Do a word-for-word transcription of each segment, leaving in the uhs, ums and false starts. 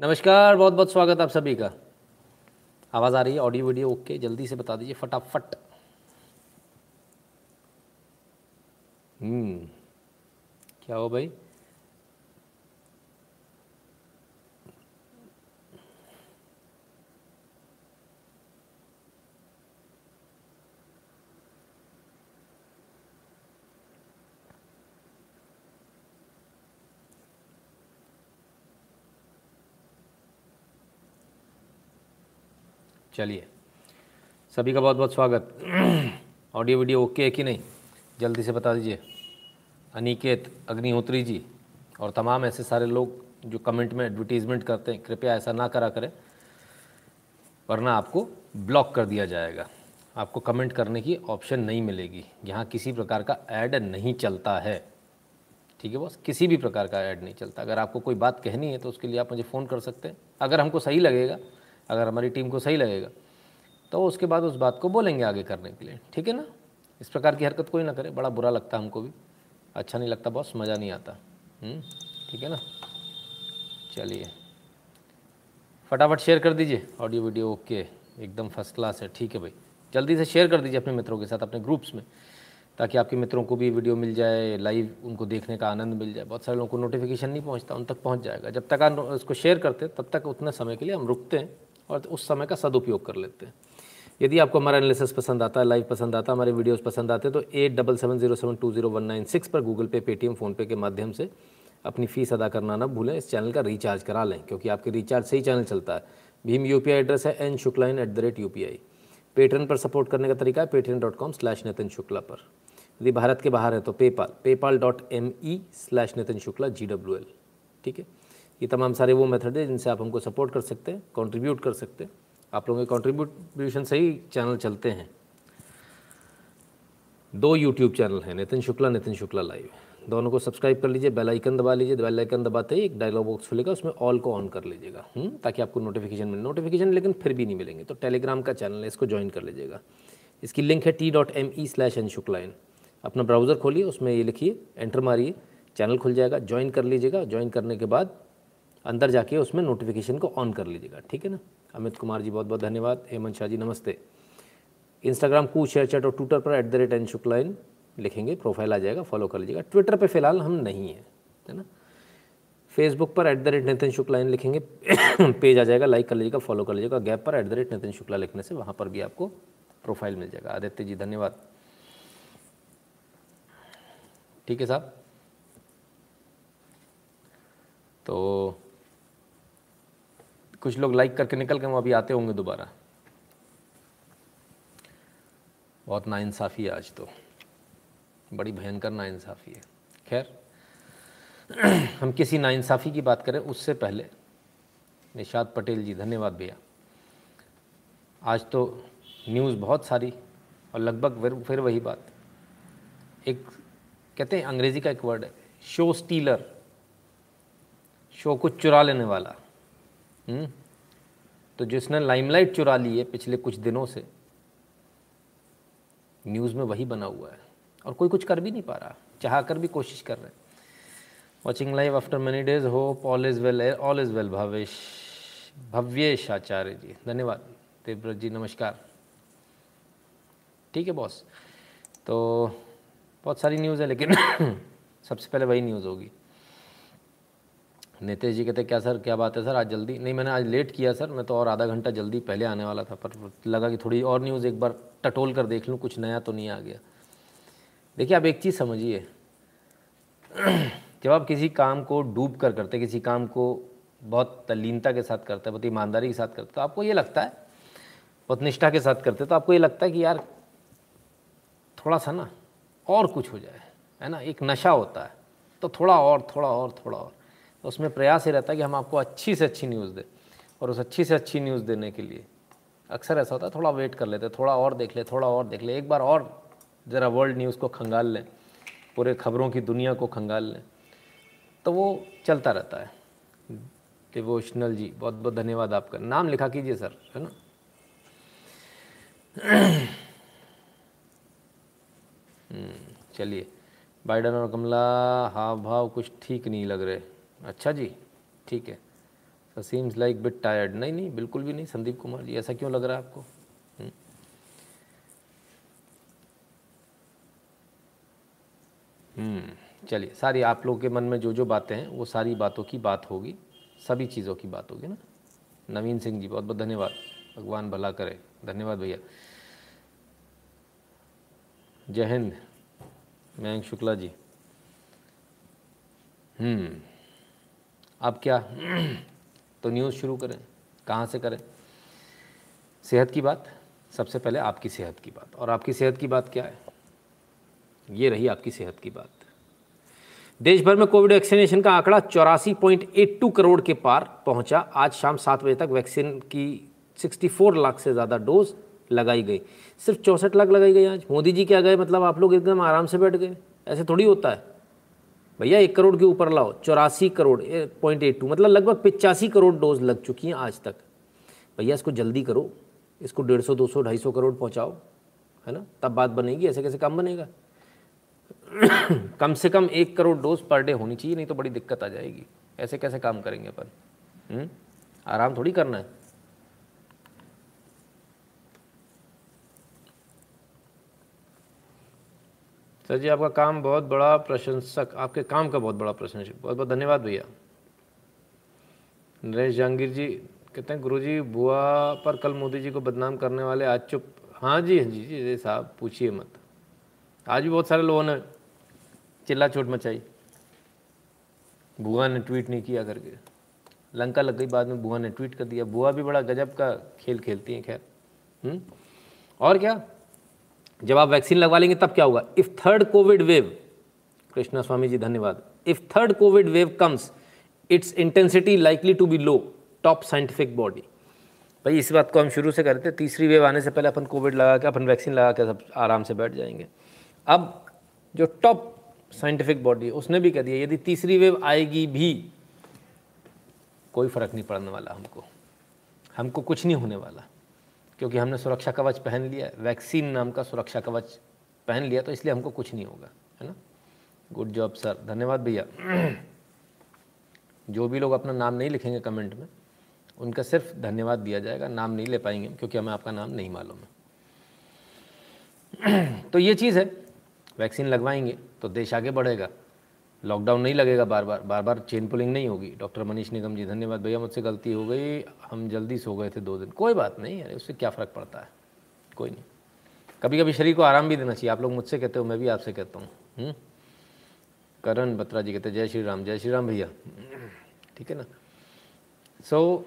नमस्कार, बहुत बहुत स्वागत आप सभी का। आवाज़ आ रही है? Audio video okay? जल्दी से बता दीजिए फटाफट। हम्म क्या हो भाई? चलिए, सभी का बहुत बहुत स्वागत। ऑडियो वीडियो ओके है कि नहीं जल्दी से बता दीजिए। अनिकेत अग्निहोत्री जी और तमाम ऐसे सारे लोग जो कमेंट में एडवर्टीजमेंट करते हैं, कृपया ऐसा ना करा करें, वरना आपको ब्लॉक कर दिया जाएगा। आपको कमेंट करने की ऑप्शन नहीं मिलेगी। यहाँ किसी प्रकार का ऐड नहीं चलता है, ठीक है बॉस? किसी भी प्रकार का ऐड नहीं चलता। अगर आपको कोई बात कहनी है तो उसके लिए आप मुझे फ़ोन कर सकते हैं, अगर हमको सही लगेगा, अगर हमारी टीम को सही लगेगा तो उसके बाद उस बात को बोलेंगे आगे करने के लिए, ठीक है ना? इस प्रकार की हरकत कोई ना करे, बड़ा बुरा लगता है, हमको भी अच्छा नहीं लगता बॉस, मज़ा नहीं आता। ठीक है ना? चलिए फटाफट शेयर कर दीजिए ऑडियो वीडियो ओके, एकदम फर्स्ट क्लास है। ठीक है भाई, जल्दी से शेयर कर दीजिए अपने मित्रों के साथ, अपने ग्रुप्स में, ताकि आपके मित्रों को भी वीडियो मिल जाए, लाइव उनको देखने का आनंद मिल जाए। बहुत सारे लोगों को नोटिफिकेशन नहीं पहुँचता, उन तक पहुँच जाएगा। जब तक आप इसको शेयर करते हैं तब तक उतने समय के लिए हम रुकते हैं और उस समय का सदुपयोग कर लेते हैं। यदि आपको हमारा एनालिसिस पसंद आता है, लाइव पसंद आता है, हमारे वीडियोस पसंद आते हैं तो eight double seven zero seven two zero one nine six पर गूगल पे, पेटीएम, फ़ोनपे के माध्यम से अपनी फ़ीस अदा करना ना भूलें। इस चैनल का रिचार्ज करा लें, क्योंकि आपके रिचार्ज से ही चैनल चलता है। भीम यूपीआई एड्रेस है N Shukla in at the rate U P I. Patreon पर सपोर्ट करने का तरीका है Patreon dot com slash Nitin Shukla पर। यदि भारत के बाहर है तो PayPal PayPal dot M E slash Nitin Shukla G W L. ठीक है, ये तमाम सारे वो मेथड है जिनसे आप हमको सपोर्ट कर सकते हैं, कंट्रीब्यूट कर सकते हैं। आप लोगों के कंट्रीब्यूशन से ही चैनल चलते हैं। दो यूट्यूब चैनल हैं, नितिन शुक्ला, नितिन शुक्ला लाइव, दोनों को सब्सक्राइब कर लीजिए। बेल आइकन दबा लीजिए। बेल आइकन दबाते ही एक डायलॉग बॉक्स खुलेगा, उसमें ऑल को ऑन कर लीजिएगा ताकि आपको नोटिफिकेशन मिले। नोटिफिकेशन लेकिन फिर भी नहीं मिलेंगे तो टेलीग्राम का चैनल है, इसको ज्वाइन कर लीजिएगा। इसकी लिंक है T dot M E slash N Shukla in. अपना ब्राउज़र खोलिए, उसमें ये लिखिए, एंटर मारिए, चैनल खुल जाएगा, ज्वाइन कर लीजिएगा। ज्वाइन करने के बाद अंदर जाके उसमें नोटिफिकेशन को ऑन कर लीजिएगा, ठीक है ना? अमित कुमार जी बहुत बहुत धन्यवाद। हेमंत शाह जी नमस्ते। इंस्टाग्राम कू शेयर चैट और ट्विटर पर at the rate N Shukla in लिखेंगे, प्रोफाइल आ जाएगा, फॉलो कर लीजिएगा। ट्विटर पे फ़िलहाल हम नहीं हैं, है ना? फेसबुक पर at the rate Nitin Shukla in लिखेंगे, पेज आ जाएगा, लाइक कर लीजिएगा, फॉलो कर लीजिएगा। गैप पर at the rate Nitin Shukla लिखने से वहाँ पर भी आपको प्रोफाइल मिल जाएगा। आदित्य जी धन्यवाद। ठीक है साहब, तो कुछ लोग लाइक करके निकल गए, वो अभी आते होंगे दोबारा। बहुत नाइंसाफ़ी है आज, तो बड़ी भयंकर नाइंसाफ़ी है। खैर, हम किसी नाइंसाफ़ी की बात करें उससे पहले, निषाद पटेल जी धन्यवाद भैया। आज तो न्यूज़ बहुत सारी और लगभग फिर वही बात। एक कहते हैं, अंग्रेज़ी का एक वर्ड है शो स्टीलर, शो को चुरा लेने वाला। तो जिसने लाइमलाइट चुरा ली है पिछले कुछ दिनों से, न्यूज़ में वही बना हुआ है और कोई कुछ कर भी नहीं पा रहा, चाह कर भी कोशिश कर रहे। Watching live after many days, hope all is well, all is well. Bhavesh Bhavesh Acharya ji धन्यवाद। तेब्रत जी नमस्कार। ठीक है बॉस, तो बहुत सारी न्यूज़ है, लेकिन सबसे पहले वही न्यूज़ होगी। नितेश जी कहते क्या सर, क्या बात है सर, आज जल्दी? नहीं, मैंने आज लेट किया सर, मैं तो और आधा घंटा जल्दी पहले आने वाला था, पर लगा कि थोड़ी और न्यूज़ एक बार टटोल कर देख लूँ, कुछ नया तो नहीं आ गया। देखिए, आप एक चीज़ समझिए, जब आप किसी काम को डूब कर करते, किसी काम को बहुत तल्लीनता के साथ करते, बहुत ईमानदारी के साथ करते, तो आपको ये लगता है, बहुत निष्ठा के साथ करते, तो आपको ये लगता है कि यार थोड़ा सा ना और कुछ हो जाए, है ना? एक नशा होता है, तो थोड़ा और थोड़ा और थोड़ा और उसमें प्रयास ये रहता है कि हम आपको अच्छी से अच्छी न्यूज़ दें। और उस अच्छी से अच्छी न्यूज़ देने के लिए अक्सर ऐसा होता है, थोड़ा वेट कर लेते हैं, थोड़ा और देख ले, थोड़ा और देख ले, एक बार और ज़रा वर्ल्ड न्यूज़ को खंगाल लें, पूरे खबरों की दुनिया को खंगाल लें, तो वो चलता रहता है। देवोशनल जी बहुत बहुत धन्यवाद आपका। नाम लिखा कीजिए सर, है ना? चलिए, बाइडेन और कमला हाव भाव कुछ ठीक नहीं लग रहे। अच्छा जी, ठीक है। Seems like bit tired. नहीं नहीं बिल्कुल भी नहीं संदीप कुमार जी, ऐसा क्यों लग रहा है आपको? हम्म चलिए, सारी आप लोगों के मन में जो जो बातें हैं वो सारी बातों की बात होगी, सभी चीज़ों की बात होगी ना। नवीन सिंह जी बहुत बहुत धन्यवाद, भगवान भला करे, धन्यवाद भैया। जय हिंद मयंक शुक्ला जी। हम्म अब क्या तो न्यूज़ शुरू करें, कहाँ से करें? सेहत की बात, सबसे पहले आपकी सेहत की बात। और आपकी सेहत की बात क्या है? ये रही आपकी सेहत की बात। देश भर में कोविड वैक्सीनेशन का आंकड़ा चौरासी पॉइंट एट टू करोड़ के पार पहुंचा। आज शाम सात बजे तक वैक्सीन की चौंसठ लाख से ज़्यादा डोज लगाई गई, सिर्फ चौंसठ लाख लगाई गई। आज मोदी जी क्या गए, मतलब आप लोग एकदम आराम से बैठ गए, ऐसे थोड़ी होता है भैया। एक करोड़ के ऊपर लाओ, चौरासी करोड़ पॉइंट एट टू मतलब लगभग पिचासी करोड़ डोज लग चुकी हैं आज तक। भैया इसको जल्दी करो, इसको डेढ़ सौ दो सौ ढाई सौ करोड़ पहुँचाओ, है ना, तब बात बनेगी। ऐसे कैसे काम बनेगा? कम से कम एक करोड़ डोज पर डे होनी चाहिए, नहीं तो बड़ी दिक्कत आ जाएगी। ऐसे कैसे काम करेंगे अपन? आराम थोड़ी करना है। सर जी आपका काम बहुत बड़ा प्रशंसक, आपके काम का बहुत बड़ा प्रशंसक, बहुत बहुत धन्यवाद भैया। नरेश जहांगीर जी कहते हैं गुरु जी बुआ पर कल मोदी जी को बदनाम करने वाले आज चुप। हाँ जी हाँ जी जी, जी साहब पूछिए मत। आज भी बहुत सारे लोगों ने चिल्ला चोट मचाई, बुआ ने ट्वीट नहीं किया करके, लंका लग गई, बाद में बुआ ने ट्वीट कर दिया। बुआ भी बड़ा गजब का खेल खेलती हैं। खैर और क्या, जब आप वैक्सीन लगवा लेंगे तब क्या होगा? If third Covid wave, Krishna Swami ji धन्यवाद। If third Covid wave comes its intensity likely to be low, top scientific body. भाई इस बात को हम शुरू से करते, तीसरी वेव आने से पहले अपन कोविड लगा के, अपन वैक्सीन लगा के सब आराम से बैठ जाएंगे। अब जो टॉप साइंटिफिक बॉडी है उसने भी कह दिया यदि तीसरी वेव आएगी भी कोई फर्क नहीं पड़ने वाला हमको, हमको कुछ नहीं होने वाला, क्योंकि हमने सुरक्षा कवच पहन लिया है, वैक्सीन नाम का सुरक्षा कवच पहन लिया, तो इसलिए हमको कुछ नहीं होगा, है ना। गुड जॉब सर, धन्यवाद भैया। जो भी लोग अपना नाम नहीं लिखेंगे कमेंट में उनका सिर्फ धन्यवाद दिया जाएगा, नाम नहीं ले पाएंगे क्योंकि हमें आपका नाम नहीं मालूम है। तो ये चीज़ है, वैक्सीन लगवाएंगे तो देश आगे बढ़ेगा, लॉकडाउन नहीं लगेगा, बार बार बार बार चेन पुलिंग नहीं होगी। डॉक्टर मनीष निगम जी धन्यवाद भैया, मुझसे गलती हो गई, हम जल्दी सो गए थे दो दिन। कोई बात नहीं यार, उससे क्या फ़र्क पड़ता है, कोई नहीं, कभी कभी शरीर को आराम भी देना चाहिए। आप लोग मुझसे कहते हो, मैं भी आपसे कहता हूँ। करण बत्रा जी कहते हैं जय श्री राम, जय श्री राम भैया, ठीक है ना। So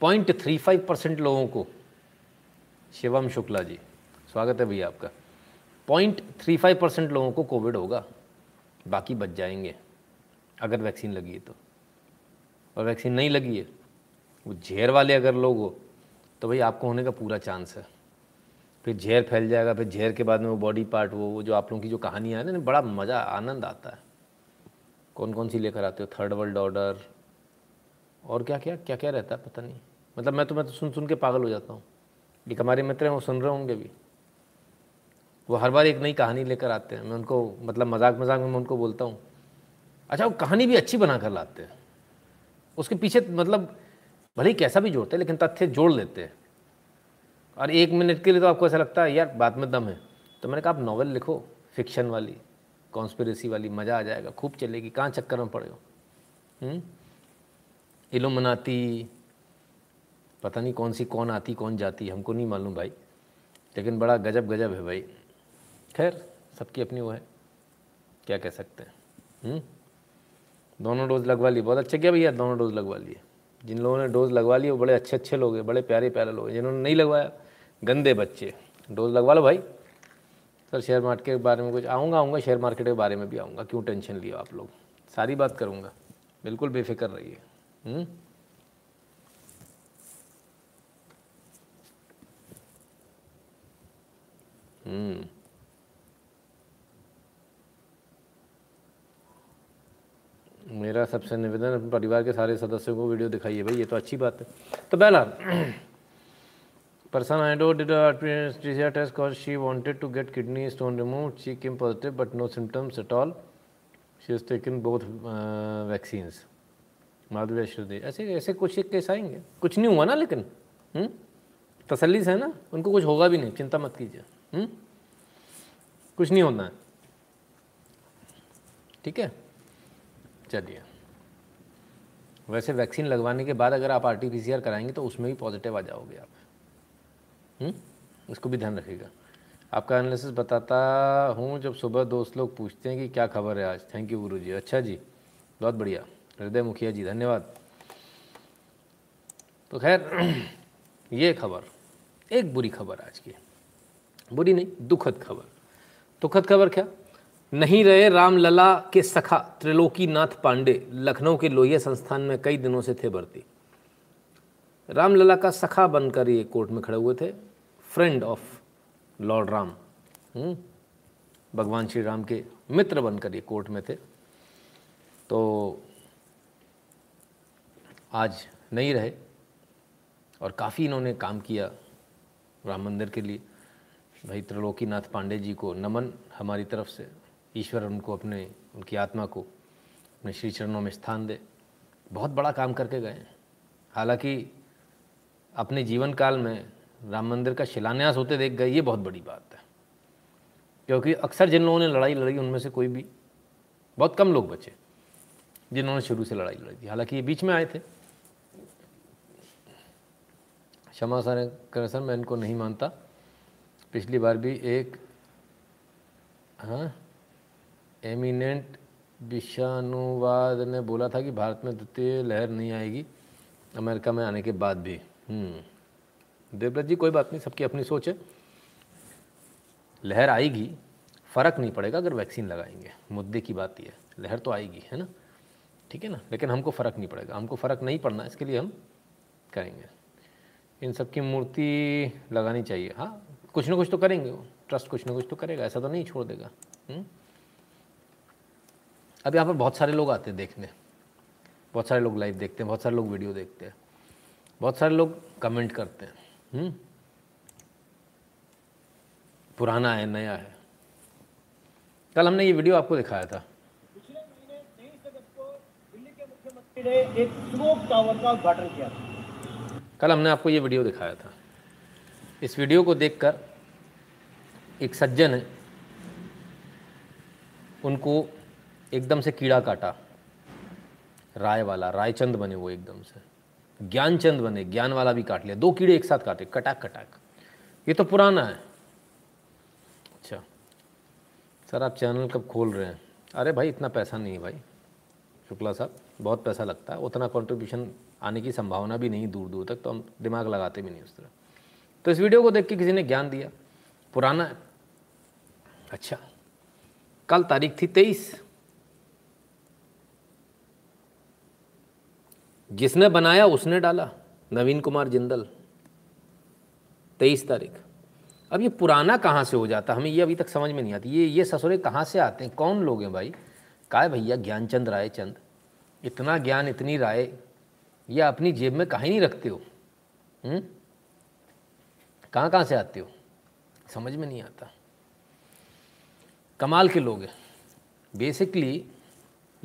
point three five percent लोगों को, शिवम शुक्ला जी स्वागत है भैया आपका, पॉइंट थ्री फाइव परसेंट लोगों को कोविड होगा, बाकी बच जाएंगे अगर वैक्सीन लगी है तो। और वैक्सीन नहीं लगी है वो झेर वाले अगर लोग हो तो भाई आपको होने का पूरा चांस है, फिर झेर फैल जाएगा, फिर झेर के बाद में वो बॉडी पार्ट, वो वो जो आप लोगों की जो कहानियाँ हैं ना, बड़ा मज़ा आनंद आता है। कौन कौन सी लेकर आते हो, थर्ड वर्ल्ड ऑर्डर और क्या क्या क्या क्या रहता है पता नहीं, मतलब मैं तो मैं तो सुन सुन के पागल हो जाता हूँ। एक हमारे मित्र हैं वो सुन रहे होंगे भी, वो हर बार एक नई कहानी लेकर आते हैं। मैं उनको मतलब मजाक मजाक में मैं उनको बोलता हूँ अच्छा, वो कहानी भी अच्छी बना कर लाते हैं, उसके पीछे मतलब भले ही कैसा भी जोड़ते हैं लेकिन तथ्य जोड़ लेते हैं, और एक मिनट के लिए तो आपको ऐसा लगता है यार बात में दम है। तो मैंने कहा आप नॉवल लिखो, फिक्शन वाली, कॉन्स्पिरेसी वाली, मज़ा आ जाएगा, खूब चलेगी, कहाँ चक्कर में पड़े हो। इल्यूमिनाटी पता नहीं कौन सी, कौन आती कौन जाती हमको नहीं मालूम भाई, लेकिन बड़ा गजब गजब है भाई। खैर सबकी अपनी वो है, क्या कह सकते हैं। दोनों डोज लगवा लिए, बहुत अच्छा किया भैया, दोनों डोज लगवा लिए। जिन लोगों ने डोज लगवा लिए वो बड़े अच्छे अच्छे लोग हैं, बड़े प्यारे प्यारे लोग हैं। जिन्होंने नहीं लगवाया गंदे बच्चे, डोज लगवा लो भाई। सर शेयर मार्केट के बारे में कुछ आऊँगा आऊँगा शेयर मार्केट के बारे में भी आऊँगा, क्यों टेंशन लिया आप लोग, सारी बात करूँगा, बिल्कुल बेफिक्र रहिए। हम्म मेरा सबसे निवेदन, अपने परिवार के सारे सदस्यों को वीडियो दिखाइए भाई, ये तो अच्छी बात है। तो पहला person I do did R test cause she wanted to get kidney stone remove, she came positive but no symptoms at all, she has taken both vaccines. Madhureshwar देश, ऐसे ऐसे कुछ एक केस आएंगे। कुछ नहीं हुआ ना, लेकिन तसल्ली से है ना, उनको कुछ होगा भी नहीं, चिंता मत कीजिए, कुछ नहीं होना है, ठीक है। चलिए, वैसे वैक्सीन लगवाने के बाद अगर आप R T P C R कराएंगे तो उसमें भी पॉजिटिव आ जाओगे आप, हुँ? इसको भी ध्यान रखिएगा। आपका एनालिसिस बताता हूँ जब सुबह दोस्त लोग पूछते हैं कि क्या खबर है आज। थैंक यू गुरुजी। अच्छा जी, बहुत बढ़िया हृदय मुखिया जी, धन्यवाद। तो खैर, ये खबर एक बुरी खबर आज की, बुरी नहीं दुखद खबर। दुखद खबर क्या, नहीं रहे रामलला के सखा त्रिलोकीनाथ पांडे, लखनऊ के लोहिया संस्थान में कई दिनों से थे भर्ती। रामलला का सखा बनकर ये कोर्ट में खड़े हुए थे, फ्रेंड ऑफ लॉर्ड राम, भगवान श्री राम के मित्र बनकर ये कोर्ट में थे, तो आज नहीं रहे। और काफ़ी इन्होंने काम किया राम मंदिर के लिए। भाई त्रिलोकीनाथ पांडे जी को नमन हमारी तरफ से, ईश्वर उनको अपने उनकी आत्मा को अपने श्री चरणों में स्थान दे। बहुत बड़ा काम करके गए हैं। हालांकि अपने जीवन काल में राम मंदिर का शिलान्यास होते देख गए, ये बहुत बड़ी बात है, क्योंकि अक्सर जिन लोगों ने लड़ाई लड़ी उनमें से कोई भी बहुत कम लोग बचे जिन्होंने शुरू से लड़ाई लड़ी थी। हालांकि ये बीच में आए थे। क्षमा सर कर सर, मैं इनको नहीं मानता। पिछली बार भी एक हाँ एमिनेंट विषाणुवाद ने बोला था कि भारत में द्वितीय लहर नहीं आएगी, अमेरिका में आने के बाद भी। देवव्रत जी कोई बात नहीं, सबकी अपनी सोच है, लहर आएगी, फ़र्क नहीं पड़ेगा अगर वैक्सीन लगाएंगे। मुद्दे की बात यह है, लहर तो आएगी है ना, ठीक है ना, लेकिन हमको फ़र्क नहीं पड़ेगा, हमको फ़र्क नहीं पड़ना, इसके लिए हम करेंगे। इन सब की मूर्ति लगानी चाहिए। हाँ, कुछ ना कुछ तो करेंगे वो ट्रस्ट, कुछ ना कुछ तो करेगा, ऐसा तो नहीं छोड़ देगा। अब यहाँ पर बहुत सारे लोग आते हैं देखने, बहुत सारे लोग लाइव देखते हैं, बहुत सारे लोग वीडियो देखते हैं, बहुत सारे लोग कमेंट करते हैं, पुराना है नया है। कल हमने ये वीडियो आपको दिखाया था। पिछले महीने तेईस अगस्त को दिल्ली के मुख्यमंत्री ने एक स्मोक टावर का उद्घाटन किया था। कल हमने आपको ये वीडियो दिखाया था। इस वीडियो को देखकर एक सज्जन है, उनको एकदम से कीड़ा काटा, राय वाला, रायचंद बने वो एकदम से, ज्ञानचंद बने, ज्ञान वाला भी काट लिया, दो कीड़े एक साथ काटे, कटाक कटाक। ये तो पुराना है। अच्छा सर, आप चैनल कब खोल रहे हैं? अरे भाई, इतना पैसा नहीं है भाई शुक्ला साहब, बहुत पैसा लगता है, उतना कंट्रीब्यूशन आने की संभावना भी नहीं दूर दूर तक, तो हम दिमाग लगाते भी नहीं उस तरह। तो इस वीडियो को देख के किसी ने ज्ञान दिया, पुराना है। अच्छा, कल तारीख थी तेईस, जिसने बनाया उसने डाला, नवीन कुमार जिंदल, तेईस तारीख। अब ये पुराना कहाँ से हो जाता, हमें ये अभी तक समझ में नहीं आती। ये ये ससुरे कहाँ से आते हैं, कौन लोग हैं भाई? काय भैया ज्ञानचंद रायचंद, इतना ज्ञान इतनी राय, ये अपनी जेब में कहीं नहीं रखते हो, कहाँ कहाँ से आते हो, समझ में नहीं आता। कमाल के लोग हैं। बेसिकली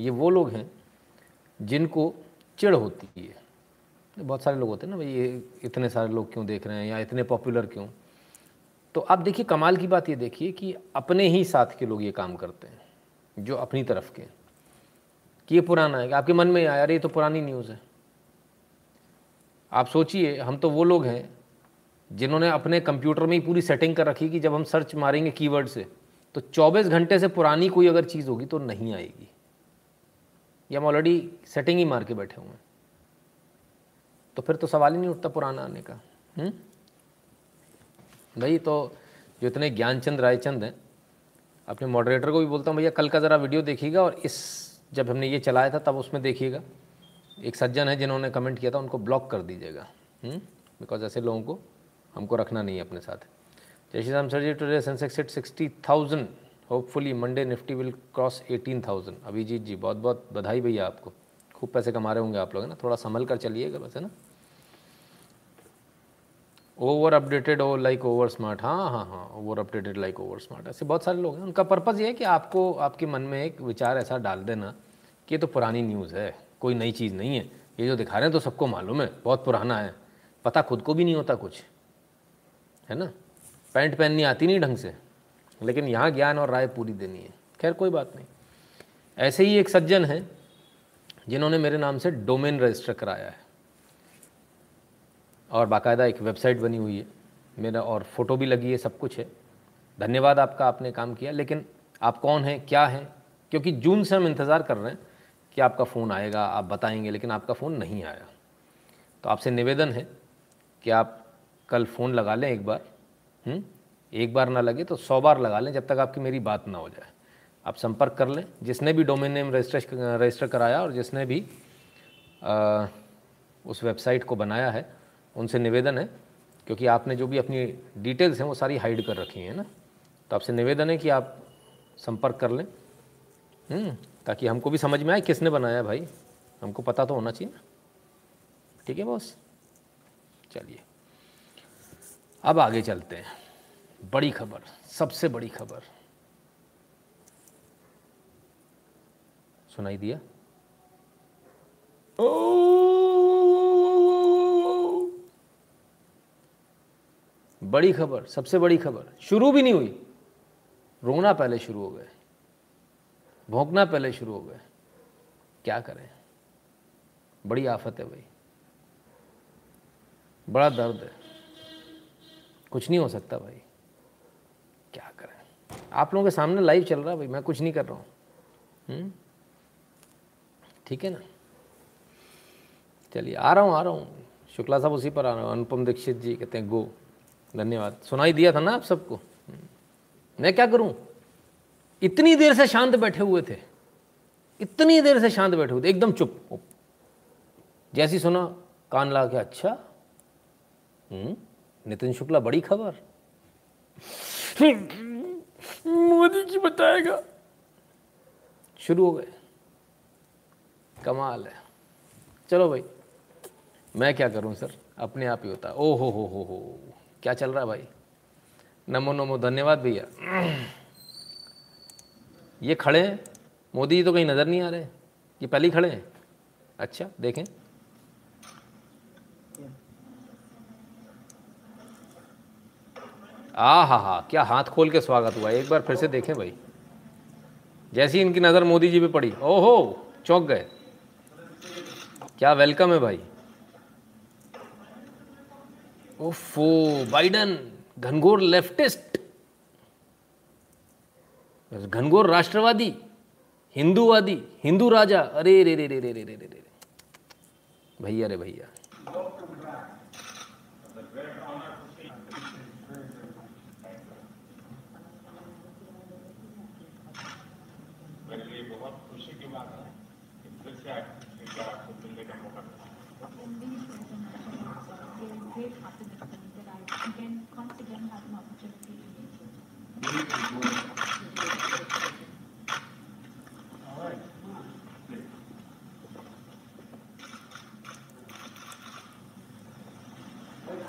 ये वो लोग हैं जिनको चिड़ होती है। बहुत सारे लोग होते हैं ना भाई, ये इतने सारे लोग क्यों देख रहे हैं या इतने पॉपुलर क्यों। तो आप देखिए, कमाल की बात ये देखिए कि अपने ही साथ के लोग ये काम करते हैं जो अपनी तरफ के, कि ये पुराना है। आपके मन में आया, अरे ये तो पुरानी न्यूज़ है। आप सोचिए, हम तो वो लोग हैं जिन्होंने अपने कंप्यूटर में ही पूरी सेटिंग कर रखी कि जब हम सर्च मारेंगे कीवर्ड से तो चौबीस घंटे से पुरानी कोई अगर चीज़ होगी तो नहीं आएगी, ये हम ऑलरेडी सेटिंग ही मार के बैठे हुए हैं। तो फिर तो सवाल ही नहीं उठता पुराना आने का। हुँ? भाई, तो जो इतने ज्ञानचंद रायचंद हैं, अपने मॉडरेटर को भी बोलता हूँ भैया कल का ज़रा वीडियो देखिएगा, और इस जब हमने ये चलाया था तब उसमें देखिएगा। एक सज्जन है जिन्होंने कमेंट किया था, उनको ब्लॉक कर दीजिएगा, बिकॉज ऐसे लोगों को हमको रखना नहीं है अपने साथ। जय Shri Ram sir ji. Today Sensex hit sixty thousand, hopefully Monday Nifty will cross eighteen thousand. Abhijit ji बहुत बहुत बधाई भैया आपको, खूब पैसे कमा रहे होंगे आप लोग, है ना, थोड़ा संभल कर चलिएगा बस, है ना। ओवर अपडेटेड हो लाइक ओवर स्मार्ट, हाँ हाँ हाँ over updated like over smart, ऐसे बहुत सारे लोग हैं। उनका पर्पज़ ये है कि आपको, आपके मन में एक विचार ऐसा डाल देना कि ये तो पुरानी न्यूज़ है, कोई नई चीज़ नहीं है, ये जो दिखा रहे हैं तो सबको मालूम है, बहुत पुराना है, पता खुद को भी नहीं होता कुछ, है ना। पैंट पहननी आती नहीं ढंग से, लेकिन यहाँ ज्ञान और राय पूरी देनी है। खैर कोई बात नहीं। ऐसे ही एक सज्जन हैं जिन्होंने मेरे नाम से डोमेन रजिस्टर कराया है और बाकायदा एक वेबसाइट बनी हुई है मेरा, और फ़ोटो भी लगी है, सब कुछ है। धन्यवाद आपका, आपने काम किया। लेकिन आप कौन हैं, क्या हैं, क्योंकि जून से हम इंतज़ार कर रहे हैं कि आपका फ़ोन आएगा, आप बताएंगे, लेकिन आपका फ़ोन नहीं आया। तो आपसे निवेदन है कि आप कल फ़ोन लगा लें एक बार, हुँ? एक बार ना लगे तो सौ बार लगा लें, जब तक आपकी मेरी बात ना हो जाए। आप संपर्क कर लें, जिसने भी डोमेन नेम रजिस्टर रजिस्टर कराया और जिसने भी आ, उस वेबसाइट को बनाया है, उनसे निवेदन है, क्योंकि आपने जो भी अपनी डिटेल्स हैं वो सारी हाइड कर रखी हैं ना। तो आपसे निवेदन है कि आप संपर्क कर लें, हुँ? ताकि हमको भी समझ में आए किसने बनाया, भाई हमको पता तो होना चाहिए ना। ठीक है बॉस, चलिए अब आगे चलते हैं। बड़ी खबर, सबसे बड़ी खबर सुनाई दिया। बड़ी खबर, सबसे बड़ी खबर, शुरू भी नहीं हुई, रोना पहले शुरू हो गए, भौंकना पहले शुरू हो गए। क्या करें, बड़ी आफत है भाई, बड़ा दर्द है, कुछ नहीं हो सकता भाई, क्या करें। आप लोगों के सामने लाइव चल रहा है भाई, मैं कुछ नहीं कर रहा हूँ, ठीक है ना। चलिए आ रहा हूँ, आ रहा हूँ शुक्ला साहब, उसी पर आ रहा हूँ। अनुपम दीक्षित जी कहते हैं गो, धन्यवाद, सुनाई दिया था ना आप सबको। मैं क्या करूँ, इतनी देर से शांत बैठे हुए थे, इतनी देर से शांत बैठे हुए थे, एकदम चुप। जैसी सुना कान लगा के, अच्छा नितिन शुक्ला बड़ी खबर, मोदी जी बताएगा, शुरू हो गए। कमाल है। चलो भाई मैं क्या करूं सर, अपने आप ही होता है। ओ हो हो हो हो, क्या चल रहा है भाई, नमो नमो, धन्यवाद भैया। ये खड़े हैं, मोदी जी तो कहीं नज़र नहीं आ रहे, ये पहले ही खड़े हैं। अच्छा देखें, आ हा हा, क्या हाथ खोल के स्वागत हुआ। एक बार फिर से देखें भाई, जैसी इनकी नज़र मोदी जी पे पड़ी, ओहो चौंक गए, क्या वेलकम है भाई। ओफो, बाइडेन घनघोर लेफ्टिस्ट, घनघोर राष्ट्रवादी, हिंदूवादी, हिंदू राजा, अरे रे रे रे रे रे रे रे भैया रे भैया।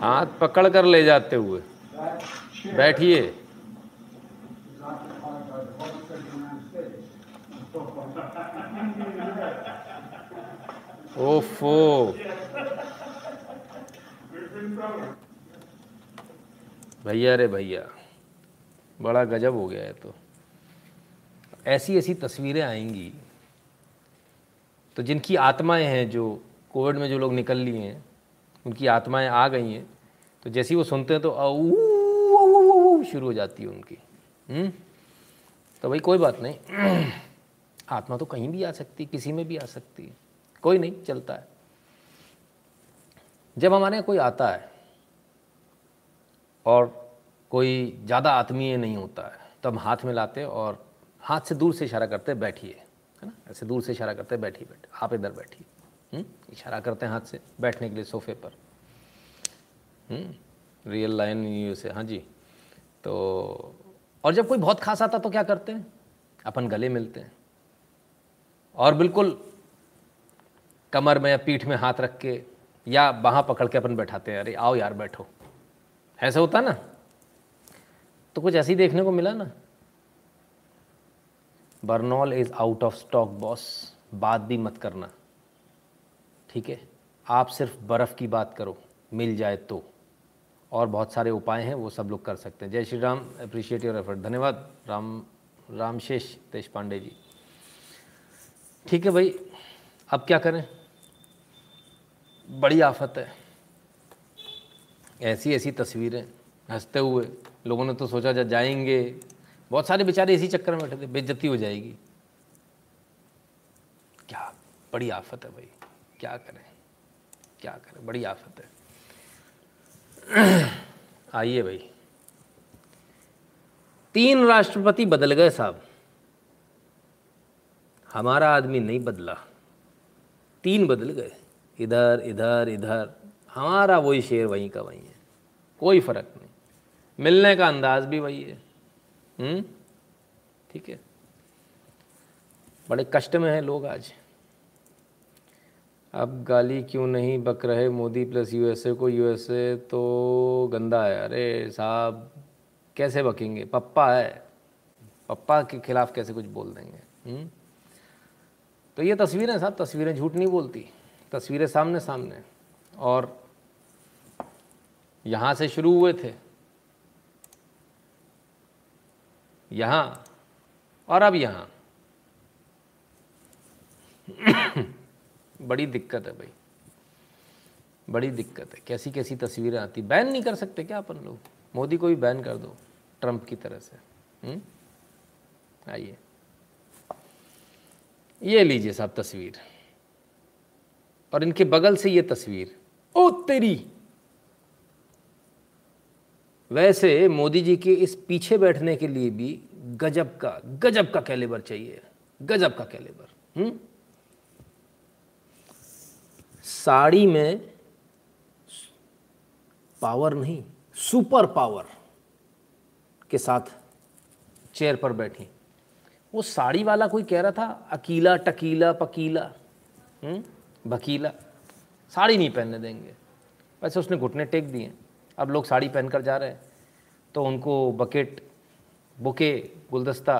हाथ पकड़ कर ले जाते हुए, बैठिए। ओफो, भैया रे भैया, बड़ा गजब हो गया है। तो ऐसी ऐसी तस्वीरें आएंगी तो जिनकी आत्माएं हैं, जो कोविड में जो लोग निकल लिए हैं, उनकी आत्माएं आ गई हैं, तो जैसे ही वो सुनते हैं तो आऊ शुरू हो जाती है उनकी। हुँ? तो भाई कोई बात नहीं, आत्मा तो कहीं भी आ सकती है, किसी में भी आ सकती है, कोई नहीं, चलता है। जब हमारे यहाँ कोई आता है और कोई ज़्यादा आत्मीय नहीं होता है, तो हम हाथ मिलाते हैं और हाथ से दूर से इशारा करते हैं, बैठिए, है ना, ऐसे दूर से इशारा करते हैं, बैठिए बैठिए, आप इधर बैठिए, इशारा करते हैं हाथ से बैठने के लिए सोफे पर। हम्म, रियल लाइन यू से, हाँ जी। तो और जब कोई बहुत खास आता तो क्या करते हैं, अपन गले मिलते हैं और बिल्कुल कमर में या पीठ में हाथ रख के या वहाँ पकड़ के अपन बैठाते हैं, अरे आओ यार बैठो, ऐसा होता ना। तो कुछ ऐसे ही देखने को मिला ना। Burnol is out of stock boss, बात भी मत करना, ठीक है, आप सिर्फ बर्फ़ की बात करो, मिल जाए तो। और बहुत सारे उपाय हैं, वो सब लोग कर सकते हैं। जय Shri Ram, appreciate your effort, धन्यवाद राम रामशेष देश पांडे जी। ठीक है भाई, अब क्या करें, बड़ी आफत है। ऐसी ऐसी तस्वीरें हंसते हुए, लोगों ने तो सोचा जा जाएंगे, बहुत सारे बेचारे इसी चक्कर में बैठे थे, बेइज्जती हो जाएगी। क्या बड़ी आफत है भाई, क्या करें क्या करें, बड़ी आफत है। आइए भाई, तीन राष्ट्रपति बदल गए साहब, हमारा आदमी नहीं बदला, तीन बदल गए, इधर इधर इधर, हमारा वही शेर वहीं का वहीं है, कोई फ़र्क नहीं, मिलने का अंदाज भी वही है। हम्म, ठीक है, बड़े कष्ट में हैं लोग आज। अब गाली क्यों नहीं बक रहे मोदी प्लस यूएसए को, यूएसए तो गंदा है। अरे साहब कैसे बकेंगे, पप्पा है, पप्पा के खिलाफ कैसे कुछ बोल देंगे। हम्म, तो ये तस्वीरें साहब, तस्वीरें झूठ नहीं बोलती, तस्वीरें सामने सामने। और यहाँ से शुरू हुए थे, यहाँ और अब यहाँ। बड़ी दिक्कत है भाई, बड़ी दिक्कत है, कैसी कैसी तस्वीरें आती। बैन नहीं कर सकते क्या अपन लोग, मोदी को भी बैन कर दो ट्रंप की तरह से। आइए, ये लीजिए साहब तस्वीर, और इनके बगल से ये तस्वीर, ओ तेरी। वैसे मोदी जी के इस पीछे बैठने के लिए भी गजब का गजब का कैलिबर चाहिए, गजब का कैलिबर। हम्म, साड़ी में पावर नहीं, सुपर पावर के साथ चेयर पर बैठी। वो साड़ी वाला कोई कह रहा था अकीला टकीला पकीला, हम्म, भकीला, साड़ी नहीं पहनने देंगे। वैसे उसने घुटने टेक दिए, अब लोग साड़ी पहनकर जा रहे हैं, तो उनको बकेट बुके गुलदस्ता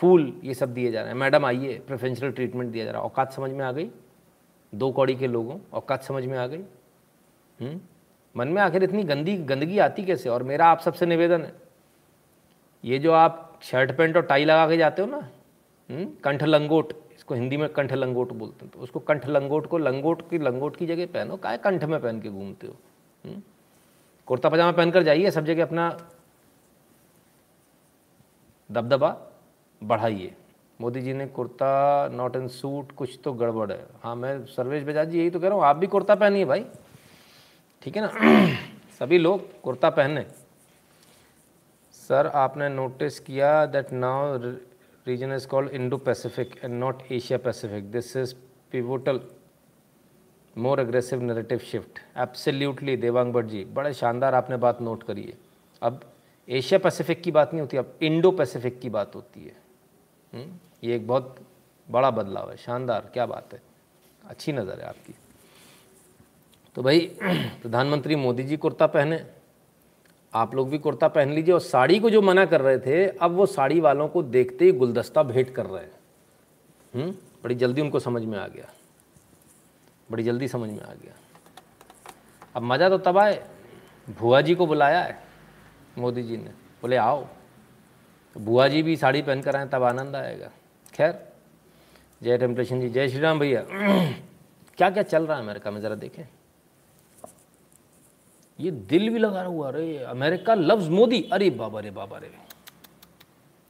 फूल ये सब दिए जा रहे हैं। मैडम आइए, प्रेफरेंशियल ट्रीटमेंट दिया जा रहा है। औकात समझ में आ गई दो कौड़ी के लोगों, औकात समझ में आ गई। हम्म, मन में आखिर इतनी गंदी गंदगी आती कैसे। और मेरा आप सबसे निवेदन है, ये जो आप शर्ट पैंट और टाई लगा के जाते हो ना, कंठ लंगोट, इसको हिंदी में कंठ लंगोट बोलते हैं, तो उसको कंठ लंगोट को लंगोट की लंगोट की जगह पहनो, काहे कंठ में पहन के घूमते हो। हुँ? कुर्ता पजामा पहनकर जाइए, सब जगह अपना दबदबा बढ़ाइए। मोदी जी ने कुर्ता नॉट एंड सूट, कुछ तो गड़बड़ है। हाँ, मैं सर्वेश बजाज जी यही तो कह रहा हूँ, आप भी कुर्ता पहनिए भाई, ठीक है ना। सभी लोग कुर्ता पहने। सर आपने नोटिस किया that now region is called Indo-Pacific and not Asia-Pacific. This is pivotal, more aggressive narrative shift. Absolutely, Devang Bhatt ji, बड़ा शानदार आपने बात नोट करी है। अब एशिया पैसिफिक की बात नहीं होती, अब इंडो पैसिफिक की बात होती है। हुँ? ये एक बहुत बड़ा बदलाव है, शानदार, क्या बात है, अच्छी नज़र है आपकी। तो भाई प्रधानमंत्री मोदी जी कुर्ता पहने, आप लोग भी कुर्ता पहन लीजिए। और साड़ी को जो मना कर रहे थे, अब वो साड़ी वालों को देखते ही गुलदस्ता भेंट कर रहे हैं। हम्म, बड़ी जल्दी उनको समझ में आ गया, बड़ी जल्दी समझ में आ गया। अब मज़ा तो तब आए, भुआ जी को बुलाया है मोदी जी ने, बोले आओ, भुआ जी भी साड़ी पहन कर आए, तब आनंद आएगा। खैर, जय टेम्पलेशन जी, जय श्री राम भैया। क्या क्या चल रहा है अमेरिका में, ज़रा देखें। ये दिल भी लगा हुआ, अरे अमेरिका लव्स मोदी, अरे बाबा रे बाबा रे,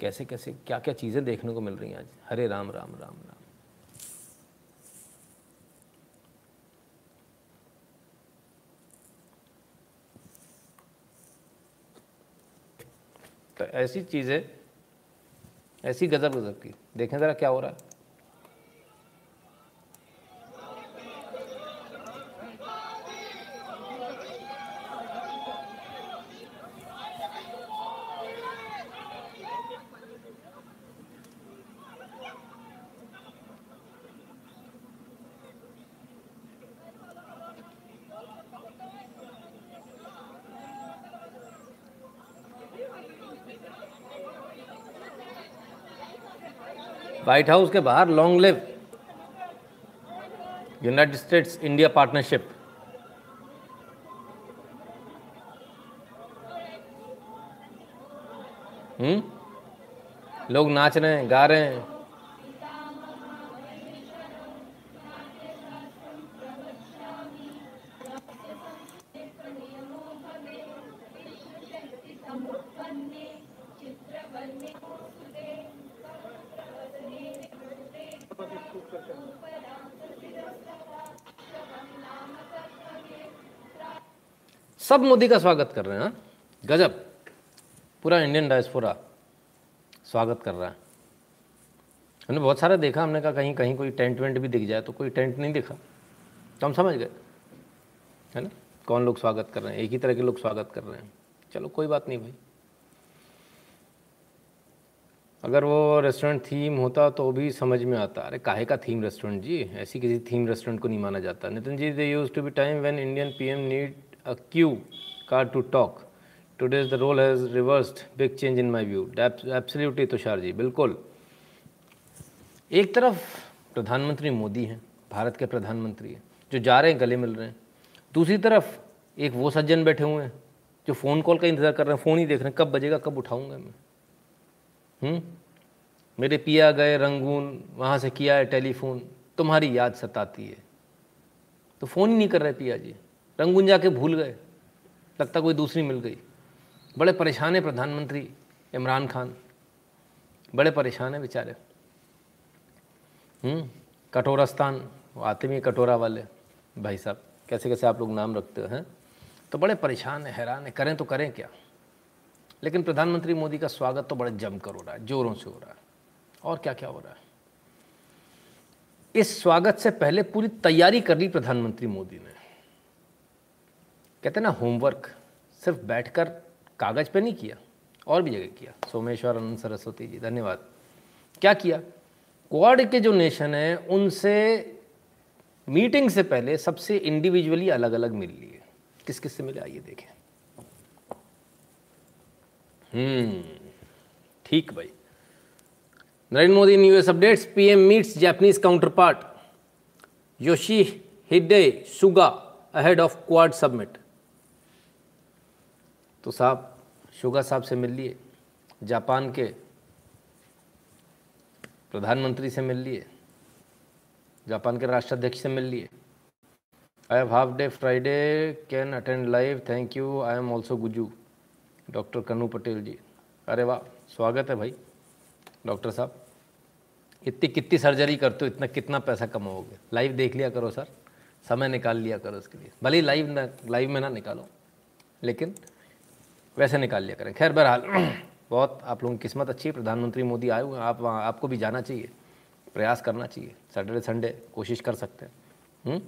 कैसे कैसे क्या क्या चीज़ें देखने को मिल रही हैं आज। हरे राम राम राम राम। तो ऐसी चीज़ें, ऐसी गजब गजब की, देखें ज़रा क्या हो रहा है। व्हाइट हाउस के बाहर long live United States India partnership. हम्म लोग नाच रहे हैं, गा रहे हैं। सब मोदी का स्वागत कर रहे हैं। गजब, पूरा इंडियन डायस्पोरा स्वागत कर रहा है। हमने बहुत सारा देखा, हमने कहा कहीं कहीं कोई टेंट वेंट भी दिख जाए, तो कोई टेंट नहीं दिखा, तो हम समझ गए है ना कौन लोग स्वागत कर रहे हैं। एक ही तरह के लोग स्वागत कर रहे हैं। चलो कोई बात नहीं भाई, अगर वो रेस्टोरेंट थीम होता तो भी समझ में आता। अरे काहे का थीम रेस्टोरेंट जी, ऐसी किसी थीम रेस्टोरेंट को नहीं माना जाता। Nitin ji, they use to be time when Indian PM need a cue card to talk, today's the role has reversed, big change in my view. Absolutely Tushar ji, बिल्कुल। एक तरफ प्रधानमंत्री मोदी हैं, भारत के प्रधानमंत्री हैं, जो जा रहे हैं गले मिल रहे हैं। दूसरी तरफ एक वो सज्जन बैठे हुए हैं जो फ़ोन कॉल का इंतजार कर रहे हैं, फ़ोन ही देख रहे हैं कब बजेगा, कब उठाऊँगा मैं। हम्म मेरे पिया गए रंगून, वहाँ से किया है टेलीफोन, तुम्हारी याद सताती है। तो फ़ोन ही नहीं कर रहे पिया जी, रंगून जाके भूल गए, लगता कोई दूसरी मिल गई। बड़े परेशान है प्रधानमंत्री इमरान खान, बड़े परेशान है बेचारे। हम्म कटोरास्तान, आते भी कटोरा वाले भाई साहब, कैसे कैसे आप लोग नाम रखते हैं। तो बड़े परेशान है, हैरान है, करें तो करें क्या। लेकिन प्रधानमंत्री मोदी का स्वागत तो बड़े जमकर हो रहा है, जोरों से हो रहा है। और क्या क्या हो रहा है। इस स्वागत से पहले पूरी तैयारी कर ली प्रधानमंत्री मोदी ने। कहते हैं ना होमवर्क, सिर्फ बैठकर कागज पे नहीं किया, और भी जगह किया। सोमेश्वर अनंत सरस्वती जी धन्यवाद। क्या किया, क्वाड के जो नेशन हैं उनसे मीटिंग से पहले सबसे इंडिविजुअली अलग अलग मिल लिए। किस किस से मिले आइए देखें। हम्म ठीक भाई। Narendra Modi in US updates, PM meets Japanese counter part Yoshihide Suga ahead of Quad summit. तो साहब शुगा साहब से मिल लिए, जापान के प्रधानमंत्री से मिल लिए, जापान के राष्ट्राध्यक्ष से मिल लिए। I have half day Friday, can attend live, thank you, I am also Gujju. Doctor Kannu Patel ji, अरे वाह स्वागत है भाई। डॉक्टर साहब इतनी कितनी सर्जरी करते हो, इतना कितना पैसा कमाओगे। लाइव देख लिया करो सर, समय निकाल लिया करो उसके लिए। भले लाइव ना, लाइव में ना निकालो, लेकिन वैसे निकाल लिया करें। खैर बहरहाल बहुत आप लोगों की किस्मत अच्छी है, प्रधानमंत्री मोदी आए हुए। आप वहाँ आपको भी जाना चाहिए, प्रयास करना चाहिए, सैटरडे संडे कोशिश कर सकते हैं। हुँ?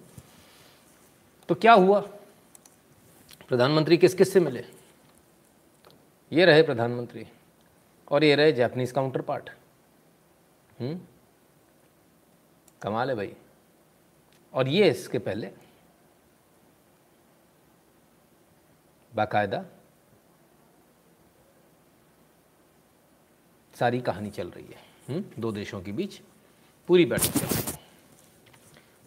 तो क्या हुआ, प्रधानमंत्री किस किस से मिले। ये रहे प्रधानमंत्री और ये रहे जापानीज काउंटर पार्ट। हम्म कमाल है भाई। और ये इसके पहले बाकायदा सारी कहानी चल रही है। हम्म दो देशों के बीच पूरी बैठक चल रही है।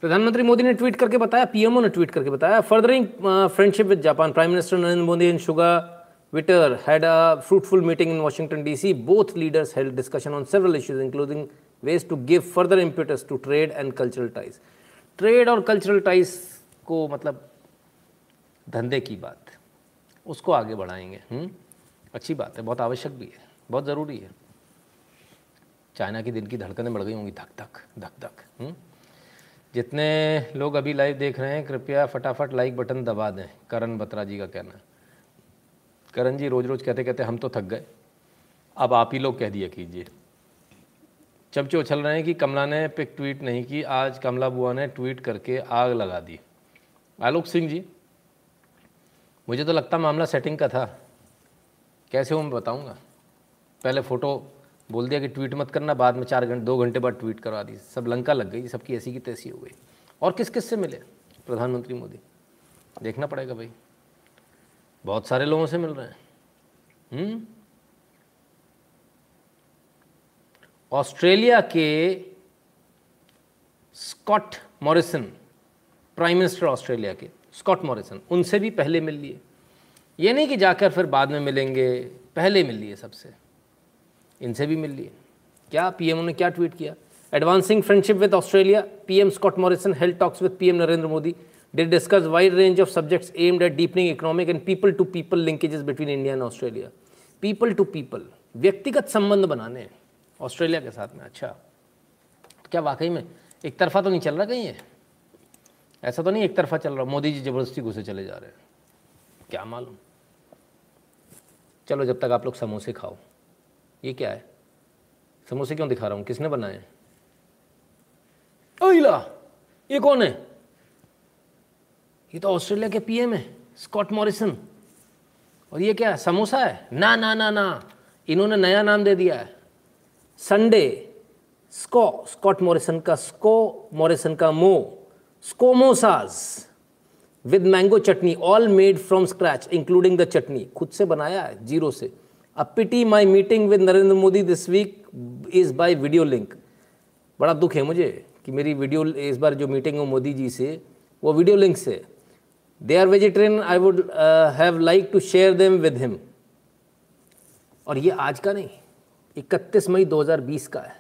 प्रधानमंत्री मोदी ने ट्वीट करके बताया, पीएमओ ने ट्वीट करके बताया, furthering friendship with Japan, prime minister Narendra Modi and Suga Witter had a fruitful meeting in Washington D C. Both leaders held discussion on several issues, including ways to give further impetus to trade and cultural ties. Trade और cultural ties को मतलब धंधे की बात, उसको आगे बढ़ाएंगे। हम्म अच्छी बात है, बहुत आवश्यक भी है, बहुत ज़रूरी है। चाइना की दिल की धड़कनें बढ़ गई होंगी, धक धक धक धक। हम्म जितने लोग अभी लाइव देख रहे हैं कृपया फटाफट लाइक बटन दबा दें, करण बत्रा जी का कहना है। करण जी रोज रोज कहते कहते हम तो थक गए, अब आप ही लोग कह दिया कीजिए। चमचे उछल रहे हैं कि कमला ने पिक ट्वीट नहीं की, आज कमला बुआ ने ट्वीट करके आग लगा दी। आलोक सिंह जी, मुझे तो लगता मामला सेटिंग का था, कैसे हो मैं बताऊंगा। पहले फ़ोटो बोल दिया कि ट्वीट मत करना, बाद में चार घंटे दो घंटे बाद ट्वीट करवा दी। सब लंका लग गई, सबकी ऐसी की तैसी हो गई। और किस किस से मिले प्रधानमंत्री मोदी, देखना पड़ेगा भाई। बहुत सारे लोगों से मिल रहे हैं। ऑस्ट्रेलिया के Scott Morrison prime minister Australia के स्कॉट मॉरिसन, उनसे भी पहले मिल लिए, ये नहीं कि जाकर फिर बाद में मिलेंगे, पहले मिल लिए सबसे, इनसे भी मिल लिए। क्या पीएम ने क्या ट्वीट किया, advancing friendship with Australia, PM Scott Morrison held talks with PM Narendra Modi, did discuss wide range of subjects aimed at deepening economic and people to people linkages between India and Australia. people to people, व्यक्तिगत संबंध बनाने हैं Australia के साथ में। अच्छा, तो क्या वाकई में एक तरफा तो नहीं चल रहा कहीं है? ऐसा तो नहीं एक तरफा चल रहा, मोदी जी जबरदस्ती घुसे चले जा रहे हैं, क्या मालूम। चलो, जब तक आप लोग समोसे खाओ। ये क्या है, समोसे क्यों दिखा रहा हूँ, किसने बनाए हैं? अहिला, ये कौन है? ये तो ऑस्ट्रेलिया के पीएम है स्कॉट मॉरिसन, और ये क्या समोसा है? ना ना ना ना, इन्होंने नया नाम दे दिया है, संडे स्कॉ, स्कॉट मॉरिसन का स्को, मॉरिसन का Mo, ScoMosas with mango chutney, all made from scratch including the chutney, खुद से बनाया है जीरो से। A pity my meeting with Narendra Modi this week is by video link. बड़ा दुख है मुझे कि मेरी वीडियो इस बार जो मीटिंग हो मोदी जी से वो वीडियो लिंक से। They are vegetarian. I would uh, have liked to share them with him. और ये आज का नहीं, इकतीस मई दो हज़ार बीस का है।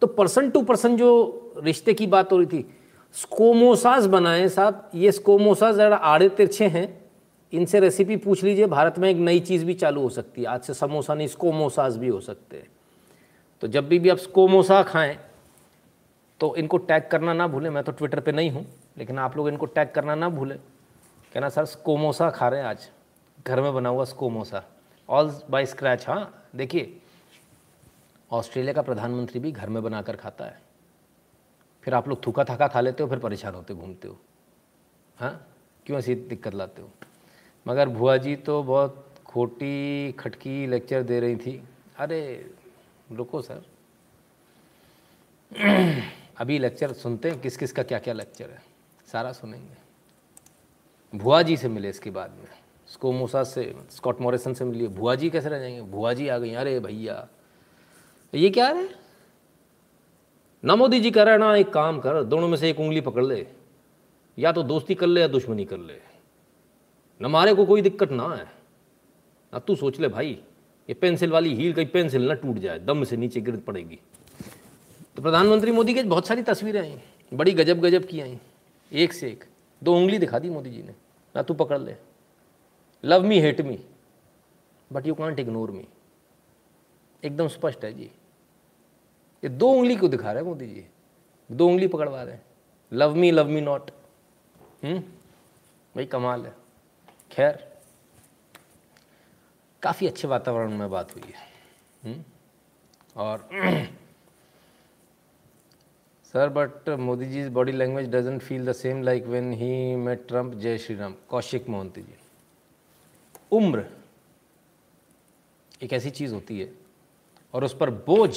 तो पर्सन टू पर्सन जो रिश्ते की बात हो रही थी, स्कोमोसास बनाए साहब, ये स्कोमोसास ज़रा आड़े तिरछे हैं, इनसे रेसिपी पूछ लीजिए। भारत में एक नई चीज़ भी चालू हो सकती है आज से, समोसा नहीं स्कोमोसास भी हो सकते हैं। तो जब भी, भी आप स्कोमोसा खाएँ तो इनको टैग करना ना भूलें। मैं तो ट्विटर पे नहीं हूँ, लेकिन आप लोग इनको टैग करना ना भूलें, कहना सर स्कोमोसा खा रहे हैं आज, घर में बना हुआ स्कोमोसा, ऑल बाय स्क्रैच। हाँ, देखिए ऑस्ट्रेलिया का प्रधानमंत्री भी घर में बनाकर खाता है, फिर आप लोग थूका थाका खा लेते हो, फिर परेशान होते घूमते हो। हाँ, क्यों ऐसी दिक्कत लाते हो? मगर भुआ जी तो बहुत खोटी खटकी लेक्चर दे रही थी। अरे रुको सर, अभी लेक्चर सुनते हैं, किस किस का क्या क्या लेक्चर है, सारा सुनेंगे। भुआ जी से मिले, इसके बाद में स्कोमोसा से, स्कॉट मॉरिसन से मिलिए। भुआ जी कैसे रह जाएंगे, भुआ जी आ गई। अरे भैया ये क्या है? ना मोदी जी कह रहे ना, एक काम कर, दोनों में से एक उंगली पकड़ ले, या तो दोस्ती कर ले या दुश्मनी कर ले, ना मारे को कोई दिक्कत ना है, ना तू सोच ले भाई, ये पेंसिल वाली हील कहीं पेंसिल ना टूट जाए, दम से नीचे गिर पड़ेगी। तो प्रधानमंत्री मोदी की बहुत सारी तस्वीरें आई, बड़ी गजब गजब की आई, एक से एक। दो उंगली दिखा दी मोदी जी ने, ना तू पकड़ ले, love me hate me but you can't ignore me, एकदम स्पष्ट है जी। ये दो उंगली क्यों दिखा रहे हैं मोदी जी, दो उंगली पकड़वा रहे हैं, love me love me not. हम्म भाई कमाल है। खैर, काफ़ी अच्छे वातावरण में बात हुई है। हुँ? और sir but Modi ji's body language doesn't feel the same like when he met Trump, जय श्री राम। कौशिक मोहंती जी, उम्र एक ऐसी चीज़ होती है और उस पर बोझ,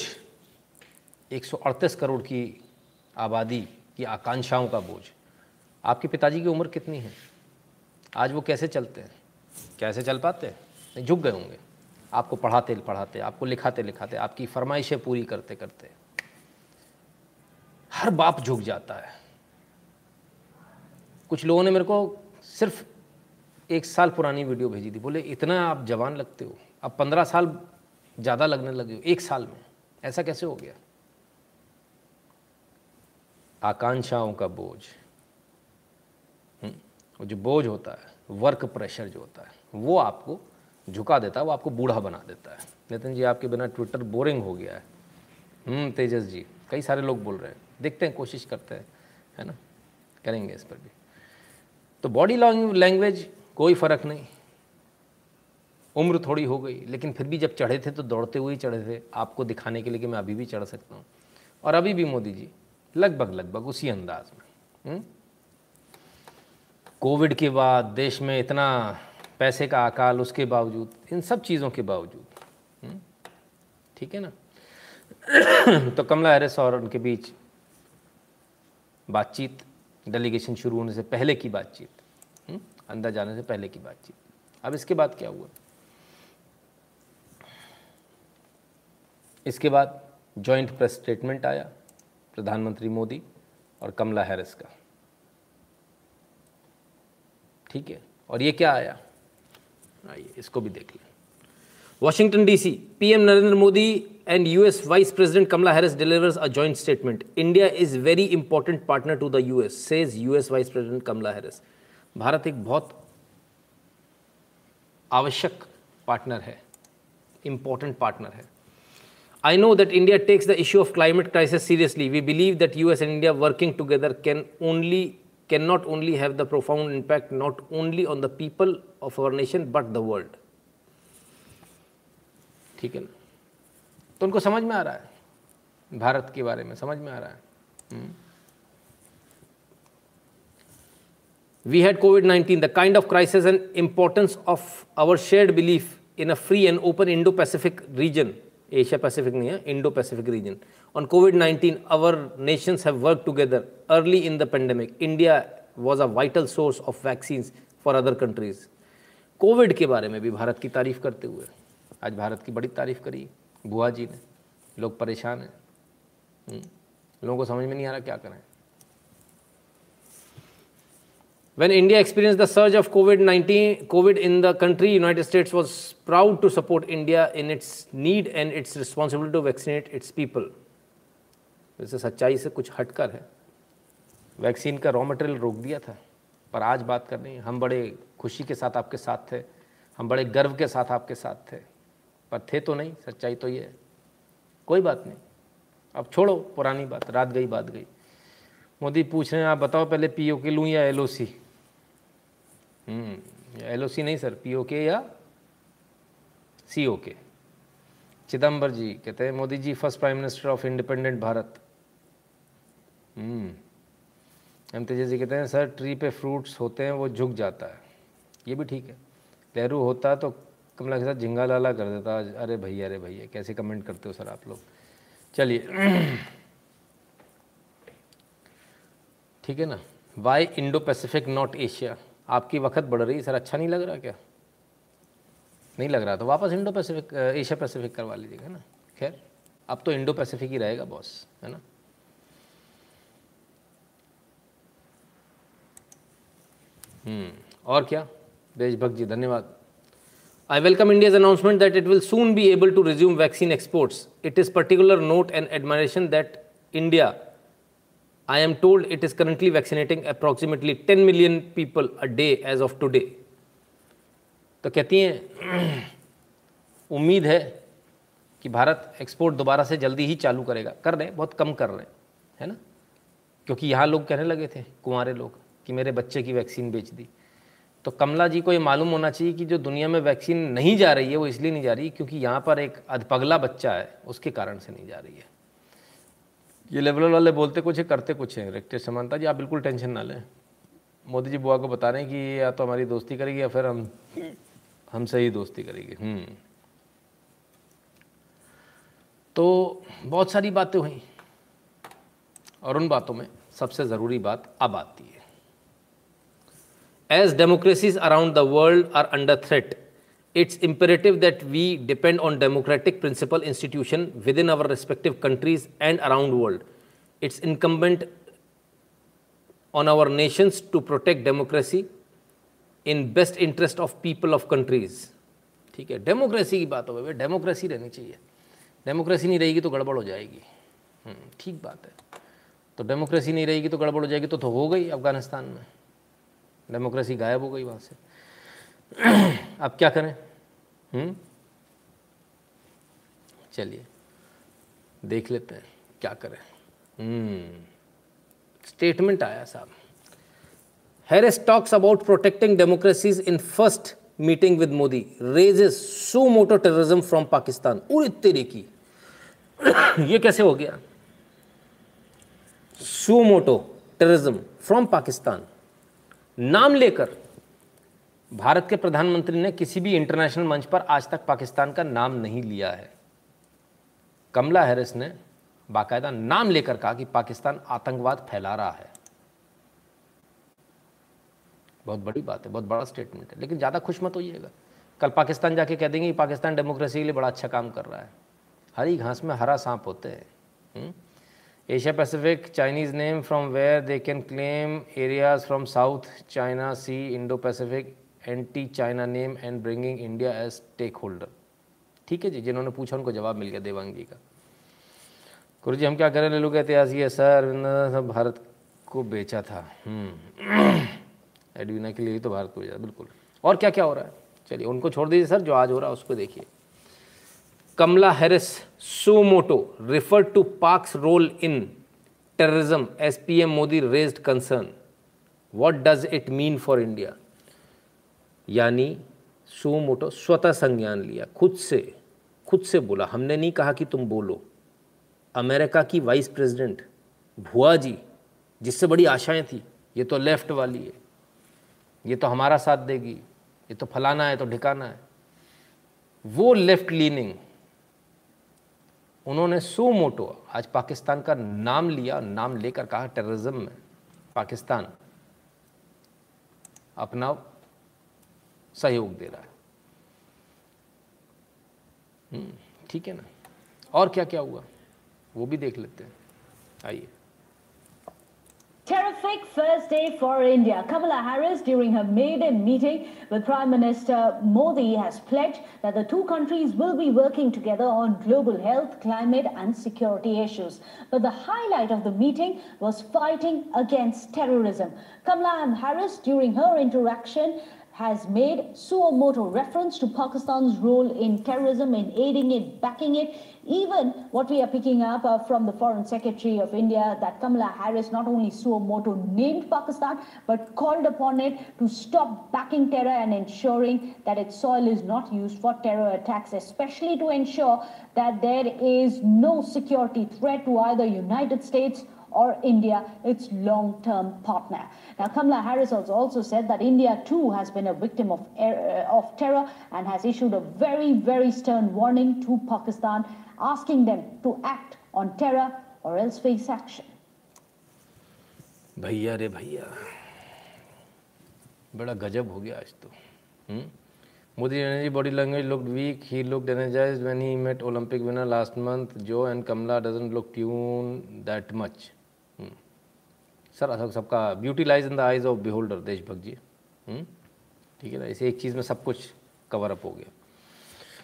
एक सौ अड़तीस करोड़ की आबादी की आकांक्षाओं का बोझ। आपके पिताजी की उम्र कितनी है आज, वो कैसे चलते हैं, कैसे चल पाते हैं? झुक गए होंगे, आपको पढ़ाते पढ़ाते, आपको लिखाते लिखाते, आपकी फरमाइशें पूरी करते करते। हर बाप झुक जाता है। कुछ लोगों ने मेरे को सिर्फ एक साल पुरानी वीडियो भेजी थी, बोले इतना आप जवान लगते हो, अब पंद्रह साल ज़्यादा लगने लगे हो एक साल में, ऐसा कैसे हो गया? आकांक्षाओं का बोझ, वो जो बोझ होता है, वर्क प्रेशर जो होता है, वो आपको झुका देता है, वो आपको बूढ़ा बना देता है। नितिन जी आपके बिना ट्विटर बोरिंग हो गया है। तेजस जी, कई सारे लोग बोल रहे हैं, देखते हैं, कोशिश करते हैं, है ना, करेंगे इस पर भी। तो बॉडी लैंग्वेज कोई फ़र्क नहीं, उम्र थोड़ी हो गई, लेकिन फिर भी जब चढ़े थे तो दौड़ते हुए ही चढ़े थे, आपको दिखाने के लिए कि मैं अभी भी चढ़ सकता हूँ। और अभी भी मोदी जी लगभग लगभग उसी अंदाज में। हुँ? कोविड के बाद देश में इतना पैसे का अकाल, उसके बावजूद, इन सब चीज़ों के बावजूद, ठीक है ना। तो कमला हैरिस और उनके बीच बातचीत, डेलीगेशन शुरू होने से पहले की बातचीत, अंदर जाने से पहले की बातचीत। अब इसके बाद क्या हुआ? इसके बाद जॉइंट प्रेस स्टेटमेंट आया प्रधानमंत्री मोदी और कमला हैरिस का। ठीक है, और ये क्या आया, आइए इसको भी देख लें। Washington DC, PM Narendra Modi and US vice president Kamala Harris delivers a joint statement, India is very important partner to the US, says US vice president Kamala Harris. Bharat एक बहुत आवश्यक पार्टनर है, इंपॉर्टेंट पार्टनर है। I know that India takes the issue of climate crisis seriously. We believe that U S and India working together can only cannot only have the profound impact not only on the people of our nation but the world. ठीक है ना, तो उनको समझ में आ रहा है, भारत के बारे में समझ में आ रहा है। We had COVID nineteen, the kind of crisis and importance of our shared belief in a free and open Indo-Pacific region. Asia Pacific नहीं है, Indo Pacific region. On Covid nineteen our nations have work together early in the pandemic, India was a vital source of vaccines for other countries. Covid के बारे में भी भारत की तारीफ करते हुए, आज भारत की बड़ी तारीफ करी बुआ जी ने। लोग परेशान हैं, लोगों को समझ में नहीं आ रहा क्या करें। When India experienced the surge of COVID nineteen, COVID in the country, United States was proud to support India in its need and its responsibility to vaccinate its people. वैसे सच्चाई से कुछ हटकर है, वैक्सीन का रॉ मटेरियल रोक दिया था, पर आज बात करनी है। हम बड़े खुशी के साथ आपके साथ थे, हम बड़े गर्व के साथ आपके साथ थे, पर थे तो नहीं, सच्चाई तो ये है। कोई बात नहीं, अब छोड़ो पुरानी बात, रात गई बात गई। मोदी पूछ रहे हैं आप बताओ पहले पीओके लूं या एलओसी। हम्म एलओसी नहीं सर, पीओके या सीओके। चिदम्बर जी कहते हैं Modi ji first prime minister of independent Bharat. हम्म एम तेजस्वी जी कहते हैं सर ट्री पे फ्रूट्स होते हैं वो झुक जाता है, ये भी ठीक है। नेहरू होता तो कमला के साथ झिंगा लाला कर देता। अरे भैया अरे भैया कैसे कमेंट करते हो सर आप लोग। चलिए ठीक है ना, why Indo Pacific not Asia. आपकी वक्त बढ़ रही है सर, अच्छा नहीं लग रहा क्या, नहीं लग रहा तो वापस इंडो पैसिफिक एशिया पैसिफिक करवा लीजिएगा ना। खैर अब तो इंडो पैसिफिक ही रहेगा बॉस, है ना। हम्म और क्या देशभक्त जी धन्यवाद। I welcome India's announcement that it will soon be able to resume vaccine exports. It is particular note and admiration that India I am told it is currently vaccinating approximately ten million people a day as of today. तो कहती हैं उम्मीद है कि Bharat export दोबारा से जल्दी ही चालू करेगा। कर रहे हैं, बहुत कम कर रहे हैं, है ना, क्योंकि यहाँ लोग कहने लगे थे कुंवारे लोग कि मेरे बच्चे की वैक्सीन बेच दी। तो कमला जी को ये मालूम होना चाहिए कि जो दुनिया में वैक्सीन नहीं जा रही है वो इसलिए नहीं जा रही क्योंकि यहाँ पर एक अधपगला बच्चा है, उसके कारण से नहीं जा रही है। ये लेवल वाले बोलते कुछ है करते कुछ है। रेक्टेश समानता जी आप बिल्कुल टेंशन ना लें, मोदी जी बुआ को बता रहे हैं कि या तो हमारी दोस्ती करेगी या फिर हम हमसे ही दोस्ती करेगी। हम्म तो बहुत सारी बातें हुई और उन बातों में सबसे ज़रूरी बात अब आती है। As democracies around the world are under threat, It's imperative that we depend on democratic principle institution within our respective countries and around world. It's incumbent on our nations to protect democracy in best interest of people of countries. ठीक है, democracy की बात हो गई, democracy रहनी चाहिए, democracy नहीं रहेगी तो गड़बड़ हो जाएगी। ठीक बात है, तो डेमोक्रेसी नहीं रहेगी तो गड़बड़ हो जाएगी, तो, तो हो गई अफगानिस्तान में, डेमोक्रेसी गायब हो गई वहाँ से। अब क्या करें। हम्म चलिए देख लेते हैं क्या करें। हम्म स्टेटमेंट आया साहब। Harris talks about protecting democracies in first meeting with Modi, raises suo motu terrorism from Pakistan. और तेरे की ये कैसे हो गया, suo motu terrorism from Pakistan नाम लेकर भारत के प्रधानमंत्री ने किसी भी इंटरनेशनल मंच पर आज तक पाकिस्तान का नाम नहीं लिया है। कमला हैरिस ने बाकायदा नाम लेकर कहा कि पाकिस्तान आतंकवाद फैला रहा है। बहुत बड़ी बात है, बहुत बड़ा स्टेटमेंट है, लेकिन ज़्यादा खुश मत होइएगा। कल पाकिस्तान जाके कह देंगे कि पाकिस्तान डेमोक्रेसी के लिए बड़ा अच्छा काम कर रहा है। हरी घास में हरा सांप होते हैं। Asia Pacific, Chinese name from where they can claim areas from South China Sea, Indo-Pacific, anti-China name and bringing India as stakeholder. ठीक है जी, जिन्होंने पूछा उनको जवाब मिल गया देवांग जी का। गुरु जी हम क्या करें, ले लूँ इतिहास ये सर ने भारत को बेचा था, एडवीना के लिए तो भारत को बेचा, बिल्कुल। और क्या क्या हो रहा है चलिए उनको छोड़ दीजिए सर, जो आज हो रहा है उसको देखिए। कमला Harris suo motu refer to Pak's role in terrorism as PM Modi raised concern, what does it mean for India. यानी सुमोटो स्वतः संज्ञान लिया, खुद से खुद से बोला, हमने नहीं कहा कि तुम बोलो। अमेरिका की वाइस प्रेसिडेंट भुआ जी जिससे बड़ी आशाएं थी, ये तो लेफ्ट वाली है, ये तो हमारा साथ देगी, ये तो फलाना है तो ढिकाना है, वो लेफ्ट लीनिंग, उन्होंने सुमोटो आज पाकिस्तान का नाम लिया, नाम लेकर कहा टेररिज्म में पाकिस्तान अपना सहयोग दे रहा है, ठीक है ना। और क्या क्या हुआ वो भी देख लेते हैं, आइए। Terrific first day for India. Kamala Harris, during her maiden meeting with Prime Minister Modi, has pledged that the two countries will be working together on global health, climate and security issues. But the highlight of the meeting was fighting against terrorism. Kamala Harris, during her interaction, has made Suomoto reference to Pakistan's role in terrorism, in aiding it, backing it. Even what we are picking up uh, from the Foreign Secretary of India, that Kamala Harris not only Suomoto named Pakistan, but called upon it to stop backing terror and ensuring that its soil is not used for terror attacks, especially to ensure that there is no security threat to either United States or India, its long-term partner. Now, Kamala Harris has also said that India too has been a victim of er of terror and has issued a very, very stern warning to Pakistan, asking them to act on terror or else face action. भैया रे भैया, बड़ा गजब हो गया आज तो। Modi energy body language looked weak. He looked energized when he met Olympic winner last month. Joe and Kamala doesn't look tuned that much. Sir सबका beauty lies in the eyes of beholder, देशभक्त जी, ठीक है ना। इसे एक चीज़ में सब कुछ कवर अप हो गया।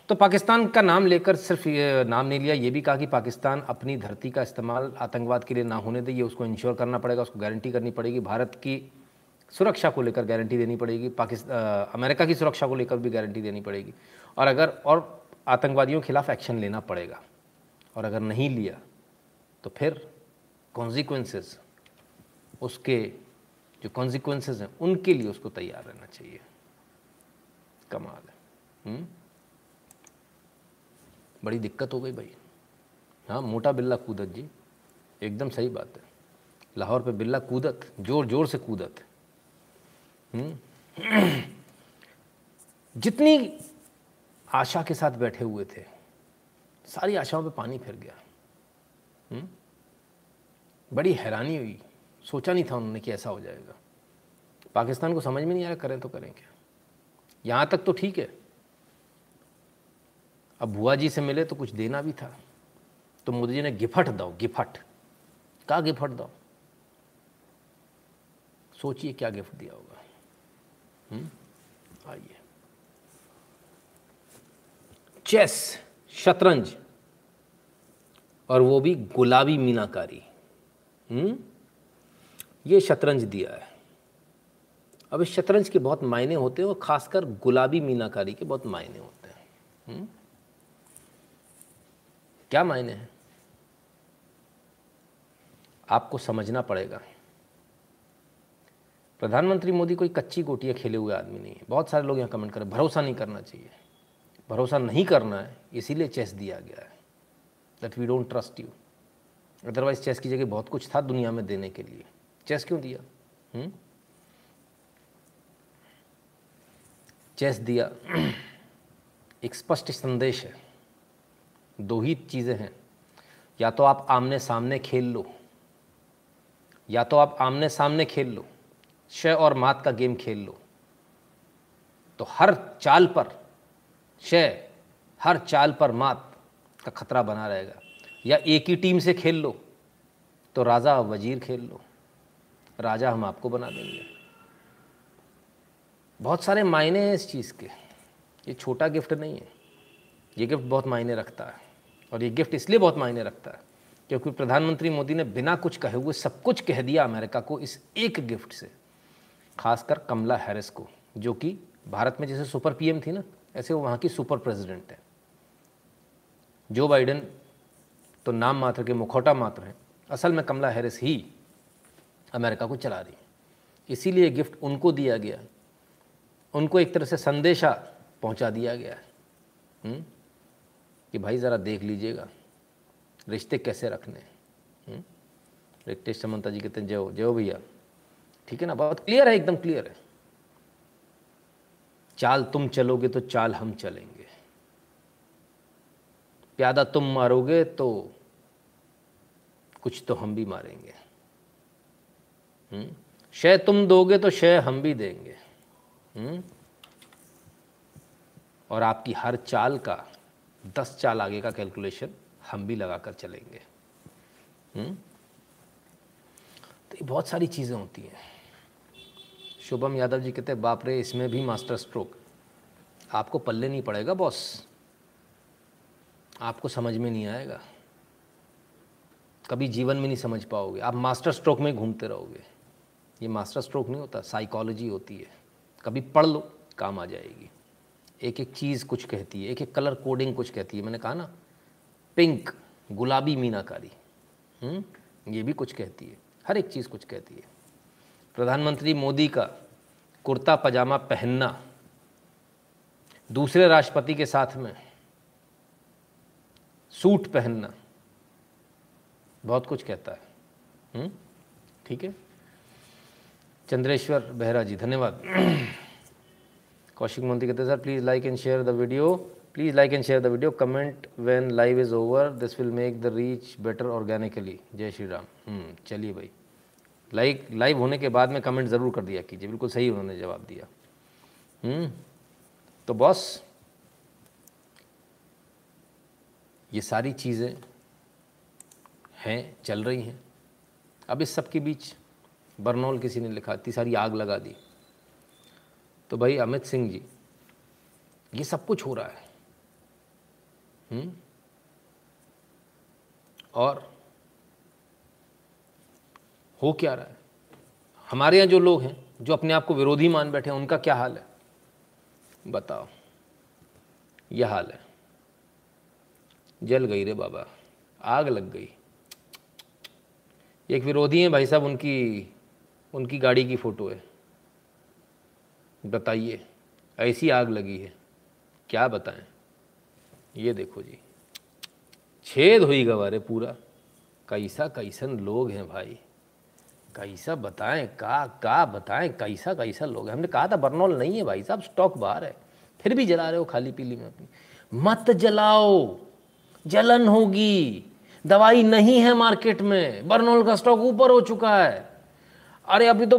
तो पाकिस्तान का नाम लेकर सिर्फ ये नाम नहीं लिया, ये भी कहा कि पाकिस्तान अपनी धरती का इस्तेमाल आतंकवाद के लिए ना होने दे, ये उसको इंश्योर करना पड़ेगा, उसको गारंटी करनी पड़ेगी, भारत की सुरक्षा को लेकर गारंटी देनी पड़ेगी, पाकिस्तान अमेरिका की सुरक्षा को लेकर भी गारंटी देनी पड़ेगी, और अगर और आतंकवादियों के खिलाफ एक्शन लेना पड़ेगा, और अगर नहीं लिया तो फिर कॉन्सिक्वेंसेस, उसके जो कॉन्सिक्वेंसेस हैं उनके लिए उसको तैयार रहना चाहिए। कमाल है, बड़ी दिक्कत हो गई भाई। हाँ मोटा बिल्ला कूदत जी, एकदम सही बात है, लाहौर पे बिल्ला कूदत, जोर जोर से कूदत। जितनी आशा के साथ बैठे हुए थे सारी आशाओं पे पानी फिर गया, बड़ी हैरानी हुई, सोचा नहीं था उन्होंने कि ऐसा हो जाएगा। पाकिस्तान को समझ में नहीं आ रहा करें तो करें क्या। यहाँ तक तो ठीक है, अब बुआ जी से मिले तो कुछ देना भी था, तो मोदी जी ने गिफ्ट दो, गिफ्ट क्या गिफ्ट दो, सोचिए क्या गिफ्ट दिया होगा। आइए, चेस शतरंज, और वो भी गुलाबी मीनाकारी, हम्म ये शतरंज दिया है। अब इस शतरंज के बहुत मायने होते हैं, और खासकर गुलाबी मीनाकारी के बहुत मायने होते हैं। हुँ? क्या मायने हैं आपको समझना पड़ेगा। प्रधानमंत्री मोदी कोई कच्ची गोटियाँ खेले हुए आदमी नहीं है। बहुत सारे लोग यहाँ कमेंट करें, भरोसा नहीं करना चाहिए, भरोसा नहीं करना है इसीलिए चेस दिया गया है, that we don't trust you, otherwise चेस की जगह बहुत कुछ था दुनिया में देने के लिए, चेस क्यों दिया। हुँ? चेस दिया, एक स्पष्ट संदेश है। दो ही चीज़ें हैं, या तो आप आमने सामने खेल लो, या तो आप आमने सामने खेल लो, शह और मात का गेम खेल लो, तो हर चाल पर शह, हर चाल पर मात का खतरा बना रहेगा, या एक ही टीम से खेल लो तो राजा वजीर खेल लो, राजा हम आपको बना देंगे। बहुत सारे मायने हैं इस चीज़ के, ये छोटा गिफ्ट नहीं है, ये गिफ्ट बहुत मायने रखता है। और ये गिफ्ट इसलिए बहुत मायने रखता है क्योंकि प्रधानमंत्री मोदी ने बिना कुछ कहे हुए सब कुछ कह दिया अमेरिका को इस एक गिफ्ट से, खासकर कमला हैरिस को, जो कि भारत में जैसे सुपर पीएम थी ना, ऐसे वो वहाँ की सुपर प्रेसिडेंट है। जो बाइडेन तो नाम मात्र के, मुखौटा मात्र हैं, असल में कमला हैरिस ही अमेरिका को चला रही है। इसीलिए गिफ्ट उनको दिया गया, उनको एक तरह से संदेशा पहुँचा दिया गया है कि भाई ज़रा देख लीजिएगा रिश्ते कैसे रखने हैं। रिक्टेश समंता जी कहते हैं जय हो, जय हो भैया, ठीक है ना, बहुत क्लियर है, एकदम क्लियर है। चाल तुम चलोगे तो चाल हम चलेंगे, प्यादा तुम मारोगे तो कुछ तो हम भी मारेंगे, शय तुम दोगे तो शय हम भी देंगे। हुँ? और आपकी हर चाल का दस चाल आगे का कैलकुलेशन हम भी लगा कर चलेंगे। हुँ? तो ये बहुत सारी चीज़ें होती हैं। शुभम यादव जी कहते हैं बाप रे, इसमें भी मास्टर स्ट्रोक। आपको पल्ले नहीं पड़ेगा बॉस, आपको समझ में नहीं आएगा, कभी जीवन में नहीं समझ पाओगे, आप मास्टर स्ट्रोक में घूमते रहोगे। ये मास्टर स्ट्रोक नहीं होता, साइकोलॉजी होती है, कभी पढ़ लो काम आ जाएगी। एक एक चीज़ कुछ कहती है, एक एक कलर कोडिंग कुछ कहती है। मैंने कहा ना, पिंक गुलाबी मीनाकारी, ये भी कुछ कहती है, हर एक चीज़ कुछ कहती है। प्रधानमंत्री मोदी का कुर्ता पजामा पहनना दूसरे राष्ट्रपति के साथ में, सूट पहनना, बहुत कुछ कहता है। हुँ? ठीक है। चंद्रेश्वर बेहरा जी धन्यवाद। कौशिक मोहंती कहते हैं sir please like and share the video, please like and share the video, comment when live is over, this will make the reach better organically. जय श्री राम। चलिए भाई, लाइक लाइव होने के बाद में कमेंट ज़रूर कर दिया कीजिए, बिल्कुल सही उन्होंने जवाब दिया। हुँ? तो बॉस ये सारी चीज़ें हैं, चल रही हैं। अब इस सब के बीच बर्नौल किसी ने लिखा इतनी सारी आग लगा दी, तो भाई अमित सिंह जी ये सब कुछ हो रहा है। हुँ? और हो क्या रहा है? हमारे यहाँ जो लोग हैं जो अपने आप को विरोधी मान बैठे हैं, उनका क्या हाल है बताओ। यह हाल है, जल गई रे बाबा, आग लग गई। एक विरोधी हैं भाई साहब, उनकी उनकी गाड़ी की फ़ोटो है, बताइए ऐसी आग लगी है, क्या बताएं। ये देखो जी, छेद हुई गवारे पूरा, कैसा कैसन लोग हैं भाई, कैसा बताएं, का का बताएं, कैसा कैसा लोग हैं। हमने कहा था बर्नौल नहीं है भाई साहब, स्टॉक बाहर है, फिर भी जला रहे हो खाली पीली में अपनी। मत जलाओ, जलन होगी, दवाई नहीं है मार्केट में, बर्नौल का स्टॉक ऊपर हो चुका है, अरे अभी तो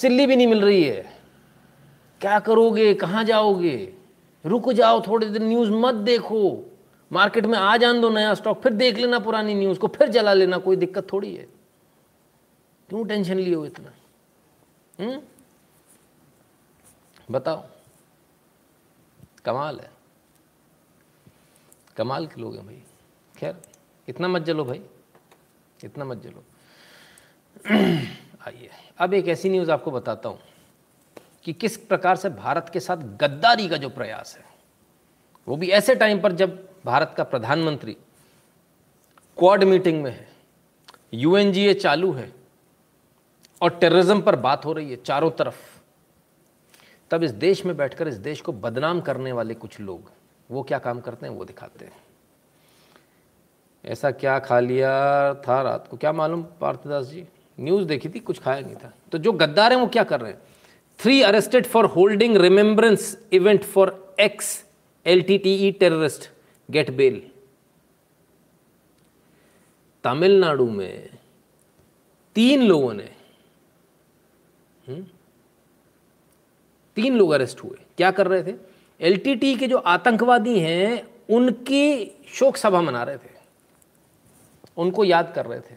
सिल्ली भी नहीं मिल रही है, क्या करोगे, कहाँ जाओगे, रुक जाओ थोड़ी देर, न्यूज़ मत देखो, मार्केट में आ जान दो नया स्टॉक, फिर देख लेना पुरानी न्यूज़ को, फिर जला लेना, कोई दिक्कत थोड़ी है, क्यों टेंशन लिए हो इतना। हुँ? बताओ, कमाल है, कमाल के लोग हैं भाई। खैर इतना मत जलो भाई, इतना मत जलो। आइए अब एक ऐसी न्यूज़ आपको बताता हूँ कि किस प्रकार से भारत के साथ गद्दारी का जो प्रयास है, वो भी ऐसे टाइम पर जब भारत का प्रधानमंत्री क्वाड मीटिंग में है, यूएनजीए चालू है और टेररिज्म पर बात हो रही है चारों तरफ, तब इस देश में बैठकर इस देश को बदनाम करने वाले कुछ लोग वो क्या काम करते हैं वो दिखाते हैं। ऐसा क्या खा लिया था रात को, क्या मालूम पार्थदास जी, न्यूज़ देखी थी, कुछ खाया नहीं था। तो जो गद्दार हैं वो क्या कर रहे हैं, three arrested for holding remembrance event for ex LTTE terrorist get bail. Tamil Nadu में तीन लोगों ने हुँ? तीन लोग अरेस्ट हुए, क्या कर रहे थे, एलटीटी के जो आतंकवादी हैं उनकी शोक सभा मना रहे थे, उनको याद कर रहे थे।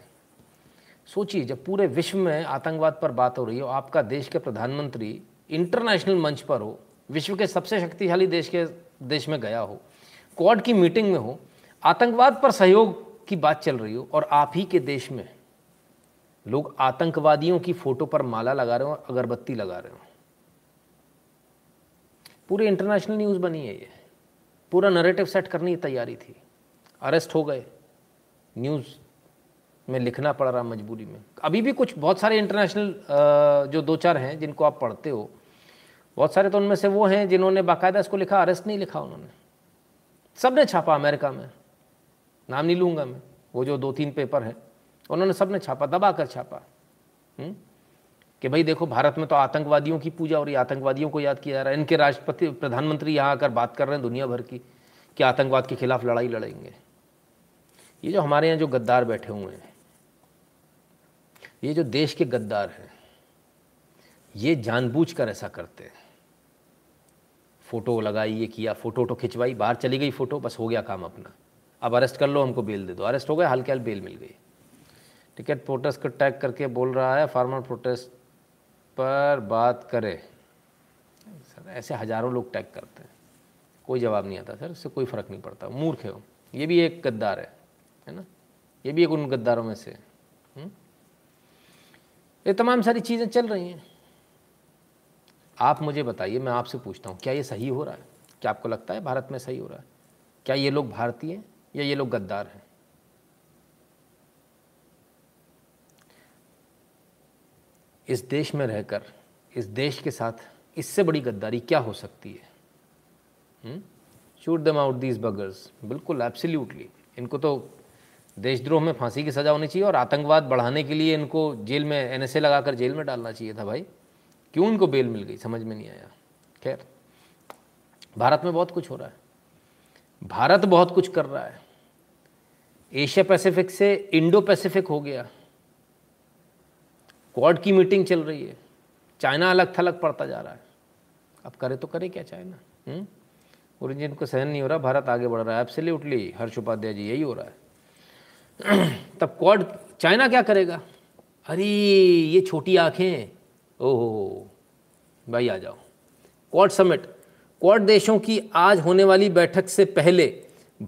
सोचिए, जब पूरे विश्व में आतंकवाद पर बात हो रही हो, आपका देश के प्रधानमंत्री इंटरनेशनल मंच पर हो, विश्व के सबसे शक्तिशाली देश के देश में गया हो, क्वाड की मीटिंग में हो, आतंकवाद पर सहयोग की बात चल रही हो और आप ही के देश में लोग आतंकवादियों की फोटो पर माला लगा रहे हो और अगरबत्ती लगा रहे हो। पूरी इंटरनेशनल न्यूज़ बनी है ये, पूरा नैरेटिव सेट करने की तैयारी थी। अरेस्ट हो गए, न्यूज़ में लिखना पड़ रहा मजबूरी में। अभी भी कुछ बहुत सारे इंटरनेशनल जो दो चार हैं जिनको आप पढ़ते हो, बहुत सारे तो उनमें से वो हैं जिन्होंने बाकायदा इसको लिखा, अरेस्ट नहीं लिखा उन्होंने, सब ने छापा। अमेरिका में, नाम नहीं लूँगा मैं, वो जो दो तीन पेपर हैं उन्होंने सब ने छापा, दबा कर छापा हुँ? कि भाई देखो भारत में तो आतंकवादियों की पूजा हो रही है, आतंकवादियों को याद किया जा रहा है, इनके राष्ट्रपति प्रधानमंत्री यहाँ आकर बात कर रहे हैं दुनिया भर की कि आतंकवाद के खिलाफ लड़ाई लड़ेंगे। ये जो हमारे यहाँ जो गद्दार बैठे हुए हैं, ये जो देश के गद्दार हैं, ये जानबूझकर ऐसा करते हैं। फ़ोटो लगाई, ये किया, फ़ोटो तो खिंचवाई, बाहर चली गई फ़ोटो, बस हो गया काम अपना, अब अरेस्ट कर लो, हमको बेल दे दो। अरेस्ट हो गया, हल्के हल्के बेल मिल गई। टिकट प्रोटेस्ट को टैग करके बोल रहा है फार्मर प्रोटेस्ट पर बात करें। सर ऐसे हज़ारों लोग टैग करते हैं, कोई जवाब नहीं आता सर, इससे कोई फ़र्क नहीं पड़ता। मूर्ख है वो, ये भी एक गद्दार है, है ना, ये भी एक उन गद्दारों में से। ये तमाम सारी चीज़ें चल रही हैं। आप मुझे बताइए, मैं आपसे पूछता हूँ, क्या ये सही हो रहा है? क्या आपको लगता है भारत में सही हो रहा है? क्या ये लोग भारतीय हैं या ये लोग गद्दार हैं? इस देश में रहकर इस देश के साथ इससे बड़ी गद्दारी क्या हो सकती है? Shoot them out these buggers, बिल्कुल एब्सोल्युटली। इनको तो देशद्रोह में फांसी की सज़ा होनी चाहिए और आतंकवाद बढ़ाने के लिए इनको जेल में एन एस ए लगाकर जेल में डालना चाहिए था भाई। क्यों इनको बेल मिल गई समझ में नहीं आया। खैर, भारत में बहुत कुछ हो रहा है, भारत बहुत कुछ कर रहा है। एशिया पैसिफिक से इंडो पैसिफिक हो गया, क्वाड की मीटिंग चल रही है, चाइना अलग थलग पड़ता जा रहा है। अब करे तो करे क्या चाइना? ओरिजिन को सहन नहीं हो रहा, भारत आगे बढ़ रहा है। एब्सोल्युटली हर्ष उपाध्याय जी, यही हो रहा है। तब क्वाड, चाइना क्या करेगा? अरे ये छोटी आँखें, ओहो भाई आ जाओ। क्वाड समिट, क्वाड देशों की आज होने वाली बैठक से पहले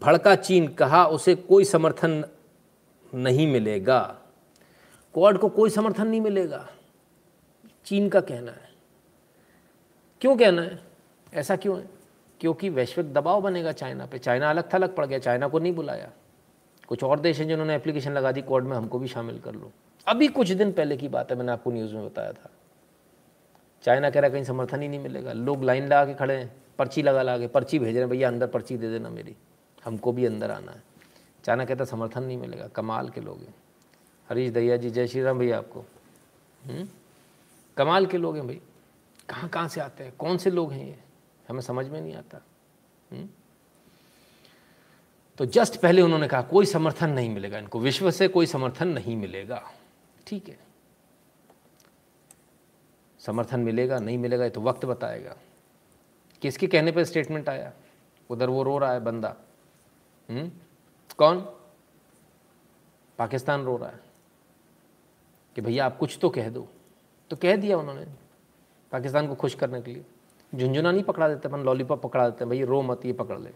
भड़का चीन, कहा उसे कोई समर्थन नहीं मिलेगा। क्वाड को कोई समर्थन नहीं मिलेगा, चीन का कहना है। क्यों कहना है? ऐसा क्यों है? क्योंकि वैश्विक दबाव बनेगा चाइना पे। चाइना अलग थलग पड़ गया, चाइना को नहीं बुलाया। कुछ और देश हैं जिन्होंने एप्लीकेशन लगा दी क्वाड में, हमको भी शामिल कर लो। अभी कुछ दिन पहले की बात है, मैंने आपको न्यूज़ में बताया था। चाइना कह रहा कहीं समर्थन ही नहीं मिलेगा, लोग लाइन लगा के खड़े हैं, पर्ची लगा लगा के पर्ची भेज रहे हैं, भैया अंदर पर्ची दे देना मेरी, हमको भी अंदर आना है। चाइना कहता समर्थन नहीं मिलेगा। कमाल के लोग हैं। हरीश दैया जी, जय श्री राम भैया आपको। कमाल के लोग हैं भाई, कहाँ कहाँ से आते हैं, कौन से लोग हैं ये, हमें समझ में नहीं आता। हुँ? तो जस्ट पहले उन्होंने कहा कोई समर्थन नहीं मिलेगा इनको, विश्व से कोई समर्थन नहीं मिलेगा। ठीक है, समर्थन मिलेगा नहीं मिलेगा ये तो वक्त बताएगा। किसके कहने पे स्टेटमेंट आया? उधर वो रो रहा है बंदा, हुँ? कौन? पाकिस्तान रो रहा है कि भैया आप कुछ तो कह दो। तो कह दिया उन्होंने पाकिस्तान को खुश करने के लिए। झुंझुना नहीं पकड़ा देते अपन, लॉलीपॉप पकड़ा देते हैं, भैया रो मत, ये पकड़ ले।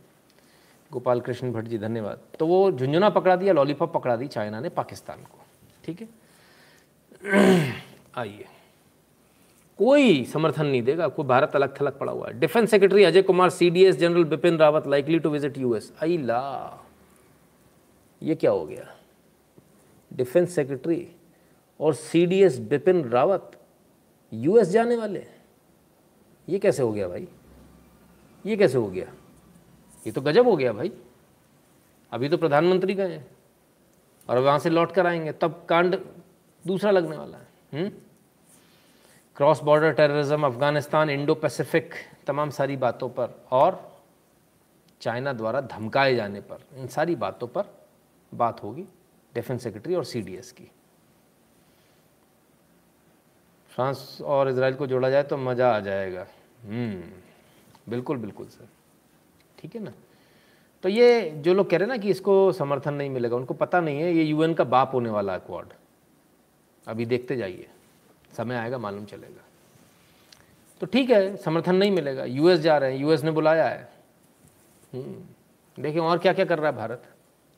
गोपाल कृष्ण भट्ट जी धन्यवाद। तो वो झुंझुना पकड़ा दिया, लॉलीपॉप पकड़ा दी चाइना ने पाकिस्तान को। ठीक है, आइए, कोई समर्थन नहीं देगा, कोई भारत अलग थलग पड़ा हुआ है। Defence secretary Ajay Kumar, C D S general Bipin Rawat likely to visit U S. आई ला, ये क्या हो गया? डिफेंस सेक्रेटरी और C D S Bipin Rawat U S जाने वाले, ये कैसे हो गया भाई? ये कैसे हो गया? ये तो गजब हो गया भाई। अभी तो प्रधानमंत्री गए हैं और वहाँ से लौट कर आएंगे, तब कांड दूसरा लगने वाला है। Cross border terrorism, Afghanistan, Indo Pacific, तमाम सारी बातों पर और चाइना द्वारा धमकाए जाने पर, इन सारी बातों पर बात होगी डिफेंस सेक्रेटरी और सी डी एस की। फ्रांस और इजराइल को जोड़ा जाए तो मज़ा आ जाएगा। हम्म बिल्कुल बिल्कुल सर, ठीक है ना। तो ये जो लोग कह रहे हैं ना कि इसको समर्थन नहीं मिलेगा, उनको पता नहीं है ये यू एन का बाप होने वाला है क्वाड। अभी देखते जाइए, समय आएगा मालूम चलेगा। तो ठीक है, समर्थन नहीं मिलेगा, यूएस जा रहे हैं, यूएस ने बुलाया है, देखिए और क्या क्या कर रहा है भारत।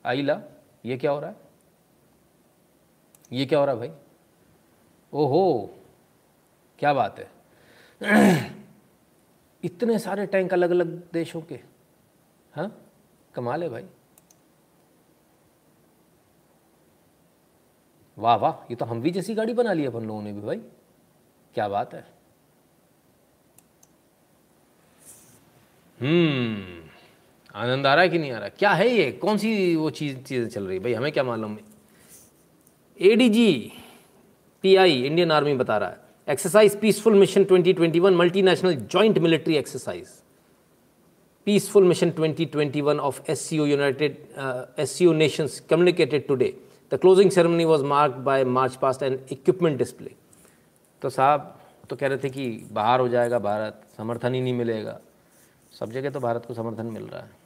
आइला, ये क्या हो रहा है, ये क्या हो रहा है भाई, ओहो क्या बात है, इतने सारे टैंक अलग अलग देशों के, हाँ कमाल है भाई, वाह वाह, ये तो हम भी जैसी गाड़ी बना ली अपन लोगों ने भी भाई, क्या बात है। हम्म, आनंद आ रहा है कि नहीं आ रहा, क्या है ये, कौन सी वो चीज चीज़ चल रही भाई, हमें क्या मालूम। एडीजी पीआई इंडियन आर्मी बता रहा है exercise peaceful mission twenty twenty one multinational joint military exercise, peaceful mission twenty twenty one of SCO united SCO nations communicated today, the closing ceremony was marked by march past and equipment display. तो साहब तो कह रहे थे कि बाहर हो जाएगा भारत, समर्थन ही नहीं मिलेगा, सब जगह तो भारत को समर्थन मिल रहा है।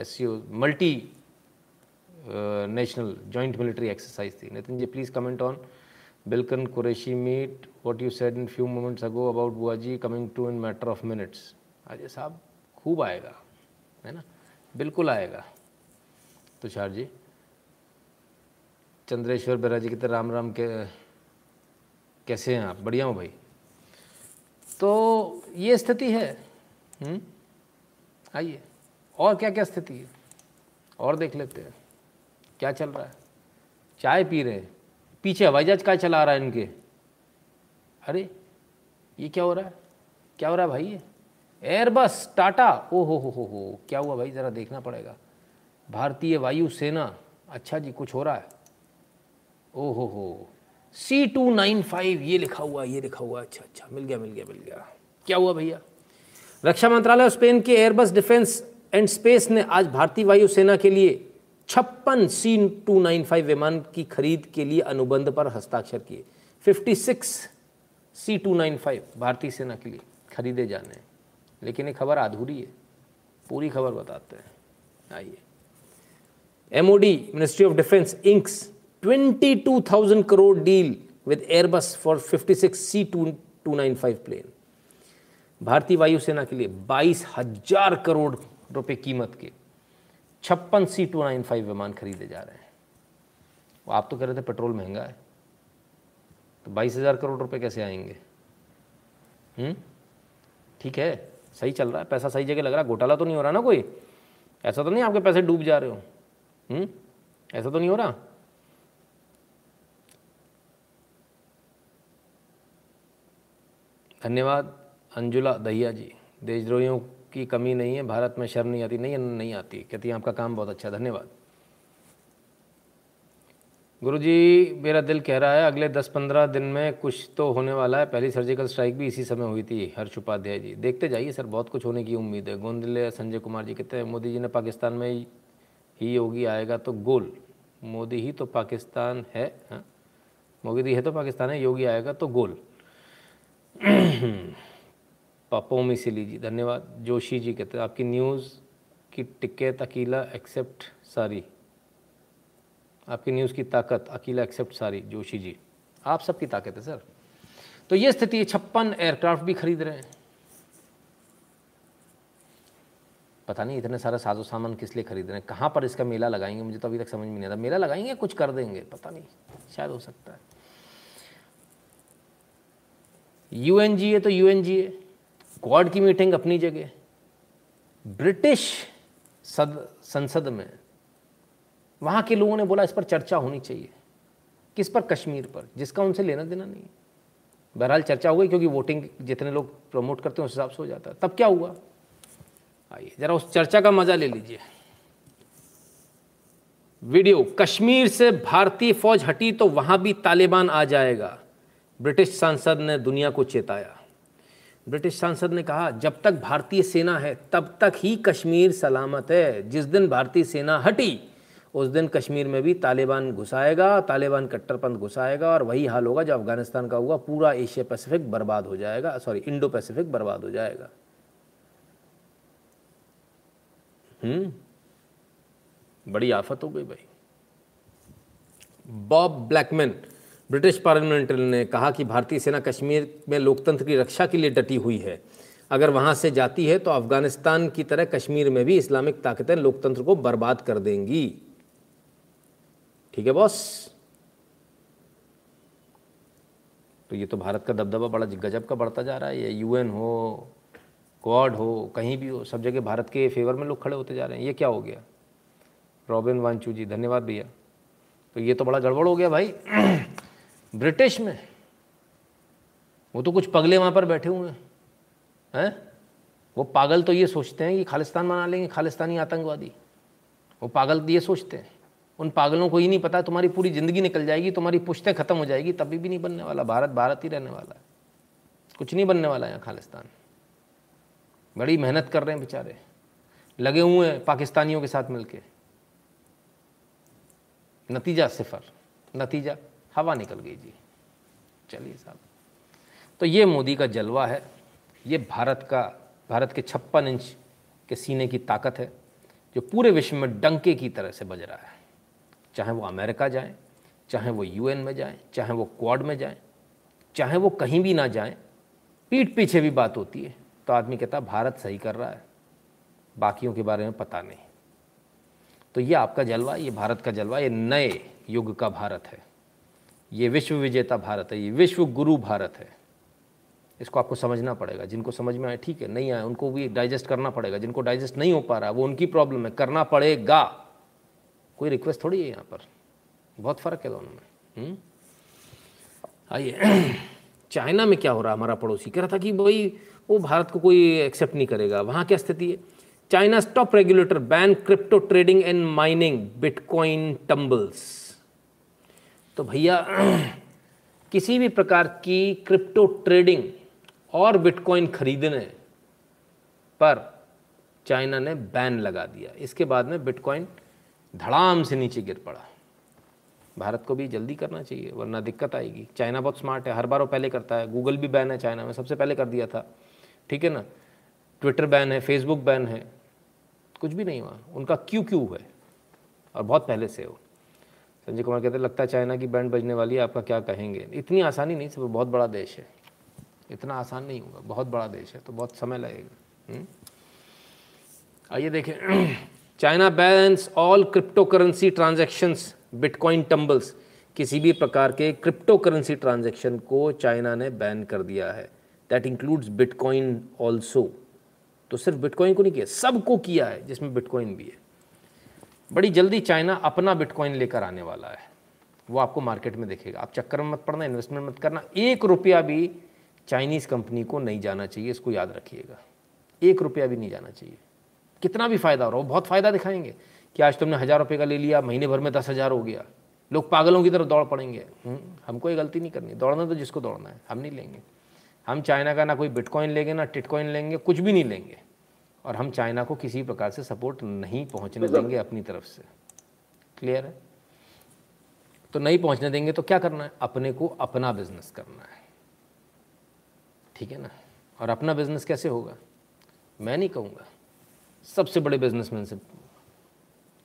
SCO multi national joint military exercise थी। Nitin ji please comment on Bilkan Qureshi meet, what you said in few moments ago about Buaji coming to in matter of minutes. Ajay साहब खूब आएगा, है ना, बिल्कुल आएगा। तुषार जी, चंद्रेश्वर बैरा जी कहते राम राम, के कैसे हैं आप, बढ़िया हो भाई। तो ये स्थिति है। हम्म, आइए और क्या क्या स्थिति है और देख लेते हैं क्या चल रहा है। चाय पी रहे हैं, पीछे हवाई जहाज का चला रहा है इनके, अरे ये क्या हो रहा है, क्या हो रहा है भाई, ये एयरबस टाटा, ओ हो हो हो हो क्या हुआ भाई, ज़रा देखना पड़ेगा। भारतीय वायुसेना, अच्छा जी कुछ हो रहा है, ओ हो हो सी टू नाइन फाइव ये लिखा हुआ ये लिखा हुआ, अच्छा अच्छा मिल गया मिल गया मिल गया, क्या हुआ भैया। रक्षा मंत्रालय और स्पेन के एयरबस डिफेंस एंड स्पेस ने आज भारतीय वायुसेना के लिए छप्पन सी टू नाइन फाइव विमान की खरीद के लिए अनुबंध पर हस्ताक्षर किए। छप्पन सी टू नाइन फाइव भारतीय सेना के लिए खरीदे जाने हैं, लेकिन ये खबर अधूरी है, पूरी खबर बताते हैं। आइए, MoD ministry of defence inks twenty two thousand crore deal with Airbus for fifty six C two two nine five plane, भारतीय वायुसेना के लिए बाईस हजार करोड़ रुपए कीमत के छप्पन सी टू नाइन फाइव विमान खरीदे जा रहे हैं। आप तो कह रहे थे पेट्रोल महंगा है, तो बाईस हज़ार करोड़ रुपए कैसे आएंगे। हम्म, ठीक है, सही चल रहा है, पैसा सही जगह लग रहा है, घोटाला तो नहीं हो रहा ना कोई, ऐसा तो नहीं आपके पैसे डूब जा रहे हो। हम्म, ऐसा तो नहीं हो रहा। धन्यवाद अंजुला दहिया जी, देशद्रोहियों की कमी नहीं है भारत में, शर्म नहीं आती, नहीं नहीं आती, कहती है आपका काम बहुत अच्छा, धन्यवाद। गुरुजी मेरा दिल कह रहा है अगले दस पंद्रह दिन में कुछ तो होने वाला है, पहली सर्जिकल स्ट्राइक भी इसी समय हुई थी। हर्ष उपाध्याय जी, देखते जाइए सर, बहुत कुछ होने की उम्मीद है। गोंदले संजय कुमार जी कहते हैं मोदी जी ने पाकिस्तान में ही योगी आएगा तो गोल, मोदी ही तो पाकिस्तान है, हा? मोदी है तो पाकिस्तान है, योगी आएगा तो गोल। पापों में से लीजिए, धन्यवाद। जोशी जी कहते हैं आपकी न्यूज़ की टिकट अकेला एक्सेप्ट सारी, आपकी न्यूज़ की ताकत अकेला एक्सेप्ट सारी। जोशी जी आप सबकी ताकत है सर। तो ये स्थिति है, छप्पन एयरक्राफ्ट भी खरीद रहे हैं, पता नहीं इतने सारा साजो सामान किस लिए खरीद रहे हैं, कहाँ पर इसका मेला लगाएंगे, मुझे तो अभी तक समझ में नहीं आता, मेला लगाएंगे कुछ कर देंगे, पता नहीं, शायद हो सकता है। यू एन जी ए तो U N G A Quad की मीटिंग अपनी जगह, ब्रिटिश सद, संसद में वहाँ के लोगों ने बोला इस पर चर्चा होनी चाहिए, किस पर, कश्मीर पर, जिसका उनसे लेना देना नहीं। बहरहाल चर्चा हो गई, क्योंकि वोटिंग जितने लोग प्रमोट करते हैं उस हिसाब से हो जाता है। तब क्या हुआ, आइए जरा उस चर्चा का मजा ले लीजिए। वीडियो, कश्मीर से भारतीय फौज हटी तो वहाँ भी तालिबान आ जाएगा, ब्रिटिश सांसद ने दुनिया को चेताया। ब्रिटिश सांसद ने कहा जब तक भारतीय सेना है तब तक ही कश्मीर सलामत है, जिस दिन भारतीय सेना हटी उस दिन कश्मीर में भी तालिबान घुसाएगा, तालिबान कट्टरपंथ घुसाएगा, और वही हाल होगा जो अफगानिस्तान का हुआ, पूरा एशिया पैसिफिक बर्बाद हो जाएगा, सॉरी इंडो पैसिफिक बर्बाद हो जाएगा। हम्म, बड़ी आफत हो गई भाई। बॉब ब्लैकमैन, ब्रिटिश पार्लियामेंटल ने कहा कि भारतीय सेना कश्मीर में लोकतंत्र की रक्षा के लिए डटी हुई है, अगर वहाँ से जाती है तो अफगानिस्तान की तरह कश्मीर में भी इस्लामिक ताकतें लोकतंत्र को बर्बाद कर देंगी। ठीक है बॉस, तो ये तो भारत का दबदबा बड़ा गजब का बढ़ता जा रहा है। ये यूएन हो, क्वाड हो, कहीं भी हो, सब जगह भारत के फेवर में लोग खड़े होते जा रहे हैं। ये क्या हो गया? रॉबिन वांचू जी धन्यवाद भैया। तो ये तो बड़ा गड़बड़ हो गया भाई। ब्रिटिश में वो तो कुछ पगले वहाँ पर बैठे हुए हैं, हैं वो पागल तो ये सोचते हैं कि खालिस्तान बना लेंगे, खालिस्तानी आतंकवादी। वो पागल ये सोचते हैं, उन पागलों को ये नहीं पता तुम्हारी पूरी ज़िंदगी निकल जाएगी, तुम्हारी पुश्तें ख़त्म हो जाएगी, तभी भी नहीं बनने वाला भारत, भारत ही रहने वाला है, कुछ नहीं बनने वाला यहाँ खालिस्तान। बड़ी मेहनत कर रहे हैं बेचारे, लगे हुए हैं पाकिस्तानियों के साथ मिलके। नतीजा सिफर, नतीजा हवा निकल गई जी। चलिए साहब, तो ये मोदी का जलवा है, ये भारत का, भारत के छप्पन इंच के सीने की ताकत है जो पूरे विश्व में डंके की तरह से बज रहा है। चाहे वो अमेरिका जाएं, चाहे वो यूएन में जाएं, चाहे वो क्वाड में जाएं, चाहे वो कहीं भी ना जाएं, पीठ पीछे भी बात होती है तो आदमी कहता है भारत सही कर रहा है, बाकियों के बारे में पता नहीं। तो ये आपका जलवा, ये भारत का जलवा, ये नए युग का भारत है, ये विश्व विजेता भारत है, ये विश्व गुरु भारत है। इसको आपको समझना पड़ेगा, जिनको समझ में आए ठीक है, नहीं आए उनको भी डाइजेस्ट करना पड़ेगा, जिनको डाइजेस्ट नहीं हो पा रहा वो उनकी प्रॉब्लम है, करना पड़ेगा। कोई रिक्वेस्ट थोड़ी है यहाँ पर, बहुत फ़र्क है दोनों में। आइए, चाइना में क्या हो रहा, हमारा पड़ोसी कह रहा था कि भाई वो भारत को कोई एक्सेप्ट नहीं करेगा, वहाँ क्या स्थिति है? China's top regulator banned crypto trading and mining, Bitcoin tumbles। तो भैया किसी भी प्रकार की क्रिप्टो ट्रेडिंग और बिटकॉइन खरीदने पर चाइना ने बैन लगा दिया। इसके बाद में बिटकॉइन धड़ाम से नीचे गिर पड़ा। भारत को भी जल्दी करना चाहिए वरना दिक्कत आएगी। चाइना बहुत स्मार्ट है, हर बार वो पहले करता है। गूगल भी बैन है चाइना में, सबसे पहले कर दिया था, ठीक है ना। ट्विटर बैन है, फेसबुक बैन है, कुछ भी नहीं हुआ। उनका क्यू क्यू है और बहुत पहले से हो। संजय कुमार कहते हैं लगता है चाइना की बैंड बजने वाली है, आपका क्या कहेंगे? इतनी आसानी नहीं, सब बहुत बड़ा देश है, इतना आसान नहीं होगा। बहुत बड़ा देश है तो बहुत समय लगेगा। आइए देखें, China bans all crypto currency transactions, Bitcoin tumbles. किसी भी प्रकार के क्रिप्टो करेंसी ट्रांजैक्शन को चाइना ने बैन कर दिया है। That includes Bitcoin also. तो सिर्फ बिटकॉइन को नहीं किया, सबको किया है जिसमें बिटकॉइन भी है। बड़ी जल्दी चाइना अपना बिटकॉइन लेकर आने वाला है, वो आपको मार्केट में देखेगा। आप चक्कर में मत पड़ना, इन्वेस्टमेंट मत करना। एक रुपया भी चाइनीज़ कंपनी को नहीं जाना चाहिए, इसको याद रखिएगा। एक रुपया भी नहीं जाना चाहिए, कितना भी फ़ायदा हो रहा हो। बहुत फ़ायदा दिखाएंगे कि आज तुमने हज़ार रुपये का ले लिया, महीने भर में दस हज़ार हो गया, लोग पागलों की तरह दौड़ पड़ेंगे। हमको ये गलती नहीं करनी, दौड़ना तो जिसको दौड़ना है, हम नहीं लेंगे। हम चाइना का ना कोई बिटकॉइन लेंगे, ना टिटकॉइन लेंगे, कुछ भी नहीं लेंगे। और हम चाइना को किसी प्रकार से सपोर्ट नहीं पहुंचने देंगे अपनी तरफ से। क्लियर है? तो नहीं पहुंचने देंगे तो क्या करना है? अपने को अपना बिजनेस करना है, ठीक है ना। और अपना बिजनेस कैसे होगा? मैं नहीं कहूँगा, सबसे बड़े बिजनेसमैन से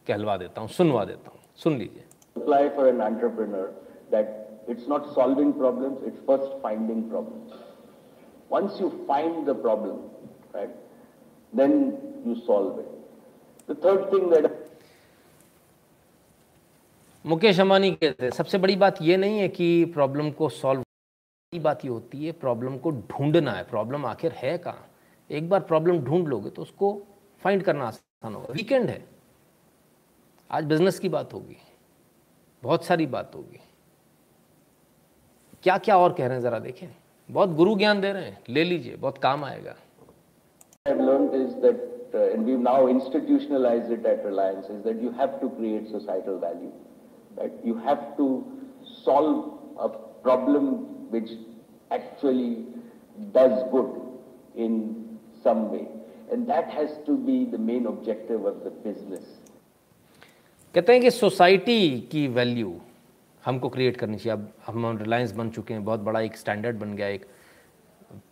कहलवा देता हूँ, सुनवा देता हूँ, सुन लीजिए। Apply for an entrepreneur that it's not solving problems, it's first finding problems. Once you find the problem, right, then you solve it. The third thing that Mukesh Ambani कहते हैं, सबसे बड़ी बात ये नहीं है कि प्रॉब्लम को सॉल्व, बड़ी बात ये होती है प्रॉब्लम को ढूंढना है। प्रॉब्लम आखिर है कहाँ? एक बार प्रॉब्लम ढूंढ लोगे तो उसको फाइंड करना आसान होगा। वीकेंड है आज, बिजनेस की बात होगी, बहुत सारी बात होगी। क्या क्या और कह रहे हैं जरा देखें, बहुत गुरु ज्ञान दे रहे हैं, ले लीजिए, बहुत काम आएगा। I have learned is that, and we've now institutionalized it at Reliance, is that you have to create societal value, that you have to solve a problem which actually does good in some way, and that has to be the main objective of the business. कहते हैं कि society की value हमको create करनी चाहिए। अब हम रिलायंस बन चुके हैं, बहुत बड़ा एक स्टैंडर्ड बन गया, एक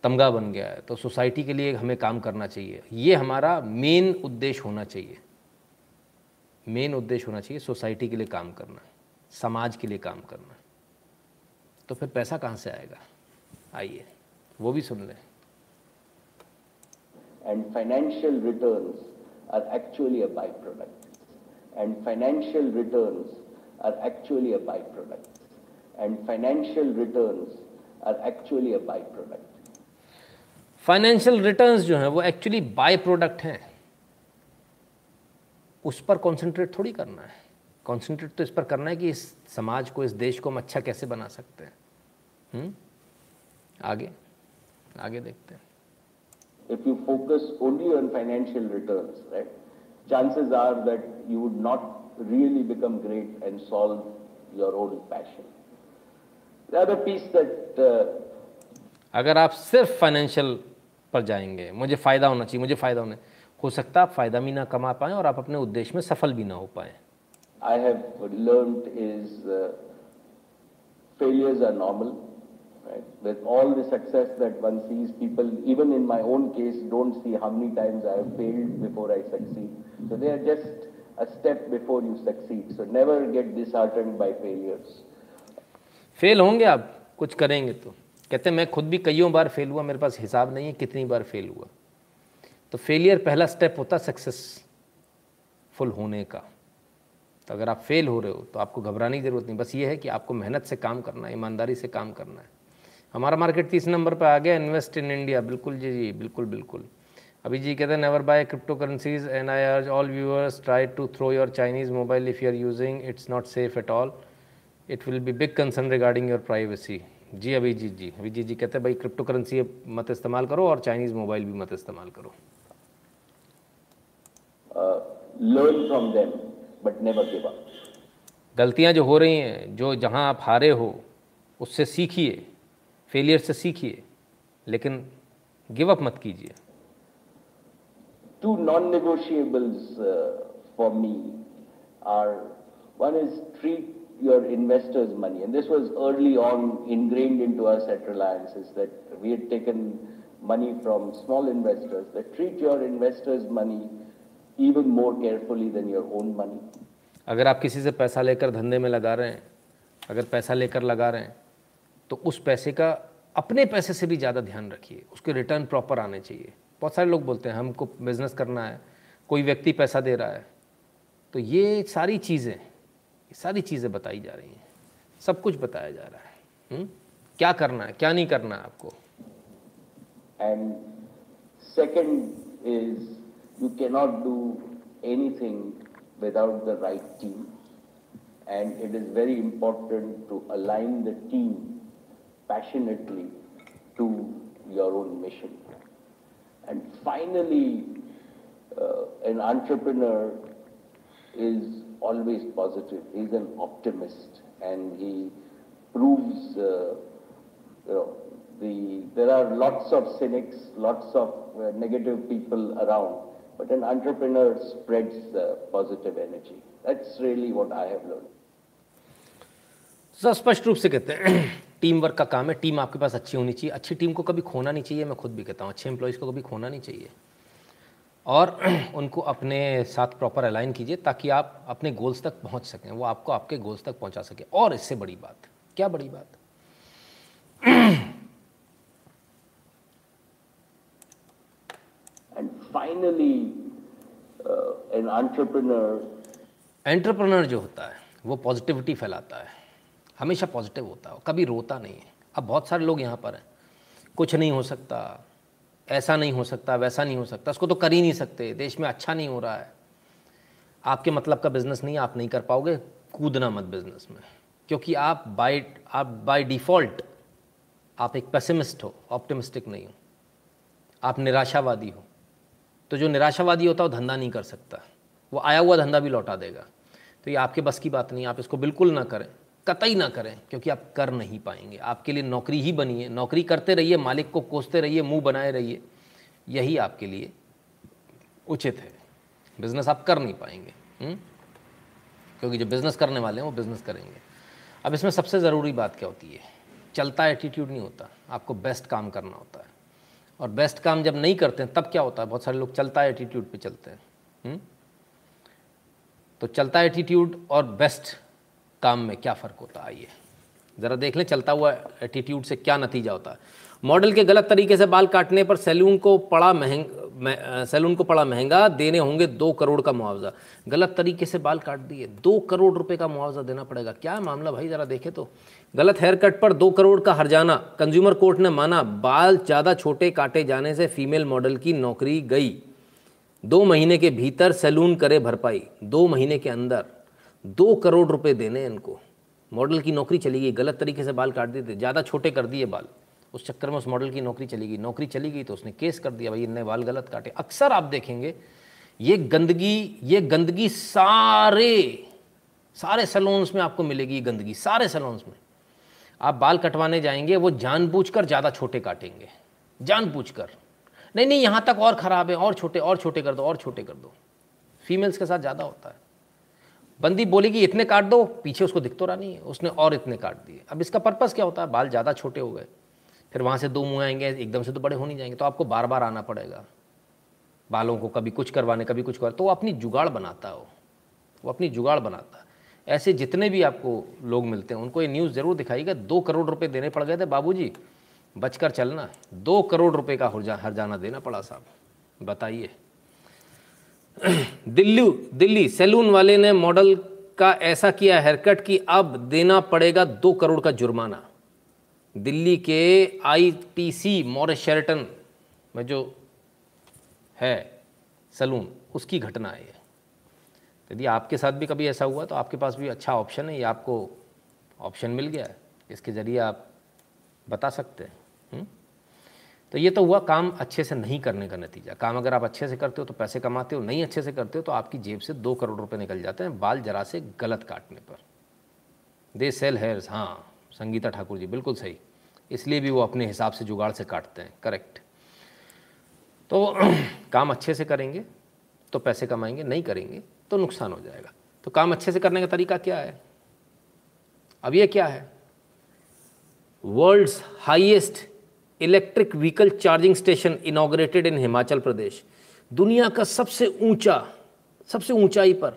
तमगा बन गया है, तो सोसाइटी के लिए हमें काम करना चाहिए। ये हमारा मेन उद्देश्य होना चाहिए, मेन उद्देश्य होना चाहिए सोसाइटी के लिए काम करना, समाज के लिए काम करना। तो फिर पैसा कहाँ से आएगा? आइए वो भी सुन लें। And financial returns are actually a byproduct. And financial returns are actually a byproduct. And financial returns are actually a byproduct. Financial returns जो हैं वो actually byproduct हैं। उस पर concentrate थोड़ी करना है। Concentrate तो इस पर करना है कि इस समाज को, इस देश को हम अच्छा कैसे बना सकते हैं। हम्म, आगे आगे देखते हैं। If you focus only on financial returns, right, chances are that you would not really become great and solve your own passion. The other piece that अगर आप सिर्फ फाइनेंशियल पर जाएंगे, मुझे फ़ायदा होना चाहिए, मुझे फ़ायदा होना, हो सकता है आप फ़ायदा भी ना कमा पाएँ और आप अपने उद्देश्य में सफल भी ना हो पाएँ। I have learned is uh, failures are normal. Right. With all the success that one sees, people, even in my own case, don't see how many times I have failed before I succeed. So they are just a step before you succeed. So never get disheartened by failures. Fail होंगे आप, कुछ करेंगे तो। कहते हैं मैं खुद भी कईयों बार फेल हुआ, मेरे पास हिसाब नहीं है कितनी बार फेल हुआ। तो फेलियर पहला स्टेप होता सक्सेसफुल होने का। तो अगर आप फेल हो रहे हो तो आपको घबराने की ज़रूरत नहीं, बस ये है कि आपको मेहनत से काम करना है, ईमानदारी से काम करना है। हमारा मार्केट तीस नंबर पर आ गया, इन्वेस्ट इन इंडिया, बिल्कुल जी जी बिल्कुल बिल्कुल। अभी जी कहते हैं never buy crypto currencies and I urge all viewers try to throw your Chinese mobile if you are using, it's not safe at all, it will be big concern regarding your privacy. जी अभिजीत जी, अभिजीत जी कहते हैं भाई crypto currency मत इस्तेमाल करो और Chinese mobile भी मत इस्तेमाल करो। Learn from them but never give up. गलतियाँ जो हो रही हैं, जो जहाँ आप हारे हो उससे सीखिए, फेलियर से सीखिए, लेकिन गिव अप मत कीजिए। Two non negotiables for me are, one is treat your investors money, and this was early on ingrained into us at Reliance, is that we had taken money from small investors, that treat your investors money even more carefully than your own money. अगर आप किसी से पैसा लेकर धंधे में लगा रहे हैं, अगर पैसा लेकर लगा रहे हैं तो उस पैसे का अपने पैसे से भी ज़्यादा ध्यान रखिए, उसके रिटर्न प्रॉपर आने चाहिए। बहुत सारे लोग बोलते हैं हमको बिज़नेस करना है, कोई व्यक्ति पैसा दे रहा है, तो ये सारी चीज़ें ये सारी चीज़ें बताई जा रही हैं, सब कुछ बताया जा रहा है। हुँ? क्या करना है, क्या नहीं करना है आपको। And second is you can not do anything without the right team, and it is very important to align the team passionately to your own mission. And finally, uh, an entrepreneur is always positive. He is an optimist, and he proves, uh, you know, the there are lots of cynics, lots of uh, negative people around, but an entrepreneur spreads uh, positive energy. That's really what I have learned. So, स्पष्ट रूप से कहते हैं team work का काम है, team आपके पास अच्छी होनी चाहिए, अच्छी टीम को कभी खोना नहीं चाहिए। मैं खुद भी कहता हूँ अच्छे एम्प्लॉयज़ को कभी खोना नहीं चाहिए, और उनको अपने साथ प्रॉपर अलाइन कीजिए ताकि आप अपने गोल्स तक पहुँच सकें, वो आपको आपके गोल्स तक पहुँचा सकें। और इससे बड़ी बात क्या, बड़ी बात and finally an entrepreneur entrepreneur जो होता है वो पॉजिटिविटी फैलाता है, हमेशा पॉजिटिव होता है, कभी रोता नहीं है। अब बहुत सारे लोग यहाँ पर हैं, कुछ नहीं हो सकता, ऐसा नहीं हो सकता, वैसा नहीं हो सकता, उसको तो कर ही नहीं सकते, देश में अच्छा नहीं हो रहा है, आपके मतलब का बिज़नेस नहीं है, आप नहीं कर पाओगे, कूदना मत बिज़नेस में, क्योंकि आप बाय आप बाय डिफ़ॉल्ट आप एक पेसिमिस्ट हो, ऑप्टिमिस्टिक नहीं हो, आप निराशावादी हो। तो जो निराशावादी होता है वो धंधा नहीं कर सकता, वो आया हुआ धंधा भी लौटा देगा। तो ये आपके बस की बात नहीं, आप इसको बिल्कुल ना करें, कतई ना करें, क्योंकि आप कर नहीं पाएंगे। आपके लिए नौकरी ही बनी है, नौकरी करते रहिए, मालिक को कोसते रहिए, मुंह बनाए रहिए, यही आपके लिए उचित है। बिजनेस आप कर नहीं पाएंगे, हुँ? क्योंकि जो बिजनेस करने वाले हैं वो बिजनेस करेंगे। अब इसमें सबसे ज़रूरी बात क्या होती है, चलता एटीट्यूड नहीं होता, आपको बेस्ट काम करना होता है, और बेस्ट काम जब नहीं करते हैं तब क्या होता है, बहुत सारे लोग चलता एटीट्यूड पर चलते हैं। हुँ? तो चलता एटीट्यूड और बेस्ट काम में क्या फ़र्क होता है, आइए ज़रा देख लें चलता हुआ एटीट्यूड से क्या नतीजा होता है। मॉडल के गलत तरीके से बाल काटने पर सैलून को पड़ा महंगा सैलून को पड़ा महंगा, देने होंगे दो करोड़ का मुआवजा। गलत तरीके से बाल काट दिए, दो करोड़ रुपए का मुआवजा देना पड़ेगा। क्या मामला भाई, ज़रा देखें तो। गलत हेयर कट पर दो करोड़ का हर्जाना, कंज्यूमर कोर्ट ने माना बाल ज़्यादा छोटे काटे जाने से फीमेल मॉडल की नौकरी गई। दो महीने के भीतर सैलून करे भरपाई, दो महीने के अंदर दो करोड़ रुपए देने इनको। मॉडल की नौकरी चली गई, गलत तरीके से बाल काट देते, ज़्यादा छोटे कर दिए बाल, उस चक्कर में उस मॉडल की नौकरी चली गई। नौकरी चली गई तो उसने केस कर दिया, भाई इनने बाल गलत काटे। अक्सर आप देखेंगे ये गंदगी ये गंदगी सारे सारे सैलून्स में आपको मिलेगी। ये गंदगी सारे सैलून्स में आप बाल कटवाने जाएंगे, वो जानबूझकर ज़्यादा छोटे काटेंगे, जानबूझकर। नहीं नहीं यहाँ तक और ख़राब है, और छोटे और छोटे कर दो और छोटे कर दो। फीमेल्स के साथ ज़्यादा होता है। बंदी बोलेगी इतने काट दो, पीछे उसको दिख तो रहा नहीं है, उसने और इतने काट दिए। अब इसका पर्पस क्या होता है? बाल ज़्यादा छोटे हो गए, फिर वहाँ से दो मुँह आएंगे, एकदम से तो बड़े हो नहीं जाएंगे, तो आपको बार बार आना पड़ेगा बालों को, कभी कुछ करवाने कभी कुछ करवाने। तो वो अपनी जुगाड़ बनाता हो, वो अपनी जुगाड़ बनाता है। ऐसे जितने भी आपको लोग मिलते हैं उनको ये न्यूज़ ज़रूर दिखाइएगा। दो करोड़ रुपये देने पड़ गए थे बाबू जी, बचकर चलना। दो करोड़ रुपए का हर्जाना देना पड़ा साहब, बताइए। दिल्ली दिल्ली सैलून वाले ने मॉडल का ऐसा किया हेयरकट कि अब देना पड़ेगा दो करोड़ का जुर्माना। दिल्ली के आईटीसी मॉरिस शेरटन में जो है सैलून, उसकी घटना है ये। यदि आपके साथ भी कभी ऐसा हुआ तो आपके पास भी अच्छा ऑप्शन है, ये आपको ऑप्शन मिल गया है, इसके ज़रिए आप बता सकते हैं। तो ये तो हुआ काम अच्छे से नहीं करने का नतीजा। काम अगर आप अच्छे से करते हो तो पैसे कमाते हो, नहीं अच्छे से करते हो तो आपकी जेब से दो करोड़ रुपए निकल जाते हैं बाल जरा से गलत काटने पर। दे सेल हेयर्स, हाँ संगीता ठाकुर जी बिल्कुल सही, इसलिए भी वो अपने हिसाब से जुगाड़ से काटते हैं, करेक्ट। तो काम अच्छे से करेंगे तो पैसे कमाएंगे, नहीं करेंगे तो नुकसान हो जाएगा। तो काम अच्छे से करने का तरीका क्या है? अब ये क्या है? World's highest electric vehicle charging station inaugurated in Himachal Pradesh. दुनिया का सबसे ऊंचा सबसे ऊंचाई पर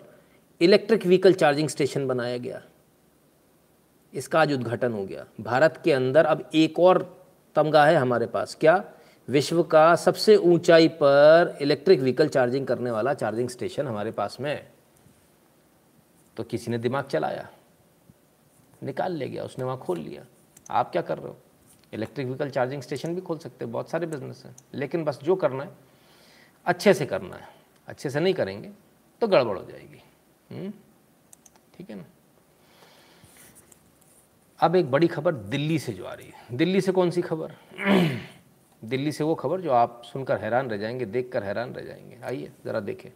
इलेक्ट्रिक व्हीकल चार्जिंग स्टेशन बनाया गया, इसका आज उद्घाटन हो गया। भारत के अंदर अब एक और तमगा है हमारे पास, क्या? विश्व का सबसे ऊंचाई पर इलेक्ट्रिक व्हीकल चार्जिंग करने वाला चार्जिंग स्टेशन हमारे पास में। तो किसी ने दिमाग चलाया, निकाल ले गया, उसने वहाँ खोल लिया। आप क्या कर रहे हो? इलेक्ट्रिक व्हीकल चार्जिंग स्टेशन भी खोल सकते हैं, बहुत सारे बिजनेस हैं। लेकिन बस जो करना है अच्छे से करना है, अच्छे से नहीं करेंगे तो गड़बड़ हो जाएगी, ठीक है ना। अब एक बड़ी खबर दिल्ली से जो आ रही है। दिल्ली से कौन सी खबर? दिल्ली से वो खबर जो आप सुनकर हैरान रह जाएंगे, देखकर हैरान रह जाएंगे। आइए ज़रा देखें।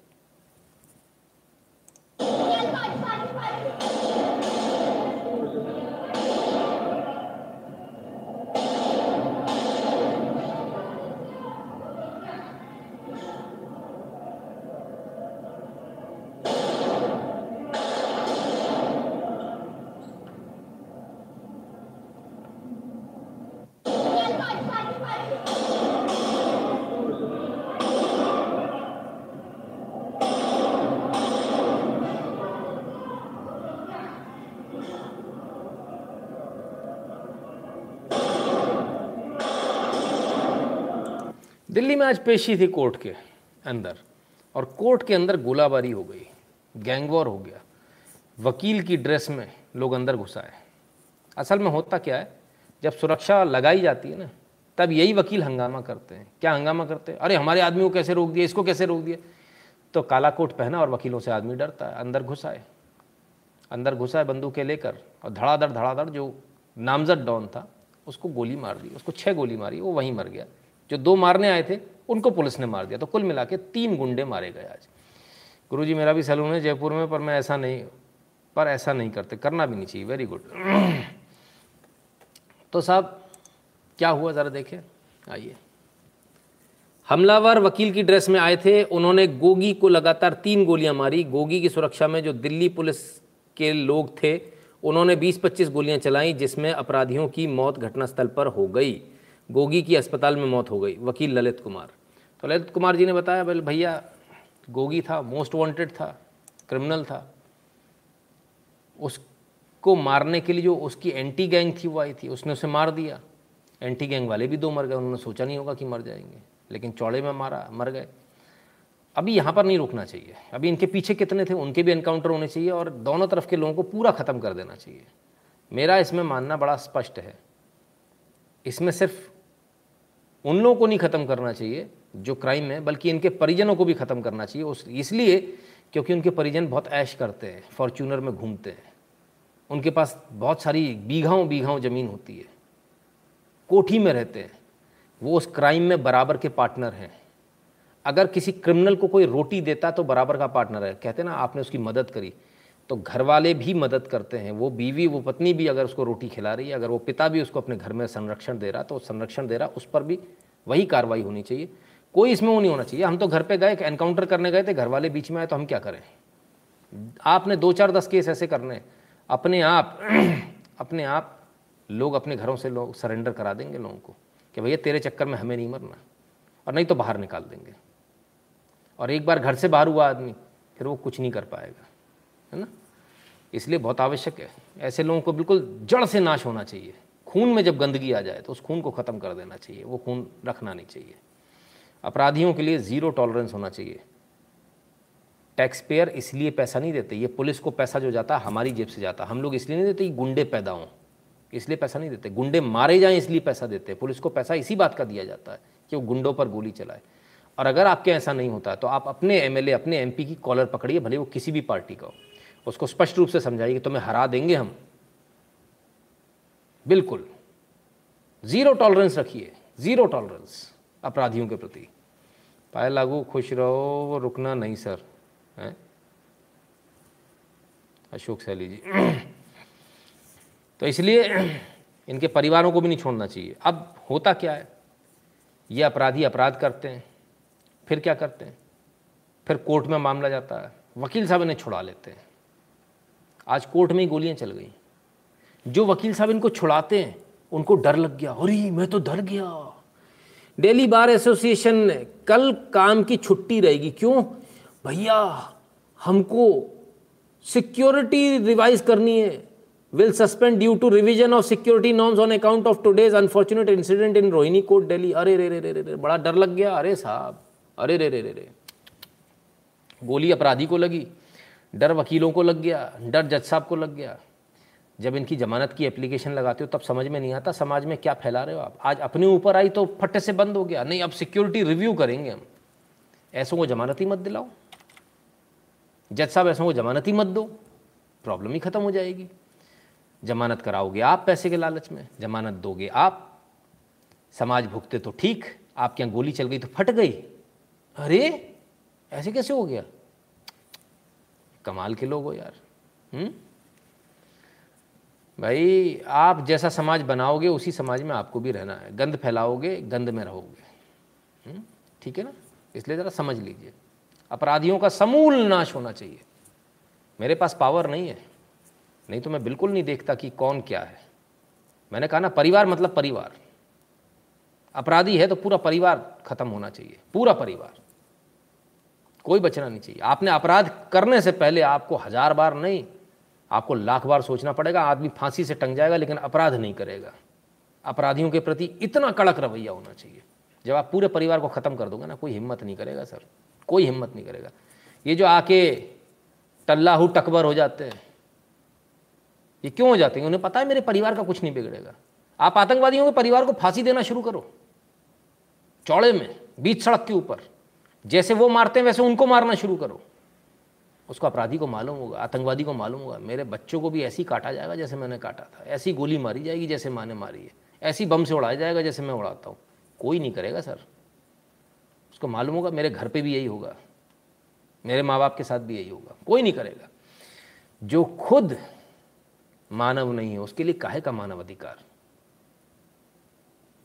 दिल्ली में आज पेशी थी कोर्ट के अंदर, और कोर्ट के अंदर गोलाबारी हो गई, गैंगवॉर हो गया। वकील की ड्रेस में लोग अंदर घुसाए। असल में होता क्या है, जब सुरक्षा लगाई जाती है ना, तब यही वकील हंगामा करते हैं। क्या हंगामा करते हैं? अरे हमारे आदमी को कैसे रोक दिया, इसको कैसे रोक दिया। तो काला कोट पहना और वकीलों से आदमी डरता है, अंदर घुसाए अंदर घुसाए बंदूकें लेकर, और धड़ाधड़ धड़ाधड़ जो नामजद डॉन था उसको गोली मार दी, उसको छः गोली मारी, वो वहीं मर गया। जो दो मारने आए थे उनको पुलिस ने मार दिया। तो कुल मिला के तीन गुंडे मारे गए आज। गुरुजी मेरा भी सैलून है जयपुर में, पर मैं ऐसा नहीं पर ऐसा नहीं करते, करना भी नहीं चाहिए। Very good. तो साहब क्या हुआ ज़रा देखें, आइए। हमलावर वकील की ड्रेस में आए थे, उन्होंने गोगी को लगातार तीन गोलियां मारी। गोगी की सुरक्षा में जो दिल्ली पुलिस के लोग थे उन्होंने बीस पच्चीस गोलियां चलाईं, जिसमें अपराधियों की मौत घटनास्थल पर हो गई। गोगी की अस्पताल में मौत हो गई। वकील ललित कुमार, तो ललित कुमार जी ने बताया, भाई भैया गोगी था, मोस्ट वांटेड था, क्रिमिनल था, उस को मारने के लिए जो उसकी एंटी गैंग थी वो आई थी, उसने उसे मार दिया। एंटी गैंग वाले भी दो मर गए, उन्होंने सोचा नहीं होगा कि मर जाएंगे, लेकिन चौड़े में मारा, मर गए। अभी यहाँ पर नहीं रुकना चाहिए, अभी इनके पीछे कितने थे उनके भी एनकाउंटर होने चाहिए और दोनों तरफ के लोगों को पूरा ख़त्म कर देना चाहिए। मेरा इसमें मानना बड़ा स्पष्ट है, इसमें सिर्फ उन लोगों को नहीं ख़त्म करना चाहिए जो क्राइम में, बल्कि इनके परिजनों को भी ख़त्म करना चाहिए। उस इसलिए क्योंकि उनके परिजन बहुत ऐश करते हैं, फॉर्च्यूनर में घूमते हैं, उनके पास बहुत सारी बीघाओं बीघाओं ज़मीन होती है, कोठी में रहते हैं, वो उस क्राइम में बराबर के पार्टनर हैं। अगर किसी क्रिमिनल को कोई रोटी देता तो बराबर का पार्टनर है, कहते हैं ना आपने उसकी मदद करी, तो घर वाले भी मदद करते हैं। वो बीवी, वो पत्नी भी अगर उसको रोटी खिला रही है, अगर वो पिता भी उसको अपने घर में संरक्षण दे रहा तो संरक्षण दे रहा, उस पर भी वही कार्रवाई होनी चाहिए। कोई इसमें वो नहीं होना चाहिए हम तो घर पे गए, एनकाउंटर करने गए थे, घर वाले बीच में आए तो हम क्या करें। आपने दो चार दस केस ऐसे करने, अपने आप अपने आप लोग अपने घरों से लोग सरेंडर करा देंगे लोगों को कि भैया तेरे चक्कर में हमें नहीं मरना, और नहीं तो बाहर निकाल देंगे। और एक बार घर से बाहर हुआ आदमी फिर वो कुछ नहीं कर पाएगा, है ना। इसलिए बहुत आवश्यक है, ऐसे लोगों को बिल्कुल जड़ से नाश होना चाहिए। खून में जब गंदगी आ जाए तो उस खून को ख़त्म कर देना चाहिए, वो खून रखना नहीं चाहिए। अपराधियों के लिए ज़ीरो टॉलरेंस होना चाहिए। टैक्स पेयर इसलिए पैसा नहीं देते, ये पुलिस को पैसा जो जाता हमारी जेब से जाता, हम लोग इसलिए नहीं देते कि गुंडे पैदा हों, इसलिए पैसा नहीं देते। गुंडे मारे जाएं इसलिए पैसा देते हैं, पुलिस को पैसा इसी बात का दिया जाता है कि वो गुंडों पर गोली चलाए। और अगर आपके ऐसा नहीं होता तो आप अपने एमएलए, अपने एमपी की कॉलर पकड़िए, भले वो किसी भी पार्टी का हो, उसको स्पष्ट रूप से समझाइए कि तुम्हें हरा देंगे हम, बिल्कुल ज़ीरो टॉलरेंस रखिए, ज़ीरो टॉलरेंस अपराधियों के प्रति। पायल लागू, खुश रहो, रुकना नहीं सर, हैं अशोक सैली जी। तो इसलिए इनके परिवारों को भी नहीं छोड़ना चाहिए। अब होता क्या है, ये अपराधी अपराध करते हैं, फिर क्या करते हैं, फिर कोर्ट में मामला जाता है, वकील साहब इन्हें छुड़ा लेते हैं। आज कोर्ट में ही गोलियां चल गई। जो वकील साहब इनको छुड़ाते हैं उनको डर लग गया, अरे मैं तो डर गया। दिल्ली बार एसोसिएशन ने कल काम की छुट्टी रहेगी, क्यों भैया हमको सिक्योरिटी रिवाइज करनी है। Will suspend due to revision of security norms on account of today's unfortunate incident in Rohini court Delhi. अरे रे रे रे रे बड़ा डर लग गया, अरे साहब, अरे रे रे रे रे। गोली अपराधी को लगी, डर वकीलों को लग गया, डर जज साहब को लग गया। जब इनकी जमानत की एप्लीकेशन लगाते हो तब समझ में नहीं आता समाज में क्या फैला रहे हो आप। आज अपने ऊपर आई तो फट्टे से बंद हो गया, नहीं अब सिक्योरिटी रिव्यू करेंगे हम। ऐसों को जमानत ही मत दिलाओ जज साहब, ऐसों को जमानत ही मत दो, प्रॉब्लम ही खत्म हो जाएगी। जमानत कराओगे आप पैसे के लालच में, जमानत दोगे आप, समाज भुगते तो ठीक, आपके यहाँ गोली चल गई तो फट गई, अरे ऐसे कैसे हो गया। कमाल के लोग हो यार। हम्म भाई, आप जैसा समाज बनाओगे उसी समाज में आपको भी रहना है। गंद फैलाओगे, गंद में रहोगे, ठीक है ना। इसलिए ज़रा समझ लीजिए, अपराधियों का समूल नाश होना चाहिए। मेरे पास पावर नहीं है, नहीं तो मैं बिल्कुल नहीं देखता कि कौन क्या है। मैंने कहा ना, परिवार मतलब परिवार, अपराधी है तो पूरा परिवार खत्म होना चाहिए, पूरा परिवार, कोई बचना नहीं चाहिए। आपने अपराध करने से पहले आपको हज़ार बार नहीं, आपको लाख बार सोचना पड़ेगा। आदमी फांसी से टंग जाएगा लेकिन अपराध नहीं करेगा। अपराधियों के प्रति इतना कड़क रवैया होना चाहिए। जब आप पूरे परिवार को ख़त्म कर दोगे ना, कोई हिम्मत नहीं करेगा सर, कोई हिम्मत नहीं करेगा। ये जो आके टल्लाहू टकबर हो जाते हैं, ये क्यों हो जाते हैं? उन्हें पता है मेरे परिवार का कुछ नहीं बिगड़ेगा। आप आतंकवादियों के परिवार को फांसी देना शुरू करो, चौड़े में, बीच सड़क के ऊपर, जैसे वो मारते हैं वैसे उनको मारना शुरू करो। उसको, अपराधी को मालूम होगा, आतंकवादी को मालूम होगा मेरे बच्चों को भी ऐसे ही काटा जाएगा जैसे मैंने काटा था, ऐसी गोली मारी जाएगी जैसे मैंने मारी है, ऐसी बम से उड़ाया जाएगा जैसे मैं उड़ाता हूँ। कोई नहीं करेगा सर। उसको मालूम होगा मेरे घर पे भी यही होगा, मेरे माँ बाप के साथ भी यही होगा, कोई नहीं करेगा। जो खुद मानव नहीं है उसके लिए काहे का मानव अधिकार।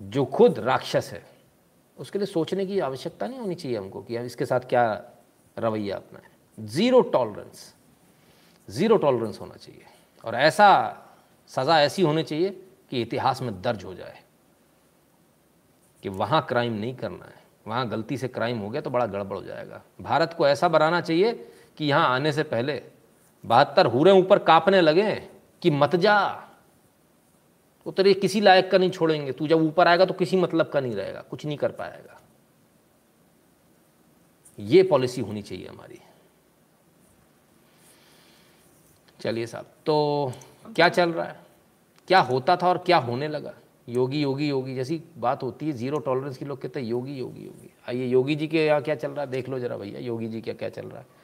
जो खुद राक्षस है उसके लिए सोचने की आवश्यकता नहीं होनी चाहिए हमको कि इसके साथ क्या रवैया अपना है। ज़ीरो टॉलरेंस, ज़ीरो टॉलरेंस होना चाहिए। और ऐसा सज़ा ऐसी होनी चाहिए कि इतिहास में दर्ज हो जाए कि वहाँ क्राइम नहीं करना है, वहाँ गलती से क्राइम हो गया तो बड़ा गड़बड़ हो जाएगा। भारत को ऐसा बनाना चाहिए कि यहाँ आने से पहले बहत्तर हूरें ऊपर कांपने लगें कि मत जा, वो तेरे किसी लायक का नहीं छोड़ेंगे, तू जब ऊपर आएगा तो किसी मतलब का नहीं रहेगा, कुछ नहीं कर पाएगा। ये पॉलिसी होनी चाहिए हमारी। चलिए साहब, तो क्या चल रहा है, क्या होता था और क्या होने लगा, योगी योगी योगी जैसी बात होती है, जीरो टॉलरेंस की लोग कहते हैं योगी योगी योगी। आइए योगी जी के यहाँ क्या चल रहा है देख लो जरा भैया, योगी जी क्या क्या चल रहा है।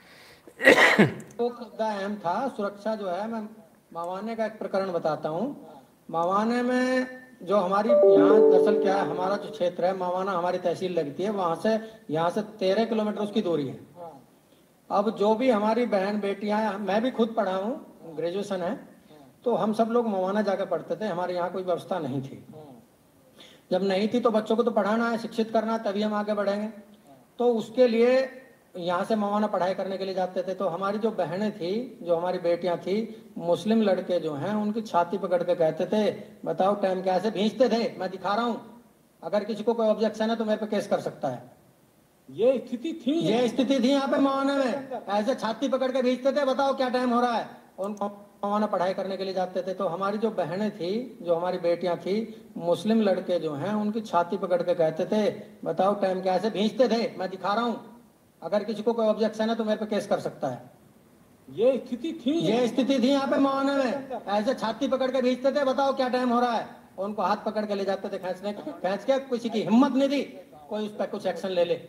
तो अहम था सुरक्षा जो है, मैं मावाने का एक प्रकरण बताता हूँ। मावाने में जो हमारी यहाँ दरअसल क्या है, हमारा जो क्षेत्र है मावाना हमारी तहसील लगती है, वहाँ से यहाँ से तेरह किलोमीटर उसकी दूरी है। अब जो भी हमारी बहन बेटियाँ हैं, मैं भी खुद पढ़ा हूँ, ग्रेजुएशन है, तो हम सब लोग मवाना जाकर पढ़ते थे। हमारे यहाँ कोई व्यवस्था नहीं थी, जब नहीं थी तो बच्चों को तो पढ़ाना है, शिक्षित करना है, तभी हम आगे बढ़ेंगे। तो उसके लिए यहाँ से मवाना पढ़ाई करने के लिए जाते थे। तो हमारी जो बहनें थी, जो हमारी बेटियाँ थी, मुस्लिम लड़के जो हैं उनकी छाती पकड़ के कहते थे, बताओ टाइम कैसे भेजते थे, मैं दिखा रहा हूँ, अगर किसी को कोई ऑब्जेक्शन है तो मेरे पे केस कर सकता है। ये स्थिति थी, ये स्थिति थी यहाँ पे मवाना में, ऐसे छाती पकड़ के भेजते थे, बताओ क्या टाइम हो रहा है। उनको मवाना पढ़ाई करने के लिए जाते थे। तो हमारी जो बहनें थी, जो हमारी बेटियां थी, मुस्लिम लड़के जो हैं उनकी छाती पकड़ के कहते थे, बताओ टाइम कैसे भेजते थे, मैं दिखा रहा हूँ, अगर किसी को कोई ऑब्जेक्शन है तो मेरे पे केस कर सकता है। ये स्थिति थी, ये स्थिति थी यहाँ पे मवाना में, ऐसे छाती पकड़ के भेजते थे, बताओ क्या टाइम हो रहा है। उनको हाथ पकड़ के ले जाते थे खेचने, खेच के किसी की हिम्मत नहीं थी कोई उस पर कुछ एक्शन ले ले।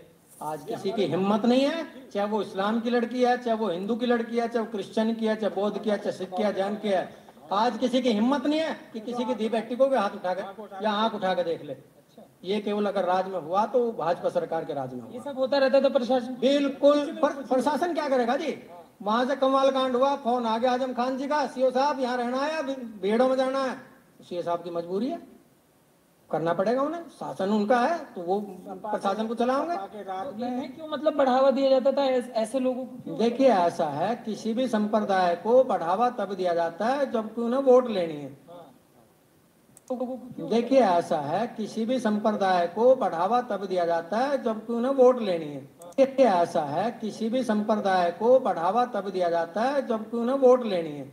आज किसी की हिम्मत नहीं है, चाहे वो इस्लाम की लड़की है, चाहे वो हिंदू की लड़की है, चाहे वो क्रिश्चियन की है, चाहे बौद्ध की है, चाहे सिख की है, जैन की है, आज किसी की हिम्मत नहीं है कि किसी की धी बेटी को भी हाथ उठाकर या आंख उठाकर देख ले। ये केवल अगर राज में हुआ तो भाजपा सरकार के राज में हुआ। ये सब होता रहता था प्रशासन, बिल्कुल प्रशासन क्या करेगा जी। वहां से कमाल कांड हुआ, फोन आ गया आजम खान जी का, सीओ साहब यहाँ रहना है या भीड़ों में जाना है। सीओ साहब की मजबूरी है, करना पड़ेगा उन्हें, शासन उनका है तो वो प्रशासन को चलाओगे। क्यों मतलब बढ़ावा दिया जाता था ऐसे लोगों को? देखिए ऐसा है, किसी भी संप्रदाय को बढ़ावा तब दिया जाता है जबकि उन्हें वोट लेनी है। देखिए ऐसा है, किसी भी संप्रदाय को बढ़ावा तब दिया जाता है जबकि उन्हें वोट लेनी है। देखिए ऐसा है, किसी भी संप्रदाय को बढ़ावा तब दिया जाता है जबकि उन्हें वोट लेनी है,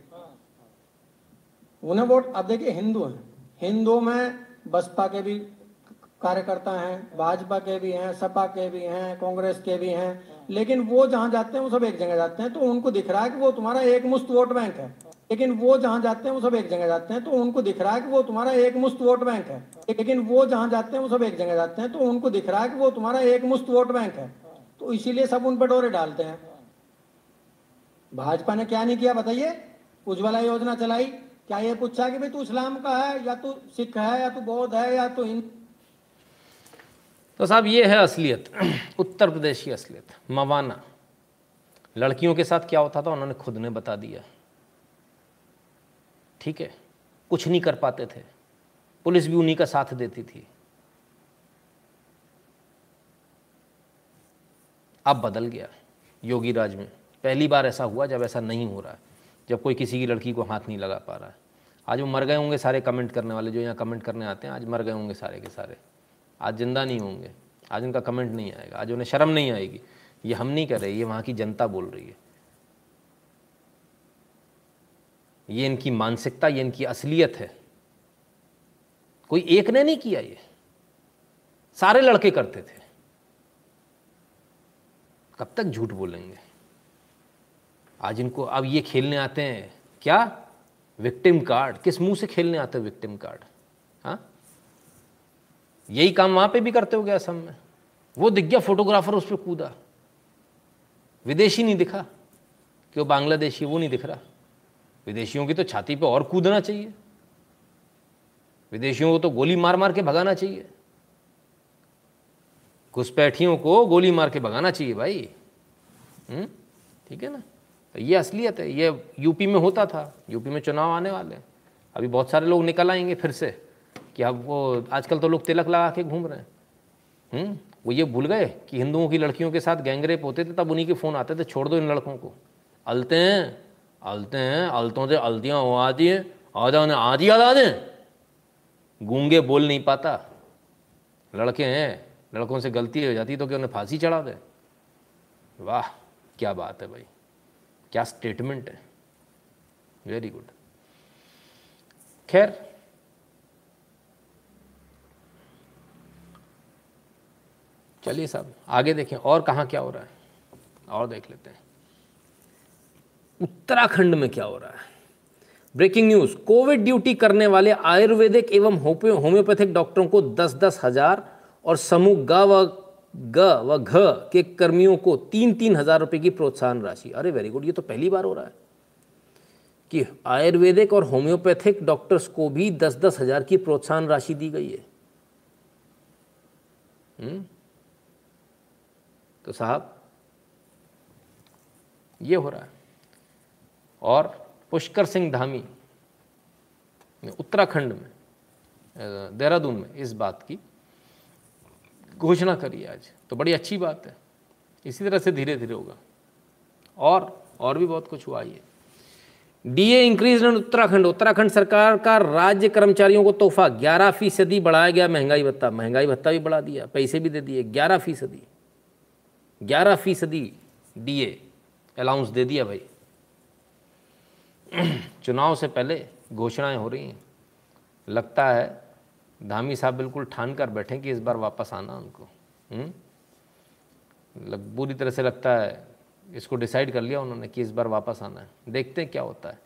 उन्हें वोट। अब देखिए हिंदू है, हिंदुओं में बसपा के भी कार्यकर्ता हैं, भाजपा के भी हैं, सपा के भी हैं, कांग्रेस के भी हैं, लेकिन वो जहाँ जाते हैं वो सब एक जगह जाते हैं। तो उनको दिख रहा है कि वो तुम्हारा एक मुश्त वोट बैंक है, लेकिन वो जहाँ जाते हैं वो सब एक जगह जाते हैं। तो उनको दिख रहा है कि वो तुम्हारा एक मुश्त वोट बैंक है, लेकिन वो जहाँ जाते हैं वो सब एक जगह जाते हैं। तो उनको दिख रहा है कि वो तुम्हारा एक मुश्त वोट बैंक है, तो इसीलिए सब उन पर डोरे डालते हैं। भाजपा ने क्या नहीं किया बताइए, उज्ज्वला योजना चलाई, क्या ये पूछा कि भाई तू इस्लाम का है या तू सिख है या तू बौद्ध है या तू हिंद। तो साहब ये है असलियत, उत्तर प्रदेश की असलियत। मवाना लड़कियों के साथ क्या होता था उन्होंने खुद ने बता दिया, ठीक है, कुछ नहीं कर पाते थे, पुलिस भी उन्हीं का साथ देती थी। अब बदल गया योगी राज में, पहली बार ऐसा हुआ जब ऐसा नहीं हो रहा है, जब कोई किसी की लड़की को हाथ नहीं लगा पा रहा है। आज वो मर गए होंगे सारे कमेंट करने वाले, जो यहाँ कमेंट करने आते हैं आज मर गए होंगे सारे के सारे, आज जिंदा नहीं होंगे, आज उनका कमेंट नहीं आएगा, आज उन्हें शर्म नहीं आएगी। ये हम नहीं कर रहे, ये वहाँ की जनता बोल रही है, ये इनकी मानसिकता, ये इनकी असलियत है। कोई एक ने नहीं किया, ये सारे लड़के करते थे। कब तक झूठ बोलेंगे? आज इनको अब ये खेलने आते हैं क्या, विक्टिम कार्ड? किस मुंह से खेलने आते हो विक्टिम कार्ड? हाँ, यही काम वहाँ पे भी करते हो गया असम में। वो दिख गया फोटोग्राफर, उस पर कूदा, विदेशी नहीं दिखा कि वो बांग्लादेशी, वो नहीं दिख रहा। विदेशियों की तो छाती पे और कूदना चाहिए, विदेशियों को तो गोली मार मार के भगाना चाहिए, घुसपैठियों को गोली मार के भगाना चाहिए भाई। हम्म, ठीक है ना, ये असलियत है। ये यूपी में होता था, यूपी में चुनाव आने वाले हैं, अभी बहुत सारे लोग निकल आएंगे फिर से कि अब वो आजकल तो लोग तिलक लगा के घूम रहे हैं। हम्म, वो ये भूल गए कि हिंदुओं की लड़कियों के साथ गैंगरेप होते थे, तब उन्हीं के फ़ोन आते थे, छोड़ दो इन लड़कों को, अलते हैं अलते हैं, अलतों से अलतियाँ हो आती हैं, आधा उन्हें आधी आधा दें, गूंगे बोल नहीं पाता, लड़के हैं, लड़कों से गलती हो जाती तो कि उन्हें फांसी चढ़ा दें। वाह क्या बात है भाई, क्या स्टेटमेंट है, वेरी गुड। खैर चलिए साहब आगे देखें और कहाँ क्या हो रहा है और देख लेते हैं उत्तराखंड में क्या हो रहा है। ब्रेकिंग न्यूज, कोविड ड्यूटी करने वाले आयुर्वेदिक एवं होम्योपैथिक डॉक्टरों को दस दस हजार और समूह ग व ग व घ के कर्मियों को तीन तीन हजार रुपये की प्रोत्साहन राशि। अरे वेरी गुड, ये तो पहली बार हो रहा है कि आयुर्वेदिक और होम्योपैथिक डॉक्टर्स को भी दस दस हजार की प्रोत्साहन राशि दी गई है। हुँ? तो साहब ये हो रहा है। और पुष्कर सिंह धामी उत्तराखंड में देहरादून में इस बात की घोषणा करी आज, तो बड़ी अच्छी बात है। इसी तरह से धीरे धीरे होगा और और भी बहुत कुछ हुआ। ये DA increase in Uttarakhand, Uttarakhand सरकार का राज्य कर्मचारियों को तोहफा ग्यारह फीसदी बढ़ाया गया महंगाई भत्ता, महंगाई भत्ता भी बढ़ा दिया, पैसे भी दे दिए, ग्यारह फीसदी ग्यारह फीसदी डीए अलाउंस दे दिया भाई। चुनाव से पहले घोषणाएं हो रही हैं, लगता है धामी साहब बिल्कुल ठान कर बैठे कि इस बार वापस आना उनको। लग, पूरी तरह से लगता है इसको डिसाइड कर लिया उन्होंने कि इस बार वापस आना है। देखते हैं क्या होता है।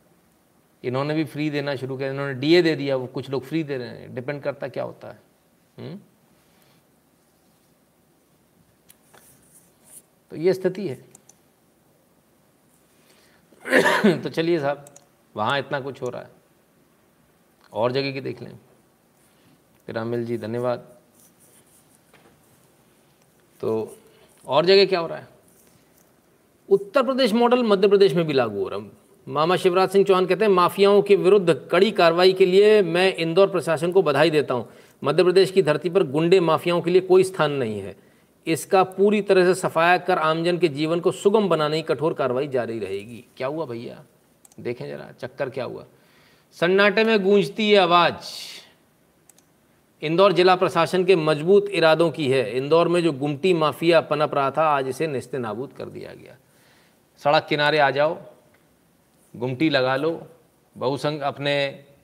इन्होंने भी फ्री देना शुरू किया, इन्होंने डीए दे दिया, वो कुछ लोग फ्री दे रहे हैं, डिपेंड करता है क्या होता है। हुँ? तो ये स्थिति है। तो चलिए साहब वहाँ इतना कुछ हो रहा है, और जगह की देख लें। पिरामिल जी धन्यवाद। तो और जगह क्या हो रहा है? उत्तर प्रदेश मॉडल मध्य प्रदेश में भी लागू हो रहा है। मामा शिवराज सिंह चौहान कहते हैं माफियाओं के विरुद्ध कड़ी कार्रवाई के लिए मैं इंदौर प्रशासन को बधाई देता हूँ। मध्य प्रदेश की धरती पर गुंडे माफियाओं के लिए कोई स्थान नहीं है, इसका पूरी तरह से सफाया कर आमजन के जीवन को सुगम बनाने की कठोर कार्रवाई जारी रहेगी। क्या हुआ भैया, देखें जरा चक्कर क्या हुआ। सन्नाटे में गूंजती है आवाज इंदौर जिला प्रशासन के मजबूत इरादों की है। इंदौर में जो गुमटी माफिया पनप रहा था आज इसे नेस्ते नाबूद कर दिया गया। सड़क किनारे आ जाओ, गुमटी लगा लो, बहुसंग अपने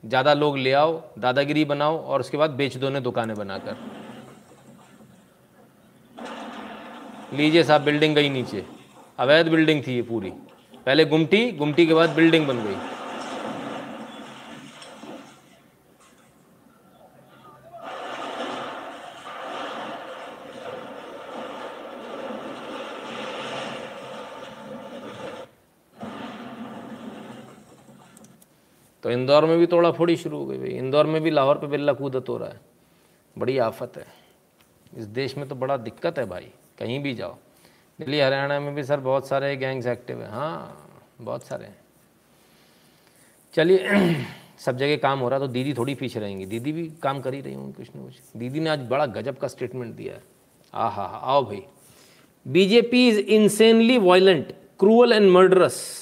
ज़्यादा लोग ले आओ, दादागिरी बनाओ और उसके बाद बेच दो ने दुकानें बनाकर। लीजिए साहब बिल्डिंग गई नीचे, अवैध बिल्डिंग थी ये पूरी, पहले गुमटी, गुमटी के बाद बिल्डिंग बन गई। तो इंदौर में भी तोड़ा फोड़ी शुरू हो गई भाई। इंदौर में भी लाहौर पे बिल्ला कूदत हो रहा है, बड़ी आफत है इस देश में, तो बड़ा दिक्कत है भाई। कहीं भी जाओ, दिल्ली हरियाणा में भी सर बहुत सारे गैंग्स एक्टिव हैं। हाँ बहुत सारे हैं। चलिए सब जगह काम हो रहा है तो दीदी थोड़ी पीछे रहेंगी, दीदी भी काम कर ही रही होंगी कुछ ना कुछ। दीदी ने आज बड़ा गजब का स्टेटमेंट दिया है। आ हा हा आओ भाई, BJP is insanely violent, cruel and murderous,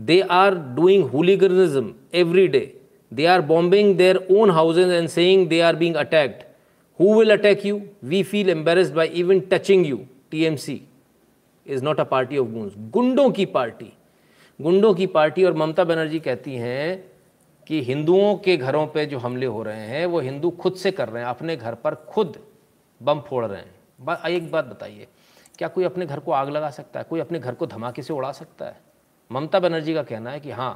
they are doing hooliganism every day, they are bombing their own houses and saying they are being attacked, who will attack you, we feel embarrassed by even touching you, T M C is not a party of goons, गुंडों की party, गुंडों की party. और ममता बनर्जी कहती हैं कि हिंदुओं के घरों पे जो हमले हो रहे हैं वो हिंदू खुद से कर रहे हैं, अपने घर पर खुद बम फोड़ रहे हैं। बा, एक बात बताइए, क्या कोई अपने घर को आग लगा सकता है? कोई अपने घर को धमाके से उड़ा सकता है? ममता बनर्जी का कहना है कि हाँ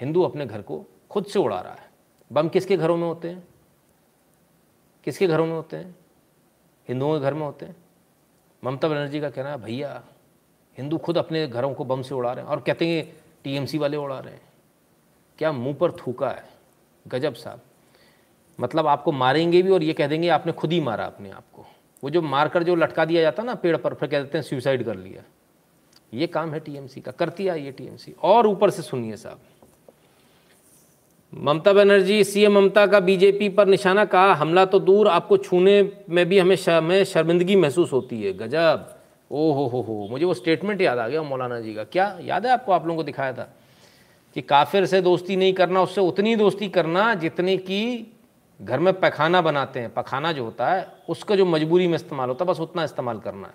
हिंदू अपने घर को खुद से उड़ा रहा है। बम किसके घरों में होते हैं? किसके घरों में होते हैं? हिंदुओं के घर में होते हैं। ममता बनर्जी का कहना है भैया हिंदू खुद अपने घरों को बम से उड़ा रहे हैं और कहते हैं टीएमसी वाले उड़ा रहे हैं। क्या मुंह पर थूका है, गजब साहब। मतलब आपको मारेंगे भी और ये कह देंगे आपने खुद ही मारा अपने आप को। वो जो मार कर जो लटका दिया जाता ना पेड़ पर, फिर कह देते हैं सुसाइड कर लिया। ये काम है टीएमसी का, करती है ये टीएमसी। और ऊपर से सुनिए साहब, ममता बनर्जी, सीएम ममता का बीजेपी पर निशाना, कहा हमला तो दूर आपको छूने में भी हमें हमें शर्मिंदगी महसूस होती है। गजब, ओ हो हो हो, मुझे वो स्टेटमेंट याद आ गया मौलाना जी का। क्या याद है आपको? आप लोगों को दिखाया था कि काफिर से दोस्ती नहीं करना, उससे उतनी दोस्ती करना जितने की घर में पखाना बनाते हैं। पखाना जो होता है उसका जो मजबूरी में इस्तेमाल होता है बस उतना इस्तेमाल करना है,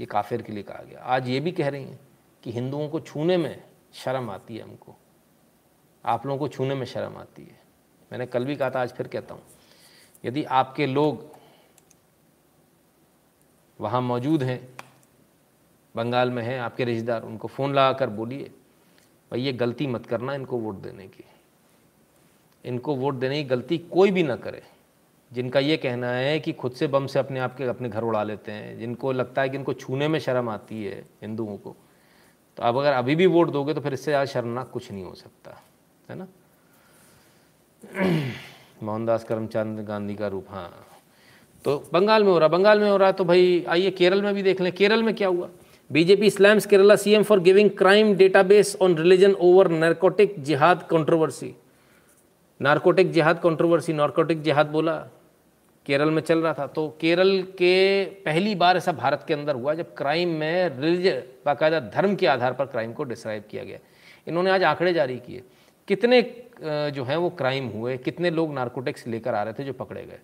ये काफिर के लिए कहा गया। आज ये भी कह रही हैं कि हिंदुओं को छूने में शर्म आती है हमको। आप लोगों को छूने में शर्म आती है। मैंने कल भी कहा था, आज फिर कहता हूँ, यदि आपके लोग वहाँ मौजूद हैं, बंगाल में हैं, आपके रिश्तेदार, उनको फ़ोन लगा कर बोलिए भाई ये गलती मत करना इनको वोट देने की, इनको वोट देने की गलती कोई भी ना करे। जिनका ये कहना है कि खुद से बम से अपने आप के अपने घर उड़ा लेते हैं, जिनको लगता है कि इनको छूने में शर्म आती है हिंदुओं को, तो अब अगर अभी भी वोट दोगे तो फिर इससे ज़्यादा शर्मनाक कुछ नहीं हो सकता, है ना। मोहनदास करमचंद गांधी का रूप, हाँ, तो बंगाल में हो रहा, बंगाल में हो रहा है तो भाई आइए केरल में भी देख लें। केरल में क्या हुआ? BJP slams Kerala CM for giving crime database on religion over narcotic jihad controversy. Narcotic jihad controversy, narcotic jihad बोला, केरल में चल रहा था। तो केरल के पहली बार ऐसा भारत के अंदर हुआ जब क्राइम में रिलीजन, बाकायदा धर्म के आधार पर क्राइम को डिस्क्राइब किया गया। इन्होंने आज आंकड़े जारी किए कितने जो हैं वो क्राइम हुए, कितने लोग नारकोटिक्स लेकर आ रहे थे जो पकड़े गए।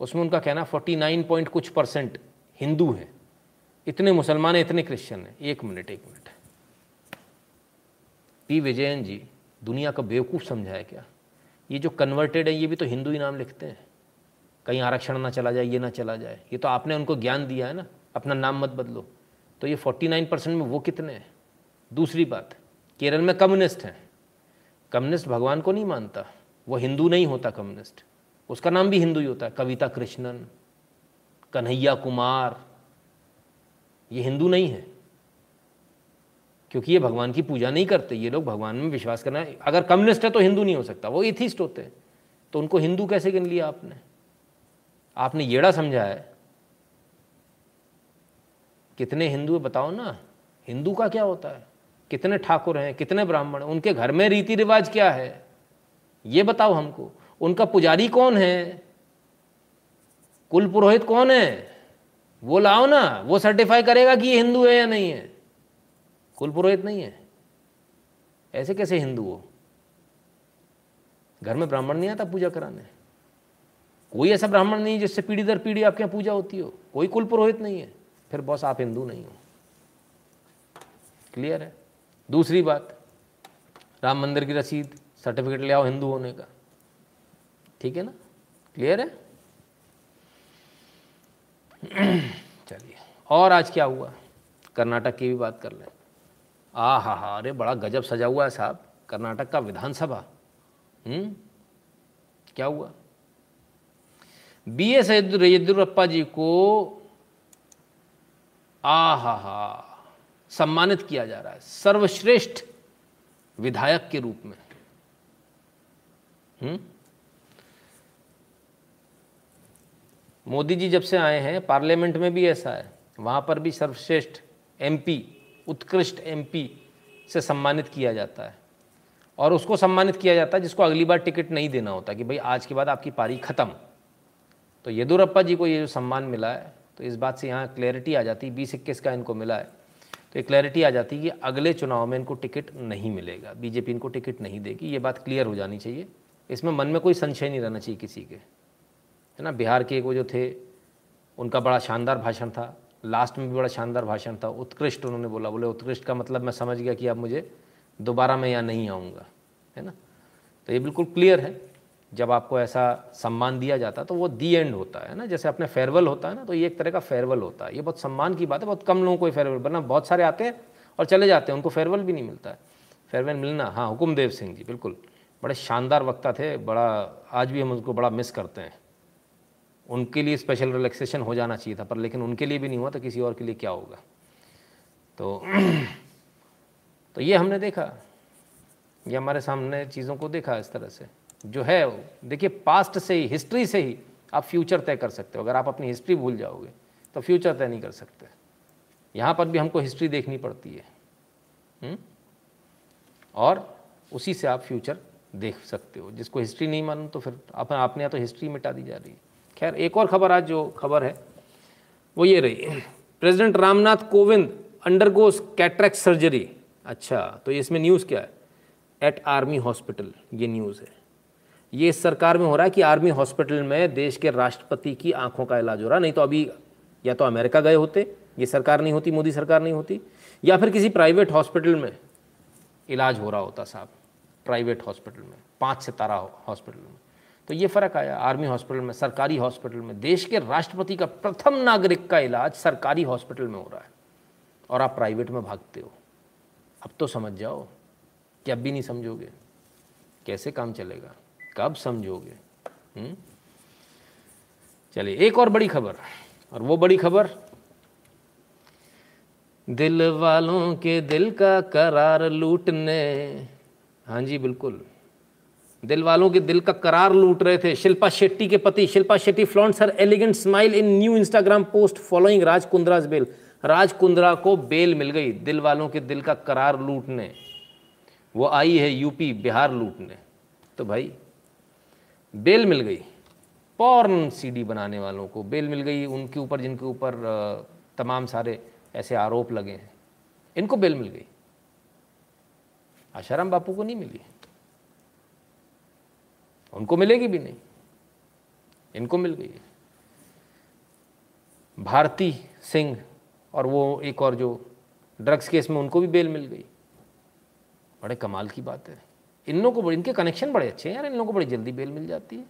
उसमें उनका कहना फोर्टी नाइन पॉइंट कुछ परसेंट हिंदू हैं, इतने मुसलमान हैं, इतने क्रिश्चियन हैं। एक मिनट एक मिनट, पी विजयन जी दुनिया का बेवकूफ़ समझा है क्या? ये जो कन्वर्टेड है ये भी तो हिंदू ही नाम लिखते हैं, कहीं आरक्षण ना चला जाए, ये ना चला जाए। ये तो आपने उनको ज्ञान दिया है ना, अपना नाम मत बदलो। तो ये उनचास परसेंट में वो कितने हैं? दूसरी बात, केरल में कम्युनिस्ट हैं। कम्युनिस्ट भगवान को नहीं मानता, वो हिंदू नहीं होता कम्युनिस्ट, उसका नाम भी हिंदू ही होता है। कविता कृष्णन, कन्हैया कुमार, ये हिंदू नहीं है क्योंकि ये भगवान की पूजा नहीं करते। ये लोग भगवान में विश्वास करना, अगर कम्युनिस्ट है तो हिंदू नहीं हो सकता, वो एथिस्ट होते हैं। तो उनको हिंदू कैसे गिन लिया आपने? आपने येड़ा समझा है कितने हिंदू है, बताओ ना। हिंदू का क्या होता है? कितने ठाकुर हैं, कितने ब्राह्मण हैं, उनके घर में रीति रिवाज क्या है, ये बताओ हमको। उनका पुजारी कौन है, कुल पुरोहित कौन है, वो लाओ ना, वो सर्टिफाई करेगा कि ये हिंदू है या नहीं है। कुल पुरोहित नहीं है, ऐसे कैसे हिंदू हो? घर में ब्राह्मण नहीं आता पूजा कराने, कोई ऐसा ब्राह्मण नहीं जिससे पीढ़ी दर पीढ़ी आपके यहाँ पूजा होती हो, कोई कुल पुरोहित नहीं है, फिर बॉस आप हिंदू नहीं हो। क्लियर है? दूसरी बात, राम मंदिर की रसीद, सर्टिफिकेट ले आओ हिंदू होने का, ठीक है ना, क्लियर है। चलिए, और आज क्या हुआ, कर्नाटक की भी बात कर लें। आ हा हा, अरे बड़ा गजब सजा हुआ है साहब कर्नाटक का विधानसभा। हम्म, क्या हुआ? बी एस येदियुरप्पा जी को आ हा हा सम्मानित किया जा रहा है सर्वश्रेष्ठ विधायक के रूप में। हम्म, मोदी जी जब से आए हैं पार्लियामेंट में भी ऐसा है, वहाँ पर भी सर्वश्रेष्ठ एमपी, उत्कृष्ट एमपी से सम्मानित किया जाता है, और उसको सम्मानित किया जाता है जिसको अगली बार टिकट नहीं देना होता कि भाई आज के बाद आपकी पारी ख़त्म। तो येदियुरप्पा जी को ये जो सम्मान मिला है, तो इस बात से यहाँ क्लैरिटी आ जाती, बीस इक्कीस का इनको मिला है, तो ये क्लैरिटी आ जाती कि अगले चुनाव में इनको टिकट नहीं मिलेगा, बीजेपी इनको टिकट नहीं देगी। ये बात क्लियर हो जानी चाहिए, इसमें मन में कोई संशय नहीं रहना चाहिए किसी के, है ना। बिहार के वो जो थे उनका बड़ा शानदार भाषण था, लास्ट में भी बड़ा शानदार भाषण था, उत्कृष्ट उन्होंने बोला। बोले उत्कृष्ट का मतलब मैं समझ गया कि अब मुझे दोबारा मैं यहाँ नहीं आऊँगा, है ना। तो ये बिल्कुल क्लियर है, जब आपको ऐसा सम्मान दिया जाता तो वो दी एंड होता है ना, जैसे अपने फेयरवेल होता है ना, तो ये एक तरह का फेयरवेल होता है। ये बहुत सम्मान की बात है, बहुत कम लोगों को फेयरवेल, वरना बहुत सारे आते हैं और चले जाते हैं, उनको फेयरवेल भी नहीं मिलता है। फेयरवेल मिलना, हाँ, हुकुमदेव सिंह जी बिल्कुल बड़े शानदार वक्ता थे, बड़ा, आज भी हम उनको बड़ा मिस करते हैं। उनके लिए स्पेशल रिलैक्सेशन हो जाना चाहिए था, पर लेकिन उनके लिए भी नहीं हुआ तो किसी और के लिए क्या होगा। तो तो ये हमने देखा, ये हमारे सामने चीज़ों को देखा। इस तरह से जो है, देखिए पास्ट से ही, हिस्ट्री से ही आप फ्यूचर तय कर सकते हो। अगर आप अपनी हिस्ट्री भूल जाओगे तो फ्यूचर तय नहीं कर सकते। यहाँ पर भी हमको हिस्ट्री देखनी पड़ती है, हुँ? और उसी से आप फ्यूचर देख सकते हो। जिसको हिस्ट्री नहीं मालूम तो फिर आप, आपने या तो हिस्ट्री मिटा दी जा रही है। खैर, एक और खबर, आज जो खबर है वो ये रही, president Ramnath Kovind undergoes cataract surgery. अच्छा, तो इसमें न्यूज़ क्या है? एट आर्मी हॉस्पिटल, ये न्यूज़ है। ये इस सरकार में हो रहा है कि आर्मी हॉस्पिटल में देश के राष्ट्रपति की आंखों का इलाज हो रहा। नहीं तो अभी या तो अमेरिका गए होते, ये सरकार नहीं होती, मोदी सरकार नहीं होती, या फिर किसी प्राइवेट हॉस्पिटल में इलाज हो रहा होता साहब। प्राइवेट हॉस्पिटल में, पाँच सितारा हॉस्पिटल में। तो ये फ़र्क आया, आर्मी हॉस्पिटल में, सरकारी हॉस्पिटल में। देश के राष्ट्रपति का प्रथम नागरिक का इलाज सरकारी हॉस्पिटल में हो रहा है और आप प्राइवेट में भागते हो। अब तो समझ जाओ कि अब भी नहीं समझोगे कैसे काम चलेगा, कब समझोगे। चलिए एक और बड़ी खबर, और वो बड़ी खबर दिल वालों के दिल का करार लूटने। हाँ जी बिल्कुल, दिल वालों के दिल का करार लूट रहे थे शिल्पा शेट्टी के पति। Shilpa Shetty flaunts her elegant smile in new Instagram post following Raj Kundra's bail. Raj Kundra को बेल मिल गई दिल वालों के दिल का करार लूटने। वो आई है यूपी बिहार लूटने, तो भाई बेल मिल गई। पॉर्न सीडी बनाने वालों को बेल मिल गई, उनके ऊपर जिनके ऊपर तमाम सारे ऐसे आरोप लगे हैं, इनको बेल मिल गई। आशाराम बापू को नहीं मिली, उनको मिलेगी भी नहीं, इनको मिल गई। भारती सिंह और वो एक और जो ड्रग्स केस में, उनको भी बेल मिल गई। बड़े कमाल की बात है। इन लोगों को, इनके कनेक्शन बड़े अच्छे हैं यार, इन लोगों को बड़ी जल्दी बेल मिल जाती है।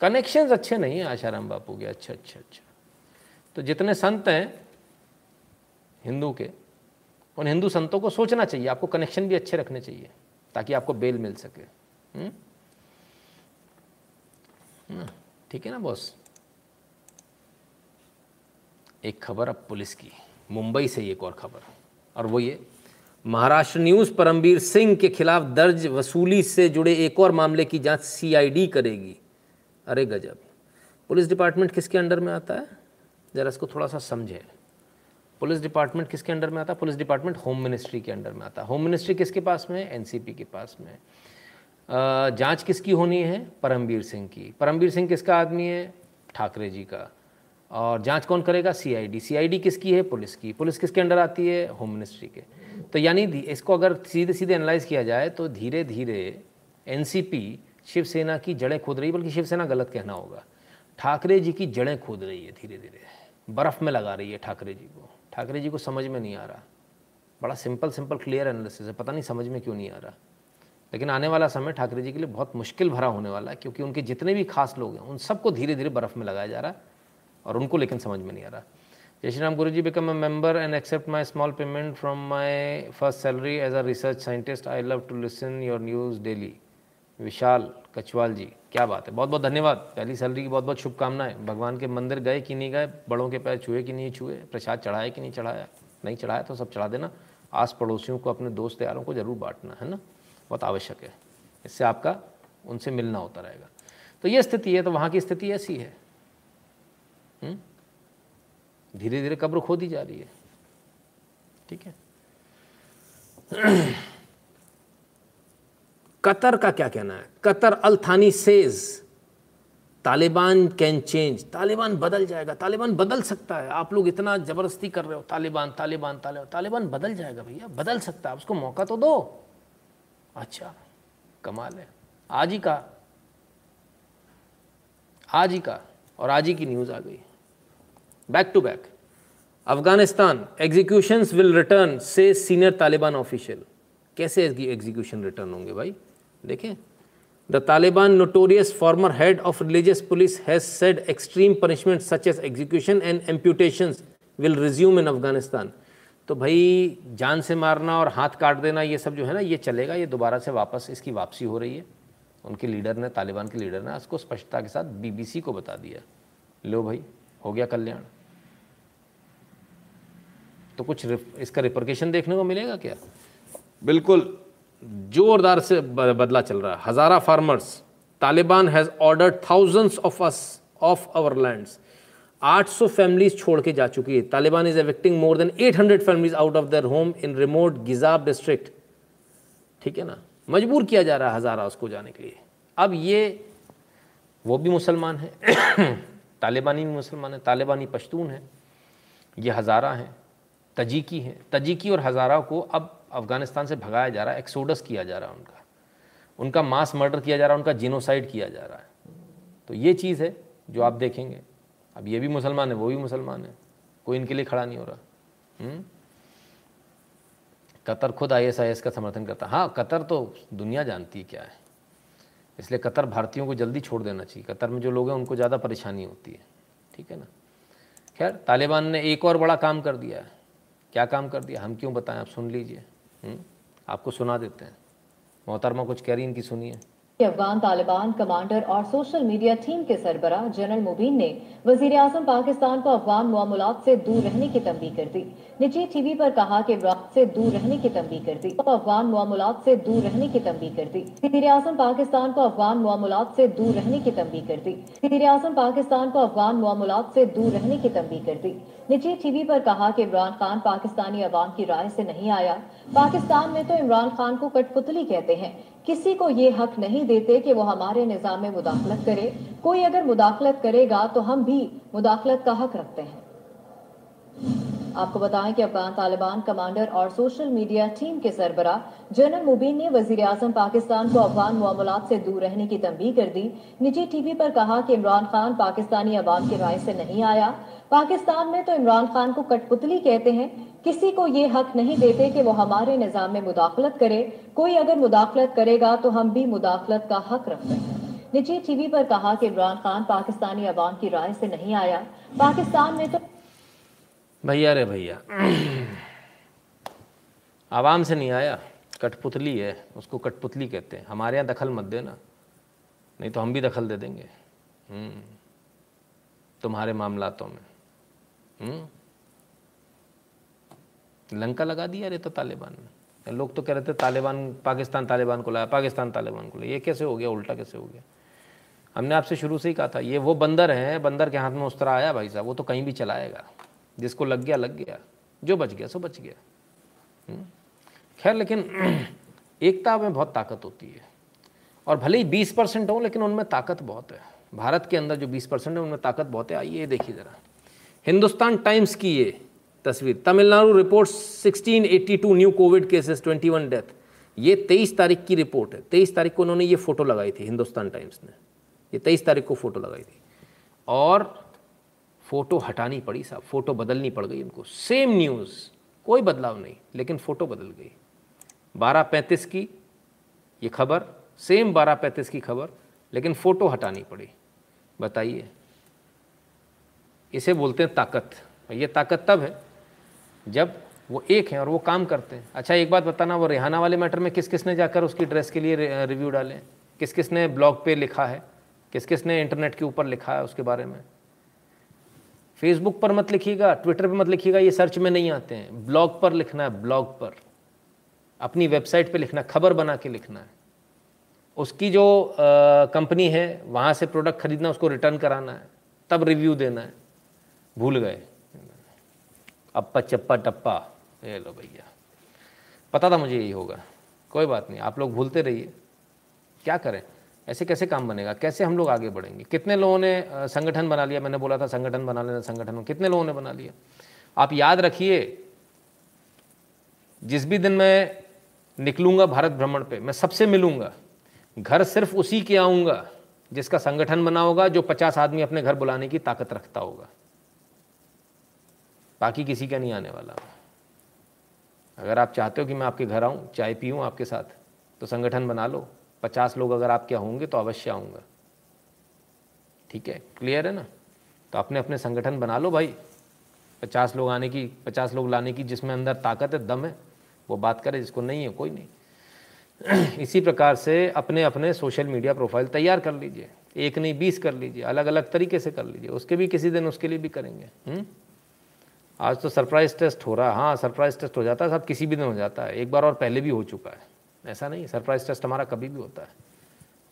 कनेक्शंस अच्छे नहीं हैं आशाराम बापू के। अच्छा अच्छा अच्छा तो जितने संत हैं हिंदू के, उन हिंदू संतों को सोचना चाहिए, आपको कनेक्शन भी अच्छे रखने चाहिए ताकि आपको बेल मिल सके। हुँ? ठीक है ना बॉस। एक खबर अब पुलिस की, मुंबई से एक और खबर, और वो ये महाराष्ट्र न्यूज़। परमवीर सिंह के खिलाफ दर्ज वसूली से जुड़े एक और मामले की जांच सीआईडी करेगी। अरे गजब, पुलिस डिपार्टमेंट किसके अंडर में आता है, जरा इसको थोड़ा सा समझें। पुलिस डिपार्टमेंट किसके अंडर में आता है? पुलिस डिपार्टमेंट होम मिनिस्ट्री के अंडर में आता है। होम मिनिस्ट्री किसके पास में? एनसीपी के पास में। जांच किसकी होनी है? परमवीर सिंह की। परमवीर सिंह किसका आदमी है? ठाकरे जी का। और जांच कौन करेगा? सीआईडी। सीआईडी किसकी है? पुलिस की। पुलिस किसके अंडर आती है? होम मिनिस्ट्री के। तो यानी इसको अगर सीधे सीधे एनालाइज किया जाए तो धीरे धीरे एनसीपी शिवसेना की जड़ें खोद रही है, बल्कि शिवसेना गलत कहना होगा, ठाकरे जी की जड़ें खोद रही है, धीरे धीरे बर्फ़ में लगा रही है ठाकरे जी को। ठाकरे जी को समझ में नहीं आ रहा। बड़ा सिंपल सिंपल क्लियर एनालिसिस है, पता नहीं समझ में क्यों नहीं आ रहा। लेकिन आने वाला समय ठाकरे जी के लिए बहुत मुश्किल भरा होने वाला है, क्योंकि उनके जितने भी खास लोग हैं उन सबको धीरे धीरे बर्फ़ में लगाया जा रहा है और उनको लेकिन समझ में नहीं आ रहा। जय श्री राम गुरु जी, become a member and accept my small payment from my first salary as a research scientist. I love to listen your news daily. Vishal Kachwal ji, क्या बात है, बहुत बहुत धन्यवाद। पहली सैलरी की बहुत बहुत शुभकामनाएं। भगवान के मंदिर गए कि नहीं गए, बड़ों के पैर छुए कि नहीं छुए, प्रसाद चढ़ाया कि नहीं चढ़ाया, नहीं चढ़ाया तो सब चढ़ा देना। आस पड़ोसियों को, अपने दोस्त यारों को जरूर बांटना, है ना, बहुत आवश्यक है। इससे आपका उनसे मिलना होता रहेगा। तो ये स्थिति है, तो वहाँ की स्थिति ऐसी है। धीरे धीरे कब्र खोदी जा रही है। ठीक है। कतर का क्या कहना है? Qatar Al Thani says Taliban can change. Taliban बदल जाएगा, तालिबान बदल सकता है। आप लोग इतना जबरदस्ती कर रहे हो, तालिबान तालिबान तालिबान तालिबान बदल जाएगा भैया, बदल सकता है, उसको मौका तो दो। अच्छा, कमाल है। आज ही का आज ही का और आज ही की न्यूज़ आ गई back to back. Afghanistan executions will return says senior Taliban official. कैसे एग्जीक्यूशन रिटर्न होंगे भाई? देखें, the Taliban notorious former head of religious police has said extreme punishment such as execution and amputations will resume in Afghanistan. तो भाई जान से मारना और हाथ काट देना, ये सब जो है ना, ये चलेगा, ये दोबारा से वापस इसकी वापसी हो रही है। उनके लीडर ने, तालिबान के लीडर ने उसको स्पष्टता के साथ बीबीसी को बता दिया। लो भाई, हो गया कल्याण। तो कुछ रिप, इसका रिपरकेशन देखने को मिलेगा क्या? बिल्कुल जोरदार से बदला चल रहा है। हज़ारा farmers, Taliban has ordered thousands of us of our lands. आठ सौ फैमिलीज छोड़ के जा चुकी है। Taliban is evicting more than आठ सौ families out of their home in remote गिजाब district. ठीक है ना, मजबूर किया जा रहा है हज़ारा उसको जाने के लिए। अब ये वो भी मुसलमान है तालिबानी भी मुसलमान है, तालिबानी पश्तून है, ये हज़ारा हैं, तजीकी हैं। तजीकी और हज़ारा को अब अफ़गानिस्तान से भगाया जा रहा है, एक्सोडस किया जा रहा है, उनका उनका मास मर्डर किया जा रहा है, उनका जिनोसाइड किया जा रहा है। तो ये चीज़ है जो आप देखेंगे। अब ये भी मुसलमान है, वो भी मुसलमान है, कोई इनके लिए खड़ा नहीं हो रहा। कतर खुद आईएसआईएस का समर्थन करता है। हाँ, कतर तो दुनिया जानती क्या है, इसलिए कतर भारतीयों को जल्दी छोड़ देना चाहिए। कतर में जो लोग हैं उनको ज़्यादा परेशानी होती है, ठीक है ना। खैर, तालिबान ने एक और बड़ा काम कर दिया है। क्या काम कर दिया हम क्यों बताएं, आप सुन लीजिए, आपको सुना देते हैं। मोहतरमा कुछ कह रही, इनकी सुनिए। अफगान तालिबान कमांडर और सोशल मीडिया टीम के सरबरा जनरल मुबीन ने वजीर आजम पाकिस्तान को अफगान मामलात से दूर रहने की तंबीह कर दी। निजी टीवी पर कहा कि इमरान से दूर रहने की तंबीह कर दी, अफगान मामलात से दूर रहने की तंबीह कर दी। वजीर आजम पाकिस्तान को अफगान मामलात से दूर रहने की तंबीह कर दी, वजीर आजम पाकिस्तान को अफगान मामलात से दूर रहने की तंबीह कर दी। निजी टीवी पर कहा कि इमरान खान पाकिस्तानी अवाम की राय से नहीं आया। पाकिस्तान में तो इमरान खान को कठपुतली कहते हैं, किसी को ये हक नहीं देते कि वो हमारे निज़ाम में मुदाखलत करे। कोई अगर मुदाखलत करेगा तो हम भी मुदाखलत का हक रखते हैं। आपको बताएं कि अफगान तालिबान कमांडर और सोशल मीडिया टीम के सरबरा जनरल मुबीन ने वजीर आजम पाकिस्तान को अफगान मामलात से दूर रहने की तंबीह कर दी। निजी टीवी पर कहा कि इमरान खान पाकिस्तानी अवाम की राय से नहीं आया। पाकिस्तान में तो इमरान खान को कठपुतली कहते हैं, किसी को ये हक नहीं देते कि वो हमारे निज़ाम में मुदाखलत करे। कोई अगर मुदाखलत करेगा तो हम भी मुदाखलत का हक रखते हैं। निजी टीवी पर कहा कि इमरान खान पाकिस्तानी अवाम की राय से नहीं आया। पाकिस्तान में तो भैया रे भैया आवाम से नहीं आया, कठपुतली है, उसको कठपुतली कहते हैं। हमारे यहाँ दखल मत देना, नहीं तो हम भी दखल दे देंगे तुम्हारे मामलातों में। लंका लगा दिया रे तो तालिबान ने। लोग तो कह रहे थे तालिबान पाकिस्तान तालिबान को लाया, पाकिस्तान तालिबान को लाया, ये कैसे हो गया, उल्टा कैसे हो गया। हमने आपसे शुरू से ही कहा था ये वो बंदर हैं, बंदर के हाथ में उस तरह आया भाई साहब, वो तो कहीं भी चलाएगा, जिसको लग गया लग गया, जो बच गया सो बच गया। खैर, लेकिन एकता में बहुत ताकत होती है, और भले ही बीस परसेंट हो लेकिन उनमें ताकत बहुत है। भारत के अंदर जो बीस परसेंट है उनमें ताकत बहुत है। आइए देखिए ज़रा हिंदुस्तान टाइम्स की ये तस्वीर। तमिलनाडु रिपोर्ट सोलह सौ बयासी न्यू कोविड केसेस, इक्कीस डेथ। ये तेईस तारीख की रिपोर्ट है। तेईस तारीख को उन्होंने ये फ़ोटो लगाई थी, हिंदुस्तान टाइम्स ने ये तेईस तारीख को फ़ोटो लगाई थी, और फ़ोटो हटानी पड़ी साहब, फ़ोटो बदलनी पड़ गई उनको। सेम न्यूज़, कोई बदलाव नहीं लेकिन फ़ोटो बदल गई। बारह पैंतीस की ये खबर, सेम बारह पैंतीस की खबर, लेकिन फ़ोटो हटानी पड़ी। बताइए, इसे बोलते हैं ताकत। ये ताकत तब है जब वो एक हैं और वो काम करते हैं। अच्छा एक बात बताना, वो रिहाना वाले मैटर में किस किस ने जाकर उसकी ड्रेस के लिए रिव्यू डाले, किस किस ने ब्लॉग पे लिखा है, किस किस ने इंटरनेट के ऊपर लिखा है उसके बारे में। फेसबुक पर मत लिखिएगा, ट्विटर पे मत लिखिएगा, ये सर्च में नहीं आते हैं। ब्लॉग पर लिखना है, ब्लॉग पर, अपनी वेबसाइट पर लिखना, खबर बना के लिखना है। उसकी जो कंपनी है वहाँ से प्रोडक्ट खरीदना, उसको रिटर्न कराना है, तब रिव्यू देना है। भूल गए, अप्पा चप्पा टप्पा। ये लो भैया, पता था मुझे यही होगा, कोई बात नहीं, आप लोग भूलते रहिए, क्या करें, ऐसे कैसे काम बनेगा, कैसे हम लोग आगे बढ़ेंगे। कितने लोगों ने संगठन बना लिया, मैंने बोला था संगठन बना लेना, संगठन कितने लोगों ने बना लिया। आप याद रखिए, जिस भी दिन मैं निकलूँगा भारत भ्रमण पे, मैं सबसे मिलूँगा, घर सिर्फ उसी के आऊँगा जिसका संगठन बना होगा, जो पचास आदमी अपने घर बुलाने की ताकत रखता होगा, बाकी किसी का नहीं आने वाला। अगर आप चाहते हो कि मैं आपके घर आऊँ, चाय पीऊँ आपके साथ, तो संगठन बना लो, पचास लोग अगर आपके होंगे तो अवश्य आऊँगा। ठीक है, क्लियर है ना। तो अपने अपने संगठन बना लो भाई, पचास लोग आने की, पचास लोग लाने की, जिसमें अंदर ताकत है, दम है, वो बात करे, जिसको नहीं है कोई नहीं। इसी प्रकार से अपने अपने सोशल मीडिया प्रोफाइल तैयार कर लीजिए, एक नहीं बीस कर लीजिए, अलग अलग तरीके से कर लीजिए, उसके भी किसी दिन उसके लिए भी करेंगे। हुँ? आज तो सरप्राइज़ टेस्ट हो रहा है। हाँ, सरप्राइज़ टेस्ट हो जाता है साहब, किसी भी दिन हो जाता है, एक बार और पहले भी हो चुका है, ऐसा नहीं, सरप्राइज़ टेस्ट हमारा कभी भी होता है,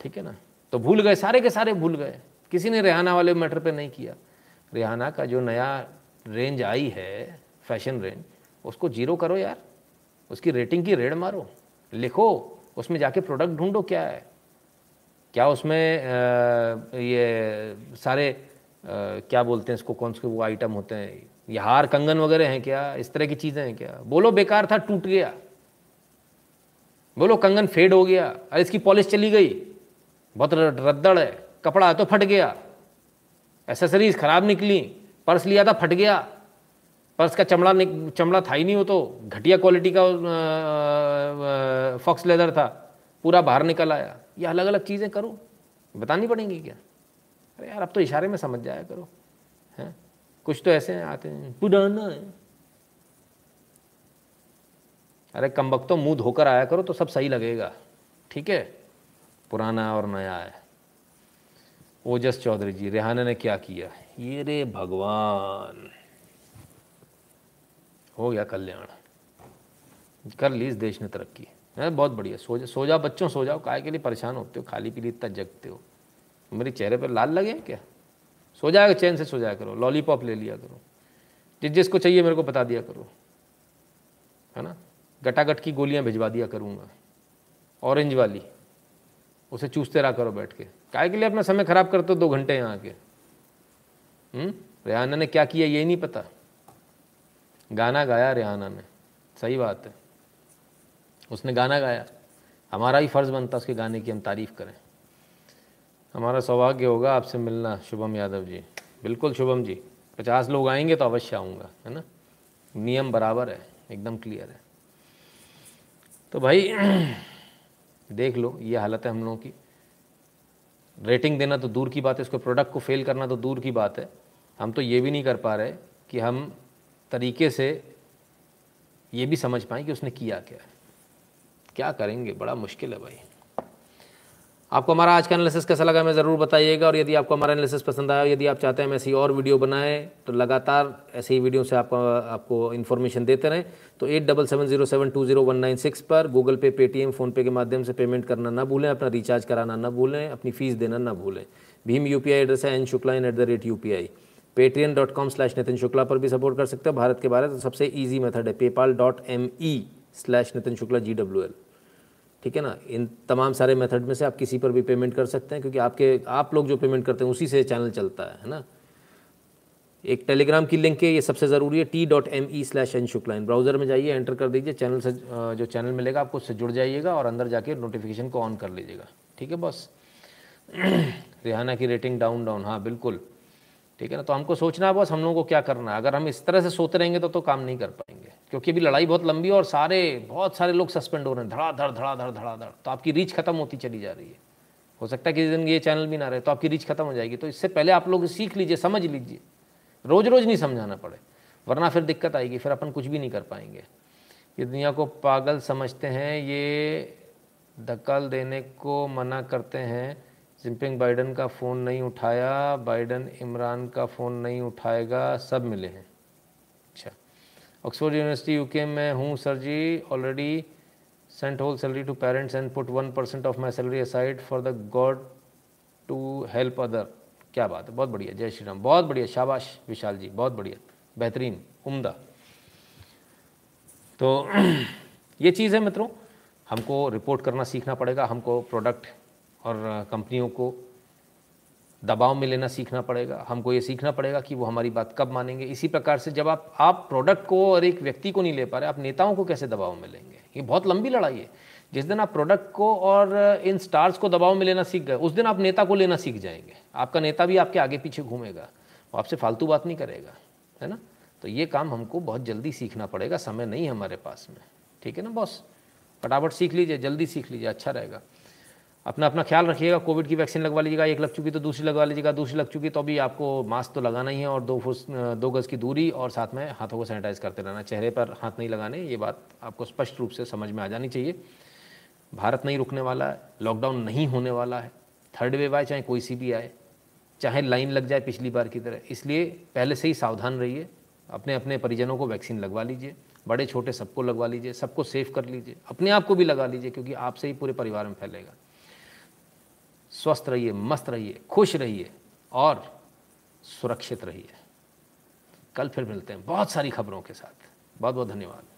ठीक है ना। तो भूल गए, सारे के सारे भूल गए, किसी ने रिहाना वाले मैटर पे नहीं किया। रिहाना का जो नया रेंज आई है, फैशन रेंज, उसको जीरो करो यार, उसकी रेटिंग की रेड मारो, लिखो उसमें जाके, प्रोडक्ट ढूँढो क्या है, क्या उसमें आ, ये सारे आ, क्या बोलते हैं इसको, कौन से वो आइटम होते हैं, ये हार कंगन वगैरह हैं क्या, इस तरह की चीज़ें हैं क्या। बोलो बेकार था, टूट गया, बोलो कंगन फेड हो गया, अरे इसकी पॉलिश चली गई, बहुत रद्दड़ है, कपड़ा तो फट गया, एसेसरीज खराब निकली, पर्स लिया था फट गया, पर इसका चमड़ा चमड़ा था ही नहीं, हो तो घटिया क्वालिटी का फॉक्स लेदर था, पूरा बाहर निकल आया। ये अलग अलग चीज़ें करो, बतानी पड़ेंगी क्या? अरे यार, अब तो इशारे में समझ जाया करो। हैं, कुछ तो ऐसे आते हैं पुराना है। अरे कमबख्तो, मुंह धोकर आया करो तो सब सही लगेगा, ठीक है? पुराना और नया है। ओजस चौधरी जी, रेहाना ने क्या किया? ये रे भगवान, हो गया कल्याण, कर ली इस देश ने तरक्की। हैं, बहुत बढ़िया। सो जा सो जाओ बच्चों, सो जाओ। काय के लिए परेशान होते हो? खाली पीली इतना जगते हो, मेरे चेहरे पर लाल लगे क्या? सो जाएगा, चैन से सो जाया करो। लॉलीपॉप ले लिया करो, जिस जिसको चाहिए मेरे को बता दिया करो, है ना? गटागट की गोलियां भिजवा दिया करूँगा, ऑरेंज वाली, उसे चूसते रहा करो बैठ के। काय के लिए अपना समय ख़राब करते हो दो घंटे यहाँ आके? रेहाना ने क्या किया ये नहीं पता। गाना गाया रेहाना ने, सही बात है, उसने गाना गाया। हमारा ही फ़र्ज़ बनता उसके गाने की हम तारीफ़ करें। हमारा सौभाग्य होगा आपसे मिलना शुभम यादव जी। बिल्कुल शुभम जी, पचास लोग आएंगे तो अवश्य आऊँगा, है ना? नियम बराबर है, एकदम क्लियर है। तो भाई देख लो, ये हालत है हम लोगों की। रेटिंग देना तो दूर की बात है, इसको प्रोडक्ट को फेल करना तो दूर की बात है। हम तो ये भी नहीं कर पा रहे कि हम तरीके से ये भी समझ पाएँ कि उसने किया क्या है। क्या करेंगे, बड़ा मुश्किल है भाई। आपको हमारा आज का एनालिसिस कैसा लगा हमें ज़रूर बताइएगा, और यदि आपको हमारा एनालिसिस पसंद आया, यदि आप चाहते हैं हम ऐसी और वीडियो बनाएं, तो लगातार ऐसी वीडियो से आपको आपको इन्फॉर्मेशन देते रहें, तो eight double seven zero seven two zero one nine six पर गूगल पे, पेटीएम, फ़ोनपे के माध्यम से पेमेंट करना ना भूलें, अपना रिचार्ज कराना ना भूलें, अपनी फ़ीस देना ना भूलें। भीम यू पी आई एड्रेस है N Shukla in at the rate U P I. Paytm dot com slash Nitin Shukla पर भी सपोर्ट कर सकते हो। भारत के बारे में तो सबसे ईजी मेथड है PayPal dot M E slash Nitin Shukla G W L, ठीक है ना? इन तमाम सारे मेथड में से आप किसी पर भी पेमेंट कर सकते हैं, क्योंकि आपके आप लोग जो पेमेंट करते हैं उसी से चैनल चलता है, है ना? एक टेलीग्राम की लिंक है, ये सबसे ज़रूरी है, T dot M E slash N Shukla. Browser में जाइए, एंटर कर दीजिए, चैनल से जो चैनल मिलेगा आपको उससे जुड़ जाइएगा और अंदर जाके नोटिफिकेशन को ऑन कर लीजिएगा, ठीक है? बस रिहाना की रेटिंग डाउन डाउन, हाँ बिल्कुल, ठीक है ना? तो हमको सोचना है बस हम लोगों को क्या करना है। अगर हम इस तरह से सोते रहेंगे तो तो काम नहीं कर पाएंगे, क्योंकि अभी लड़ाई बहुत लंबी है और सारे बहुत सारे लोग सस्पेंड हो रहे हैं, धड़ाधड़ धड़ाधड़ धड़ाधड़, तो आपकी रीच खत्म होती चली जा रही है। हो सकता है किसी दिन ये चैनल भी ना रहे, तो आपकी रीच खत्म हो जाएगी। तो इससे पहले आप लोग सीख लीजिए, समझ लीजिए, रोज़ रोज़ नहीं समझाना पड़े, वरना फिर दिक्कत आएगी, फिर अपन कुछ भी नहीं कर पाएंगे। ये दुनिया को पागल समझते हैं, ये दखल देने को मना करते हैं। जिनपिंग बाइडेन का फ़ोन नहीं उठाया, बाइडेन इमरान का फ़ोन नहीं उठाएगा, सब मिले हैं। अच्छा, ऑक्सफोर्ड यूनिवर्सिटी यूके में हूँ sir ji, already sent whole salary to parents and put one percent of my salary aside for the god to help other. क्या बात है, बहुत बढ़िया, जय श्री राम, बहुत बढ़िया, शाबाश विशाल जी, बहुत बढ़िया, बेहतरीन, उम्दा। तो ये चीज़ है मित्रों, हमको रिपोर्ट करना सीखना पड़ेगा, हमको प्रोडक्ट और कंपनियों को दबाव में लेना सीखना पड़ेगा, हमको ये सीखना पड़ेगा कि वो हमारी बात कब मानेंगे। इसी प्रकार से जब आप आप प्रोडक्ट को और एक व्यक्ति को नहीं ले पा रहे, आप नेताओं को कैसे दबाव में लेंगे? ये बहुत लंबी लड़ाई है। जिस दिन आप प्रोडक्ट को और इन स्टार्स को दबाव में लेना सीख गए, उस दिन आप नेता को लेना सीख जाएंगे। आपका नेता भी आपके आगे पीछे घूमेगा, वो आपसे फालतू बात नहीं करेगा, है ना? तो ये काम हमको बहुत जल्दी सीखना पड़ेगा, समय नहीं है हमारे पास में, ठीक है ना बॉस? फटाफट सीख लीजिए, जल्दी सीख लीजिए, अच्छा रहेगा। अपना अपना ख्याल रखिएगा, कोविड की वैक्सीन लगवा लीजिएगा, एक लग चुकी तो दूसरी लगवा लीजिएगा, दूसरी लग चुकी तो अभी आपको मास्क तो लगाना ही है, और दो फुट दो गज़ की दूरी, और साथ में हाथों को सैनिटाइज़ करते रहना, चेहरे पर हाथ नहीं लगाने, ये बात आपको स्पष्ट रूप से समझ में आ जानी चाहिए। भारत नहीं रुकने वाला है, लॉकडाउन नहीं होने वाला है, थर्ड वेव आए चाहे कोई सी भी आए, चाहे लाइन लग जाए पिछली बार की तरह, इसलिए पहले से ही सावधान रहिए। अपने अपने परिजनों को वैक्सीन लगवा लीजिए, बड़े छोटे सबको लगवा लीजिए, सबको सेफ कर लीजिए, अपने आप को भी लगा लीजिए, क्योंकि आपसे ही पूरे परिवार में फैलेगा। स्वस्थ रहिए, मस्त रहिए, खुश रहिए और सुरक्षित रहिए। कल फिर मिलते हैं बहुत सारी खबरों के साथ। बहुत बहुत धन्यवाद।